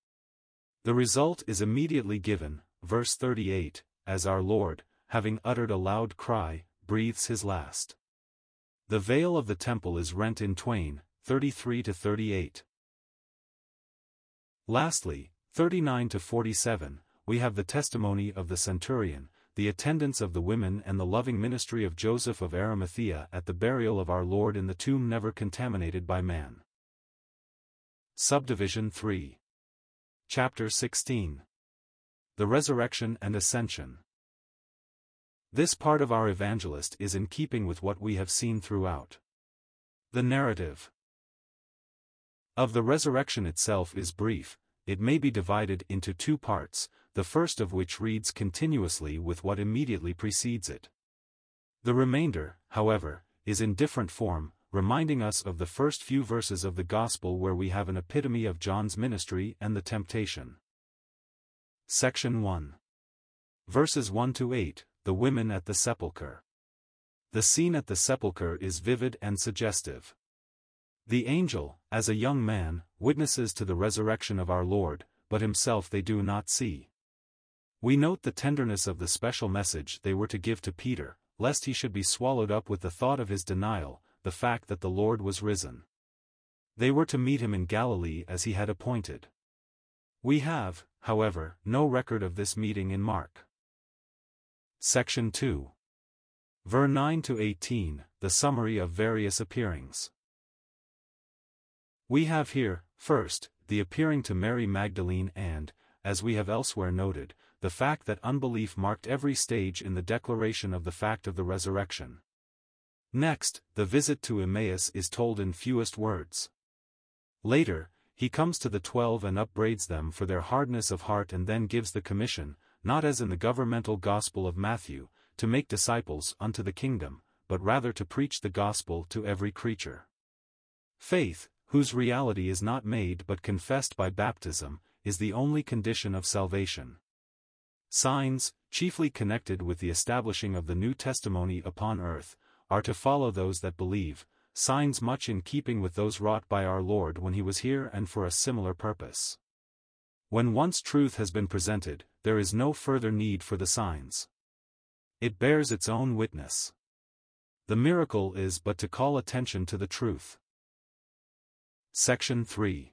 The result is immediately given, verse 38, as our Lord, having uttered a loud cry, breathes his last. The veil of the temple is rent in twain, 33-38. Lastly, 39-47, we have the testimony of the centurion, the attendance of the women and the loving ministry of Joseph of Arimathea at the burial of our Lord in the tomb never contaminated by man. Subdivision 3. Chapter 16. The Resurrection and Ascension. This part of our evangelist is in keeping with what we have seen throughout. The narrative of the resurrection itself is brief. It may be divided into two parts, the first of which reads continuously with what immediately precedes it. The remainder, however, is in different form, reminding us of the first few verses of the Gospel, where we have an epitome of John's ministry and the temptation. Section 1. Verses 1-8. The women at the sepulchre. The scene at the sepulchre is vivid and suggestive. The angel, as a young man, witnesses to the resurrection of our Lord, but himself they do not see. We note the tenderness of the special message they were to give to Peter, lest he should be swallowed up with the thought of his denial, the fact that the Lord was risen. They were to meet him in Galilee as he had appointed. We have, however, no record of this meeting in Mark. Section 2. Ver 9-18, the summary of various appearings. We have here, first, the appearing to Mary Magdalene and, as we have elsewhere noted, the fact that unbelief marked every stage in the declaration of the fact of the resurrection. Next, the visit to Emmaus is told in fewest words. Later, he comes to the 12 and upbraids them for their hardness of heart, and then gives the commission, not as in the governmental Gospel of Matthew, to make disciples unto the kingdom, but rather to preach the gospel to every creature. Faith, whose reality is not made but confessed by baptism, is the only condition of salvation. Signs, chiefly connected with the establishing of the new testimony upon earth, are to follow those that believe, signs much in keeping with those wrought by our Lord when he was here and for a similar purpose. When once truth has been presented, there is no further need for the signs. It bears its own witness. The miracle is but to call attention to the truth. Section 3.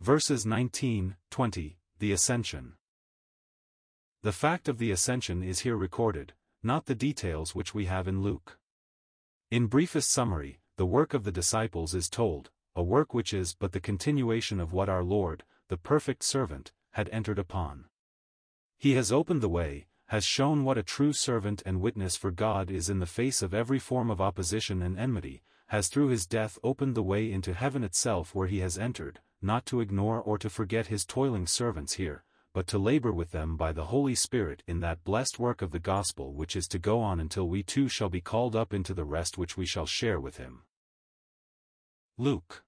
Verses 19-20, the Ascension. The fact of the Ascension is here recorded, not the details which we have in Luke. In briefest summary, the work of the disciples is told, a work which is but the continuation of what our Lord, the perfect servant, had entered upon. He has opened the way, has shown what a true servant and witness for God is in the face of every form of opposition and enmity, has through his death opened the way into heaven itself, where he has entered, not to ignore or to forget his toiling servants here, but to labor with them by the Holy Spirit in that blessed work of the gospel which is to go on until we too shall be called up into the rest which we shall share with him. Luke.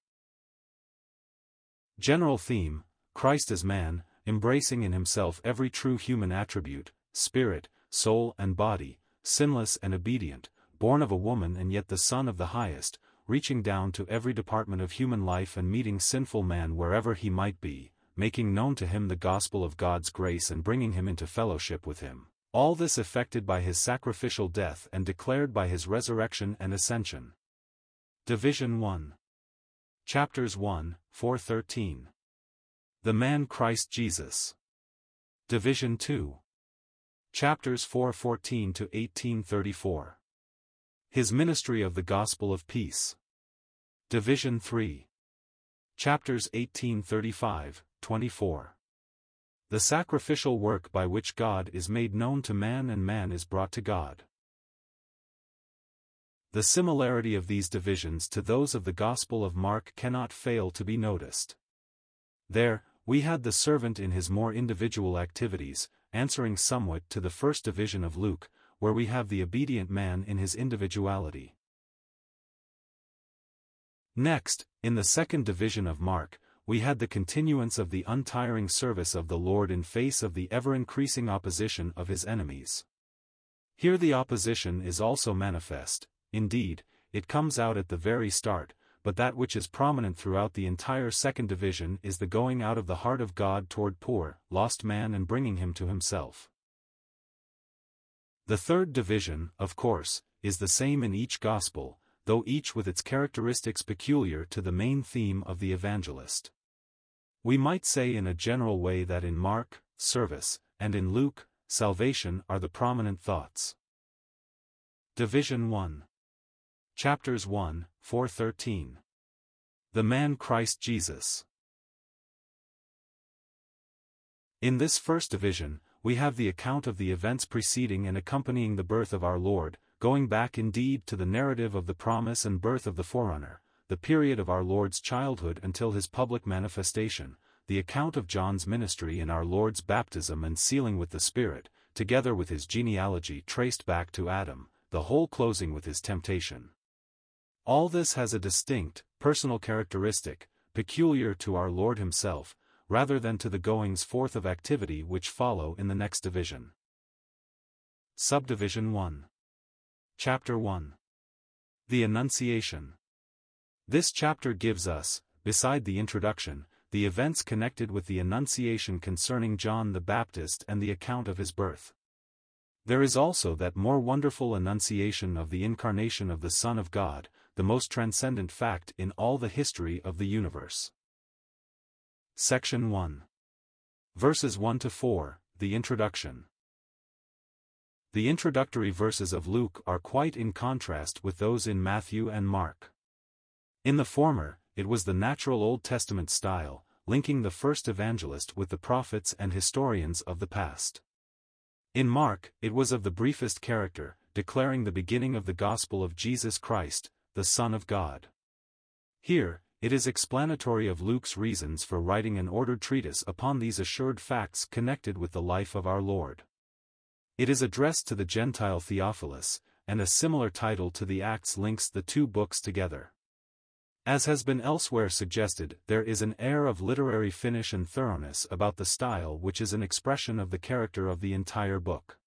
General theme: Christ as man, embracing in himself every true human attribute, spirit, soul and body, sinless and obedient, born of a woman and yet the Son of the Highest, reaching down to every department of human life and meeting sinful man wherever he might be, making known to him the gospel of God's grace and bringing him into fellowship with him. All this effected by his sacrificial death and declared by his resurrection and ascension. Division 1. Chapters 1, 4-13. The Man Christ Jesus. Division 2. Chapters 4:14 to 18:34. His Ministry of the Gospel of Peace. Division 3. Chapters 18:35-24. The sacrificial work by which God is made known to man and man is brought to God. The similarity of these divisions to those of the Gospel of Mark cannot fail to be noticed. There, we had the servant in his more individual activities, answering somewhat to the first division of Luke, where we have the obedient man in his individuality. Next, in the second division of Mark, we had the continuance of the untiring service of the Lord in face of the ever-increasing opposition of his enemies. Here the opposition is also manifest, indeed, it comes out at the very start, but that which is prominent throughout the entire second division is the going out of the heart of God toward poor, lost man and bringing him to himself. The third division, of course, is the same in each gospel, though each with its characteristics peculiar to the main theme of the evangelist. We might say in a general way that in Mark, service, and in Luke, salvation are the prominent thoughts. Division 1. Chapters 1:4-13. The Man Christ Jesus. In this first division, we have the account of the events preceding and accompanying the birth of our Lord, going back indeed to the narrative of the promise and birth of the forerunner, the period of our Lord's childhood until his public manifestation, the account of John's ministry and our Lord's baptism and sealing with the Spirit, together with his genealogy traced back to Adam, the whole closing with his temptation. All this has a distinct, personal characteristic, peculiar to our Lord himself, rather than to the goings forth of activity which follow in the next division. Subdivision 1. Chapter 1. The Annunciation. This chapter gives us, beside the introduction, the events connected with the Annunciation concerning John the Baptist and the account of his birth. There is also that more wonderful Annunciation of the incarnation of the Son of God, the most transcendent fact in all the history of the universe. Section 1. Verses 1-4, the Introduction. The introductory verses of Luke are quite in contrast with those in Matthew and Mark. In the former, it was the natural Old Testament style, linking the first evangelist with the prophets and historians of the past. In Mark, it was of the briefest character, declaring the beginning of the gospel of Jesus Christ, the Son of God. Here, it is explanatory of Luke's reasons for writing an ordered treatise upon these assured facts connected with the life of our Lord. It is addressed to the Gentile Theophilus, and a similar title to the Acts links the two books together. As has been elsewhere suggested, there is an air of literary finish and thoroughness about the style which is an expression of the character of the entire book.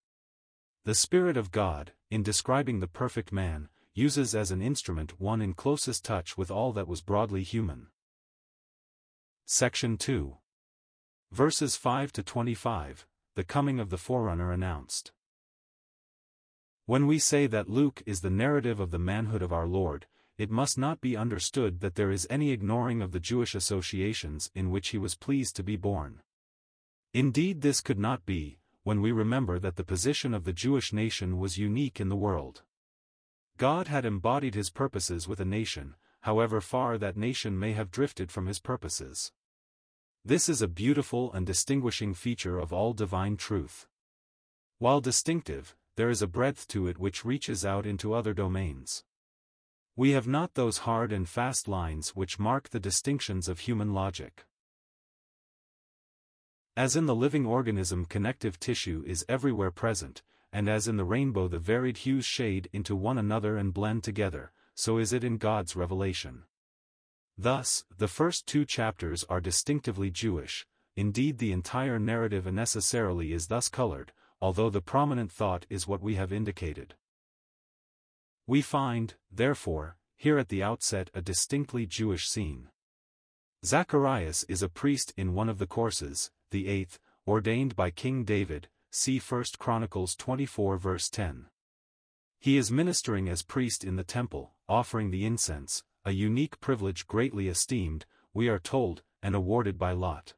The Spirit of God, in describing the perfect man, uses as an instrument one in closest touch with all that was broadly human. Section 2. Verses 5-25. The coming of the forerunner announced. When we say that Luke is the narrative of the manhood of our Lord, it must not be understood that there is any ignoring of the Jewish associations in which he was pleased to be born. Indeed, this could not be, when we remember that the position of the Jewish nation was unique in the world. God had embodied his purposes with a nation, however far that nation may have drifted from his purposes. This is a beautiful and distinguishing feature of all divine truth. While distinctive, there is a breadth to it which reaches out into other domains. We have not those hard and fast lines which mark the distinctions of human logic. As in the living organism, connective tissue is everywhere present, and as in the rainbow the varied hues shade into one another and blend together, so is it in God's revelation. Thus, the first two chapters are distinctively Jewish, indeed the entire narrative necessarily is thus colored, although the prominent thought is what we have indicated. We find, therefore, here at the outset a distinctly Jewish scene. Zacharias is a priest in one of the courses, the eighth, ordained by King David, see 1 Chronicles 24 verse 10. He is ministering as priest in the temple, offering the incense, a unique privilege greatly esteemed, we are told, and awarded by lot.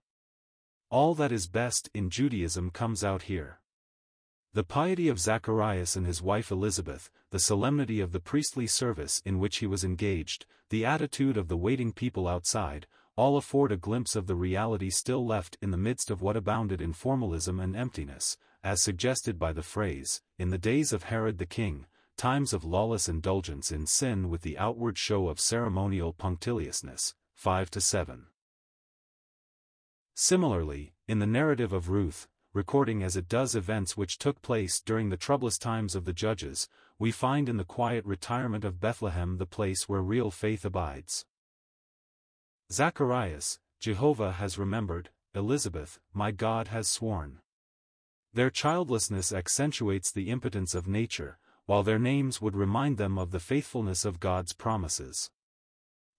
All that is best in Judaism comes out here. The piety of Zacharias and his wife Elizabeth, the solemnity of the priestly service in which he was engaged, the attitude of the waiting people outside, all afford a glimpse of the reality still left in the midst of what abounded in formalism and emptiness, as suggested by the phrase, in the days of Herod the king, times of lawless indulgence in sin with the outward show of ceremonial punctiliousness, 5-7. Similarly, in the narrative of Ruth, recording as it does events which took place during the troublous times of the judges, we find in the quiet retirement of Bethlehem the place where real faith abides. Zacharias, Jehovah has remembered, Elizabeth, my God has sworn. Their childlessness accentuates the impotence of nature, while their names would remind them of the faithfulness of God's promises.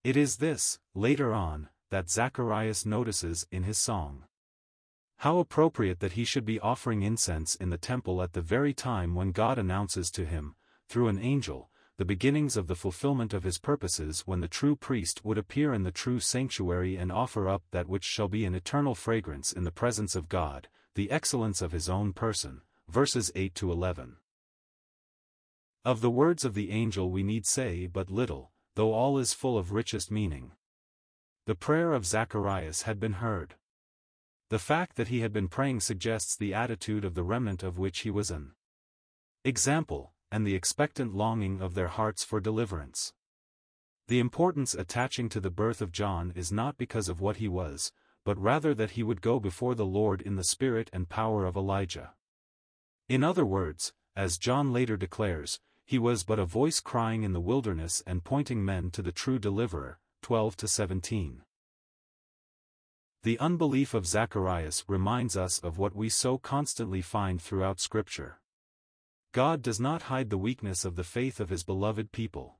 It is this, later on, that Zacharias notices in his song. How appropriate that he should be offering incense in the temple at the very time when God announces to him, through an angel, the beginnings of the fulfillment of his purposes when the true priest would appear in the true sanctuary and offer up that which shall be an eternal fragrance in the presence of God, the excellence of his own person, verses 8-11. Of the words of the angel we need say but little, though all is full of richest meaning. The prayer of Zacharias had been heard. The fact that he had been praying suggests the attitude of the remnant of which he was an example, and the expectant longing of their hearts for deliverance. The importance attaching to the birth of John is not because of what he was, but rather that he would go before the Lord in the spirit and power of Elijah. In other words, as John later declares, he was but a voice crying in the wilderness and pointing men to the true deliverer, 12-17. The unbelief of Zacharias reminds us of what we so constantly find throughout Scripture. God does not hide the weakness of the faith of his beloved people.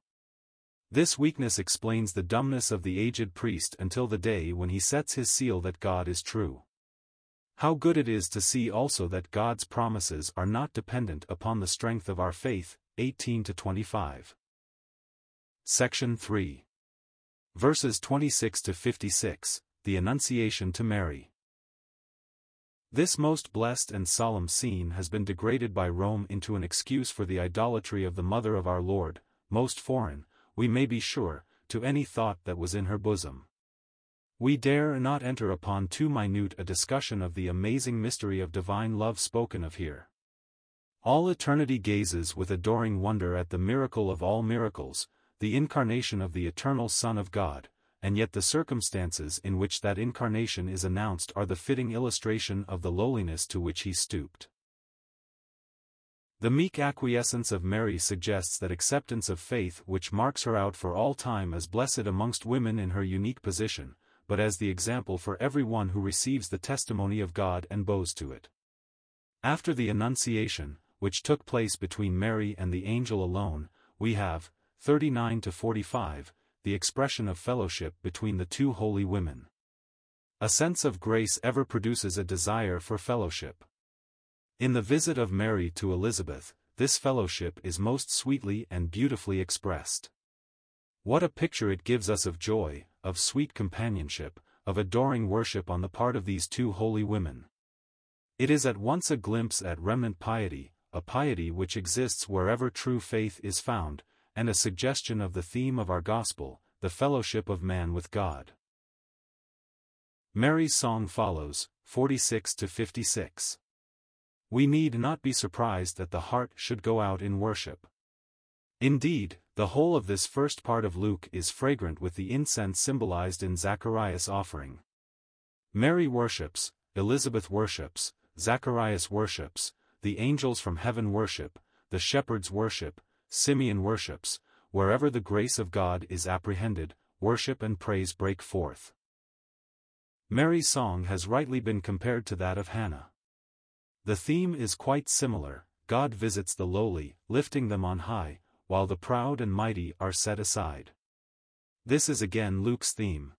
This weakness explains the dumbness of the aged priest until the day when he sets his seal that God is true. How good it is to see also that God's promises are not dependent upon the strength of our faith, 18-25. Section 3. Verses 26-56. The Annunciation to Mary. This most blessed and solemn scene has been degraded by Rome into an excuse for the idolatry of the mother of our Lord, most foreign, we may be sure, to any thought that was in her bosom. We dare not enter upon too minute a discussion of the amazing mystery of divine love spoken of here. All eternity gazes with adoring wonder at the miracle of all miracles, the incarnation of the eternal Son of God, and yet the circumstances in which that incarnation is announced are the fitting illustration of the lowliness to which he stooped. The meek acquiescence of Mary suggests that acceptance of faith which marks her out for all time as blessed amongst women in her unique position, but as the example for everyone who receives the testimony of God and bows to it. After the Annunciation, which took place between Mary and the angel alone, we have, 39-45, the expression of fellowship between the two holy women. A sense of grace ever produces a desire for fellowship. In the visit of Mary to Elizabeth, this fellowship is most sweetly and beautifully expressed. What a picture it gives us of joy, of sweet companionship, of adoring worship on the part of these two holy women. It is at once a glimpse at remnant piety, a piety which exists wherever true faith is found, and a suggestion of the theme of our gospel, the fellowship of man with God. Mary's song follows, 46-56. We need not be surprised that the heart should go out in worship. Indeed, the whole of this first part of Luke is fragrant with the incense symbolized in Zacharias' offering. Mary worships, Elizabeth worships, Zacharias worships, the angels from heaven worship, the shepherds worship, Simeon worships, wherever the grace of God is apprehended, worship and praise break forth. Mary's song has rightly been compared to that of Hannah. The theme is quite similar, God visits the lowly, lifting them on high, while the proud and mighty are set aside. This is again Luke's theme.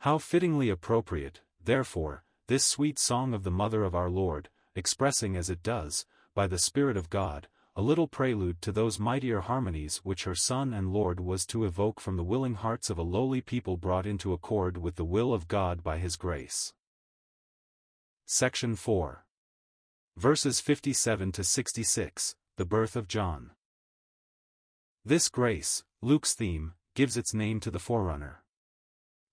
How fittingly appropriate, therefore, this sweet song of the Mother of our Lord, expressing as it does, by the Spirit of God, a little prelude to those mightier harmonies which her Son and Lord was to evoke from the willing hearts of a lowly people brought into accord with the will of God by his grace. Section 4. Verses 57-66, the birth of John. This grace, Luke's theme, gives its name to the forerunner.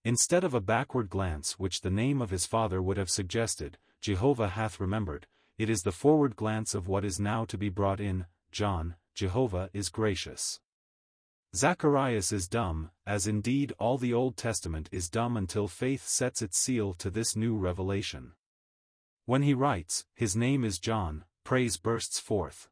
Instead of a backward glance which the name of his father would have suggested, Jehovah hath remembered, it is the forward glance of what is now to be brought in, John, Jehovah is gracious. Zacharias is dumb, as indeed all the Old Testament is dumb until faith sets its seal to this new revelation. When he writes, his name is John, praise bursts forth.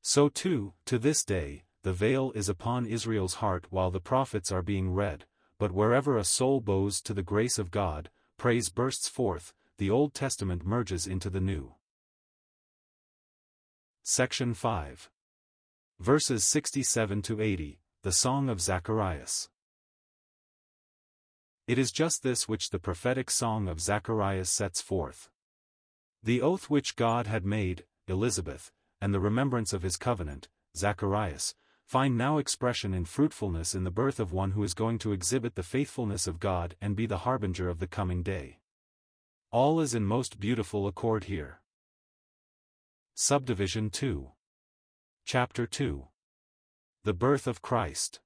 So too, to this day, the veil is upon Israel's heart while the prophets are being read, but wherever a soul bows to the grace of God, praise bursts forth, the Old Testament merges into the New. Section 5. Verses 67-80, the Song of Zacharias. It is just this which the prophetic song of Zacharias sets forth. The oath which God had made, Elizabeth, and the remembrance of his covenant, Zacharias, find now expression in fruitfulness in the birth of one who is going to exhibit the faithfulness of God and be the harbinger of the coming day. All is in most beautiful accord here. Subdivision 2. Chapter 2. The birth of Christ.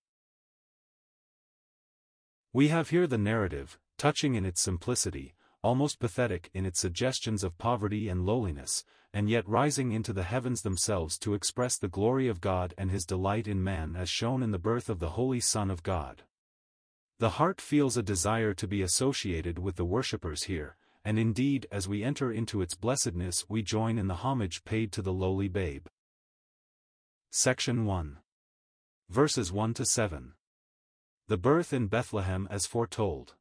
We have here the narrative, touching in its simplicity, almost pathetic in its suggestions of poverty and lowliness, and yet rising into the heavens themselves to express the glory of God and his delight in man as shown in the birth of the Holy Son of God. The heart feels a desire to be associated with the worshippers here, and indeed as we enter into its blessedness we join in the homage paid to the lowly babe. Section 1. Verses 1-7. The birth in Bethlehem as foretold.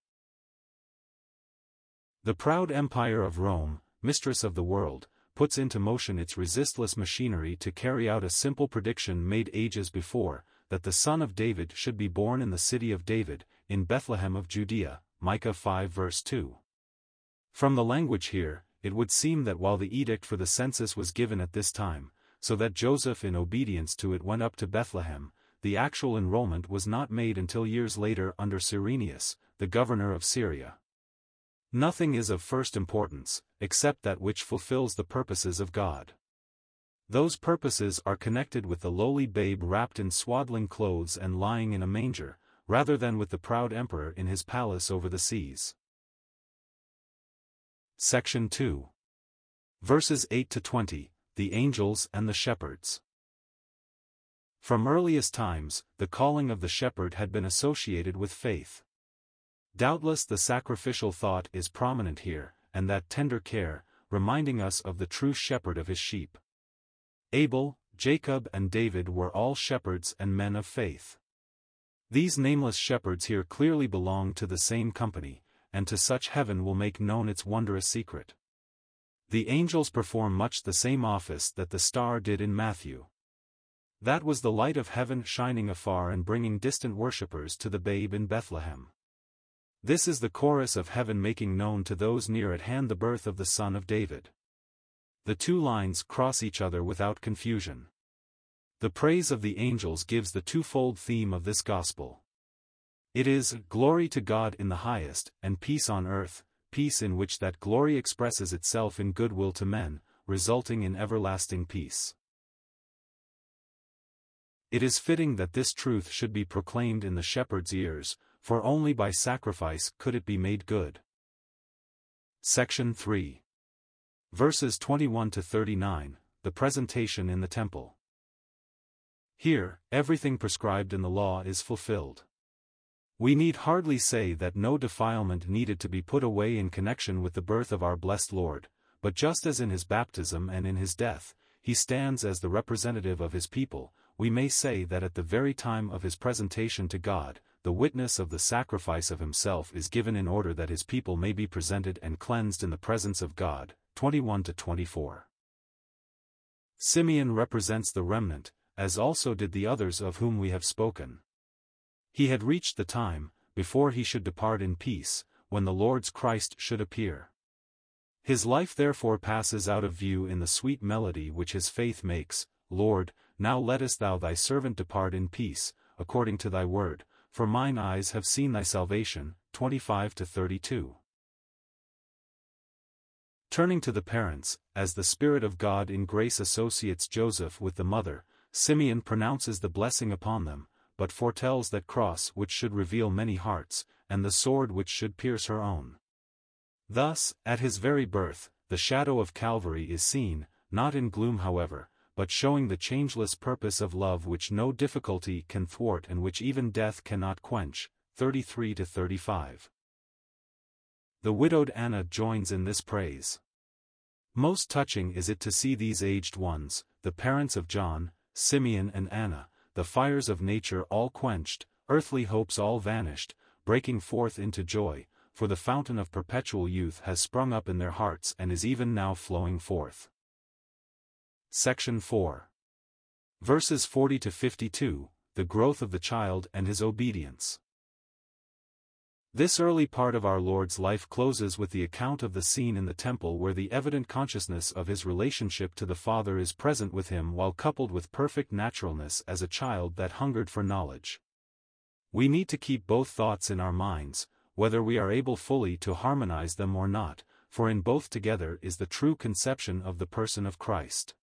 The proud empire of Rome, mistress of the world, puts into motion its resistless machinery to carry out a simple prediction made ages before, that the son of David should be born in the city of David, in Bethlehem of Judea, Micah 5 verse 2. From the language here, it would seem that while the edict for the census was given at this time, so that Joseph in obedience to it went up to Bethlehem, the actual enrollment was not made until years later under Cyrenius, the governor of Syria. Nothing is of first importance, except that which fulfills the purposes of God. Those purposes are connected with the lowly babe wrapped in swaddling clothes and lying in a manger, rather than with the proud emperor in his palace over the seas. Section 2. Verses 8-20, the angels and the shepherds. From earliest times, the calling of the shepherd had been associated with faith. Doubtless the sacrificial thought is prominent here, and that tender care, reminding us of the true shepherd of his sheep. Abel, Jacob and David were all shepherds and men of faith. These nameless shepherds here clearly belong to the same company, and to such heaven will make known its wondrous secret. The angels perform much the same office that the star did in Matthew. That was the light of heaven shining afar and bringing distant worshippers to the babe in Bethlehem. This is the chorus of heaven making known to those near at hand the birth of the Son of David. The two lines cross each other without confusion. The praise of the angels gives the twofold theme of this gospel. It is, glory to God in the highest, and peace on earth, peace in which that glory expresses itself in goodwill to men, resulting in everlasting peace. It is fitting that this truth should be proclaimed in the shepherd's ears, for only by sacrifice could it be made good. Section 3. Verses 21-39, the presentation in the temple. Here, everything prescribed in the law is fulfilled. We need hardly say that no defilement needed to be put away in connection with the birth of our blessed Lord, but just as in his baptism and in his death, he stands as the representative of his people, we may say that at the very time of his presentation to God, the witness of the sacrifice of himself is given in order that his people may be presented and cleansed in the presence of God, 21-24. Simeon represents the remnant, as also did the others of whom we have spoken. He had reached the time, before he should depart in peace, when the Lord's Christ should appear. His life therefore passes out of view in the sweet melody which his faith makes, Lord, now lettest thou thy servant depart in peace, according to thy word, for mine eyes have seen thy salvation, 25-32. Turning to the parents, as the Spirit of God in grace associates Joseph with the mother, Simeon pronounces the blessing upon them, but foretells that cross which should reveal many hearts, and the sword which should pierce her own. Thus, at his very birth, the shadow of Calvary is seen, not in gloom however, but showing the changeless purpose of love which no difficulty can thwart and which even death cannot quench. 33-35. The widowed Anna joins in this praise. Most touching is it to see these aged ones, the parents of John, Simeon and Anna, the fires of nature all quenched, earthly hopes all vanished, breaking forth into joy, for the fountain of perpetual youth has sprung up in their hearts and is even now flowing forth. Section 4. Verses 40-52, the growth of the child and his obedience. This early part of our Lord's life closes with the account of the scene in the temple where the evident consciousness of his relationship to the Father is present with him while coupled with perfect naturalness as a child that hungered for knowledge. We need to keep both thoughts in our minds, whether we are able fully to harmonize them or not, for in both together is the true conception of the person of Christ.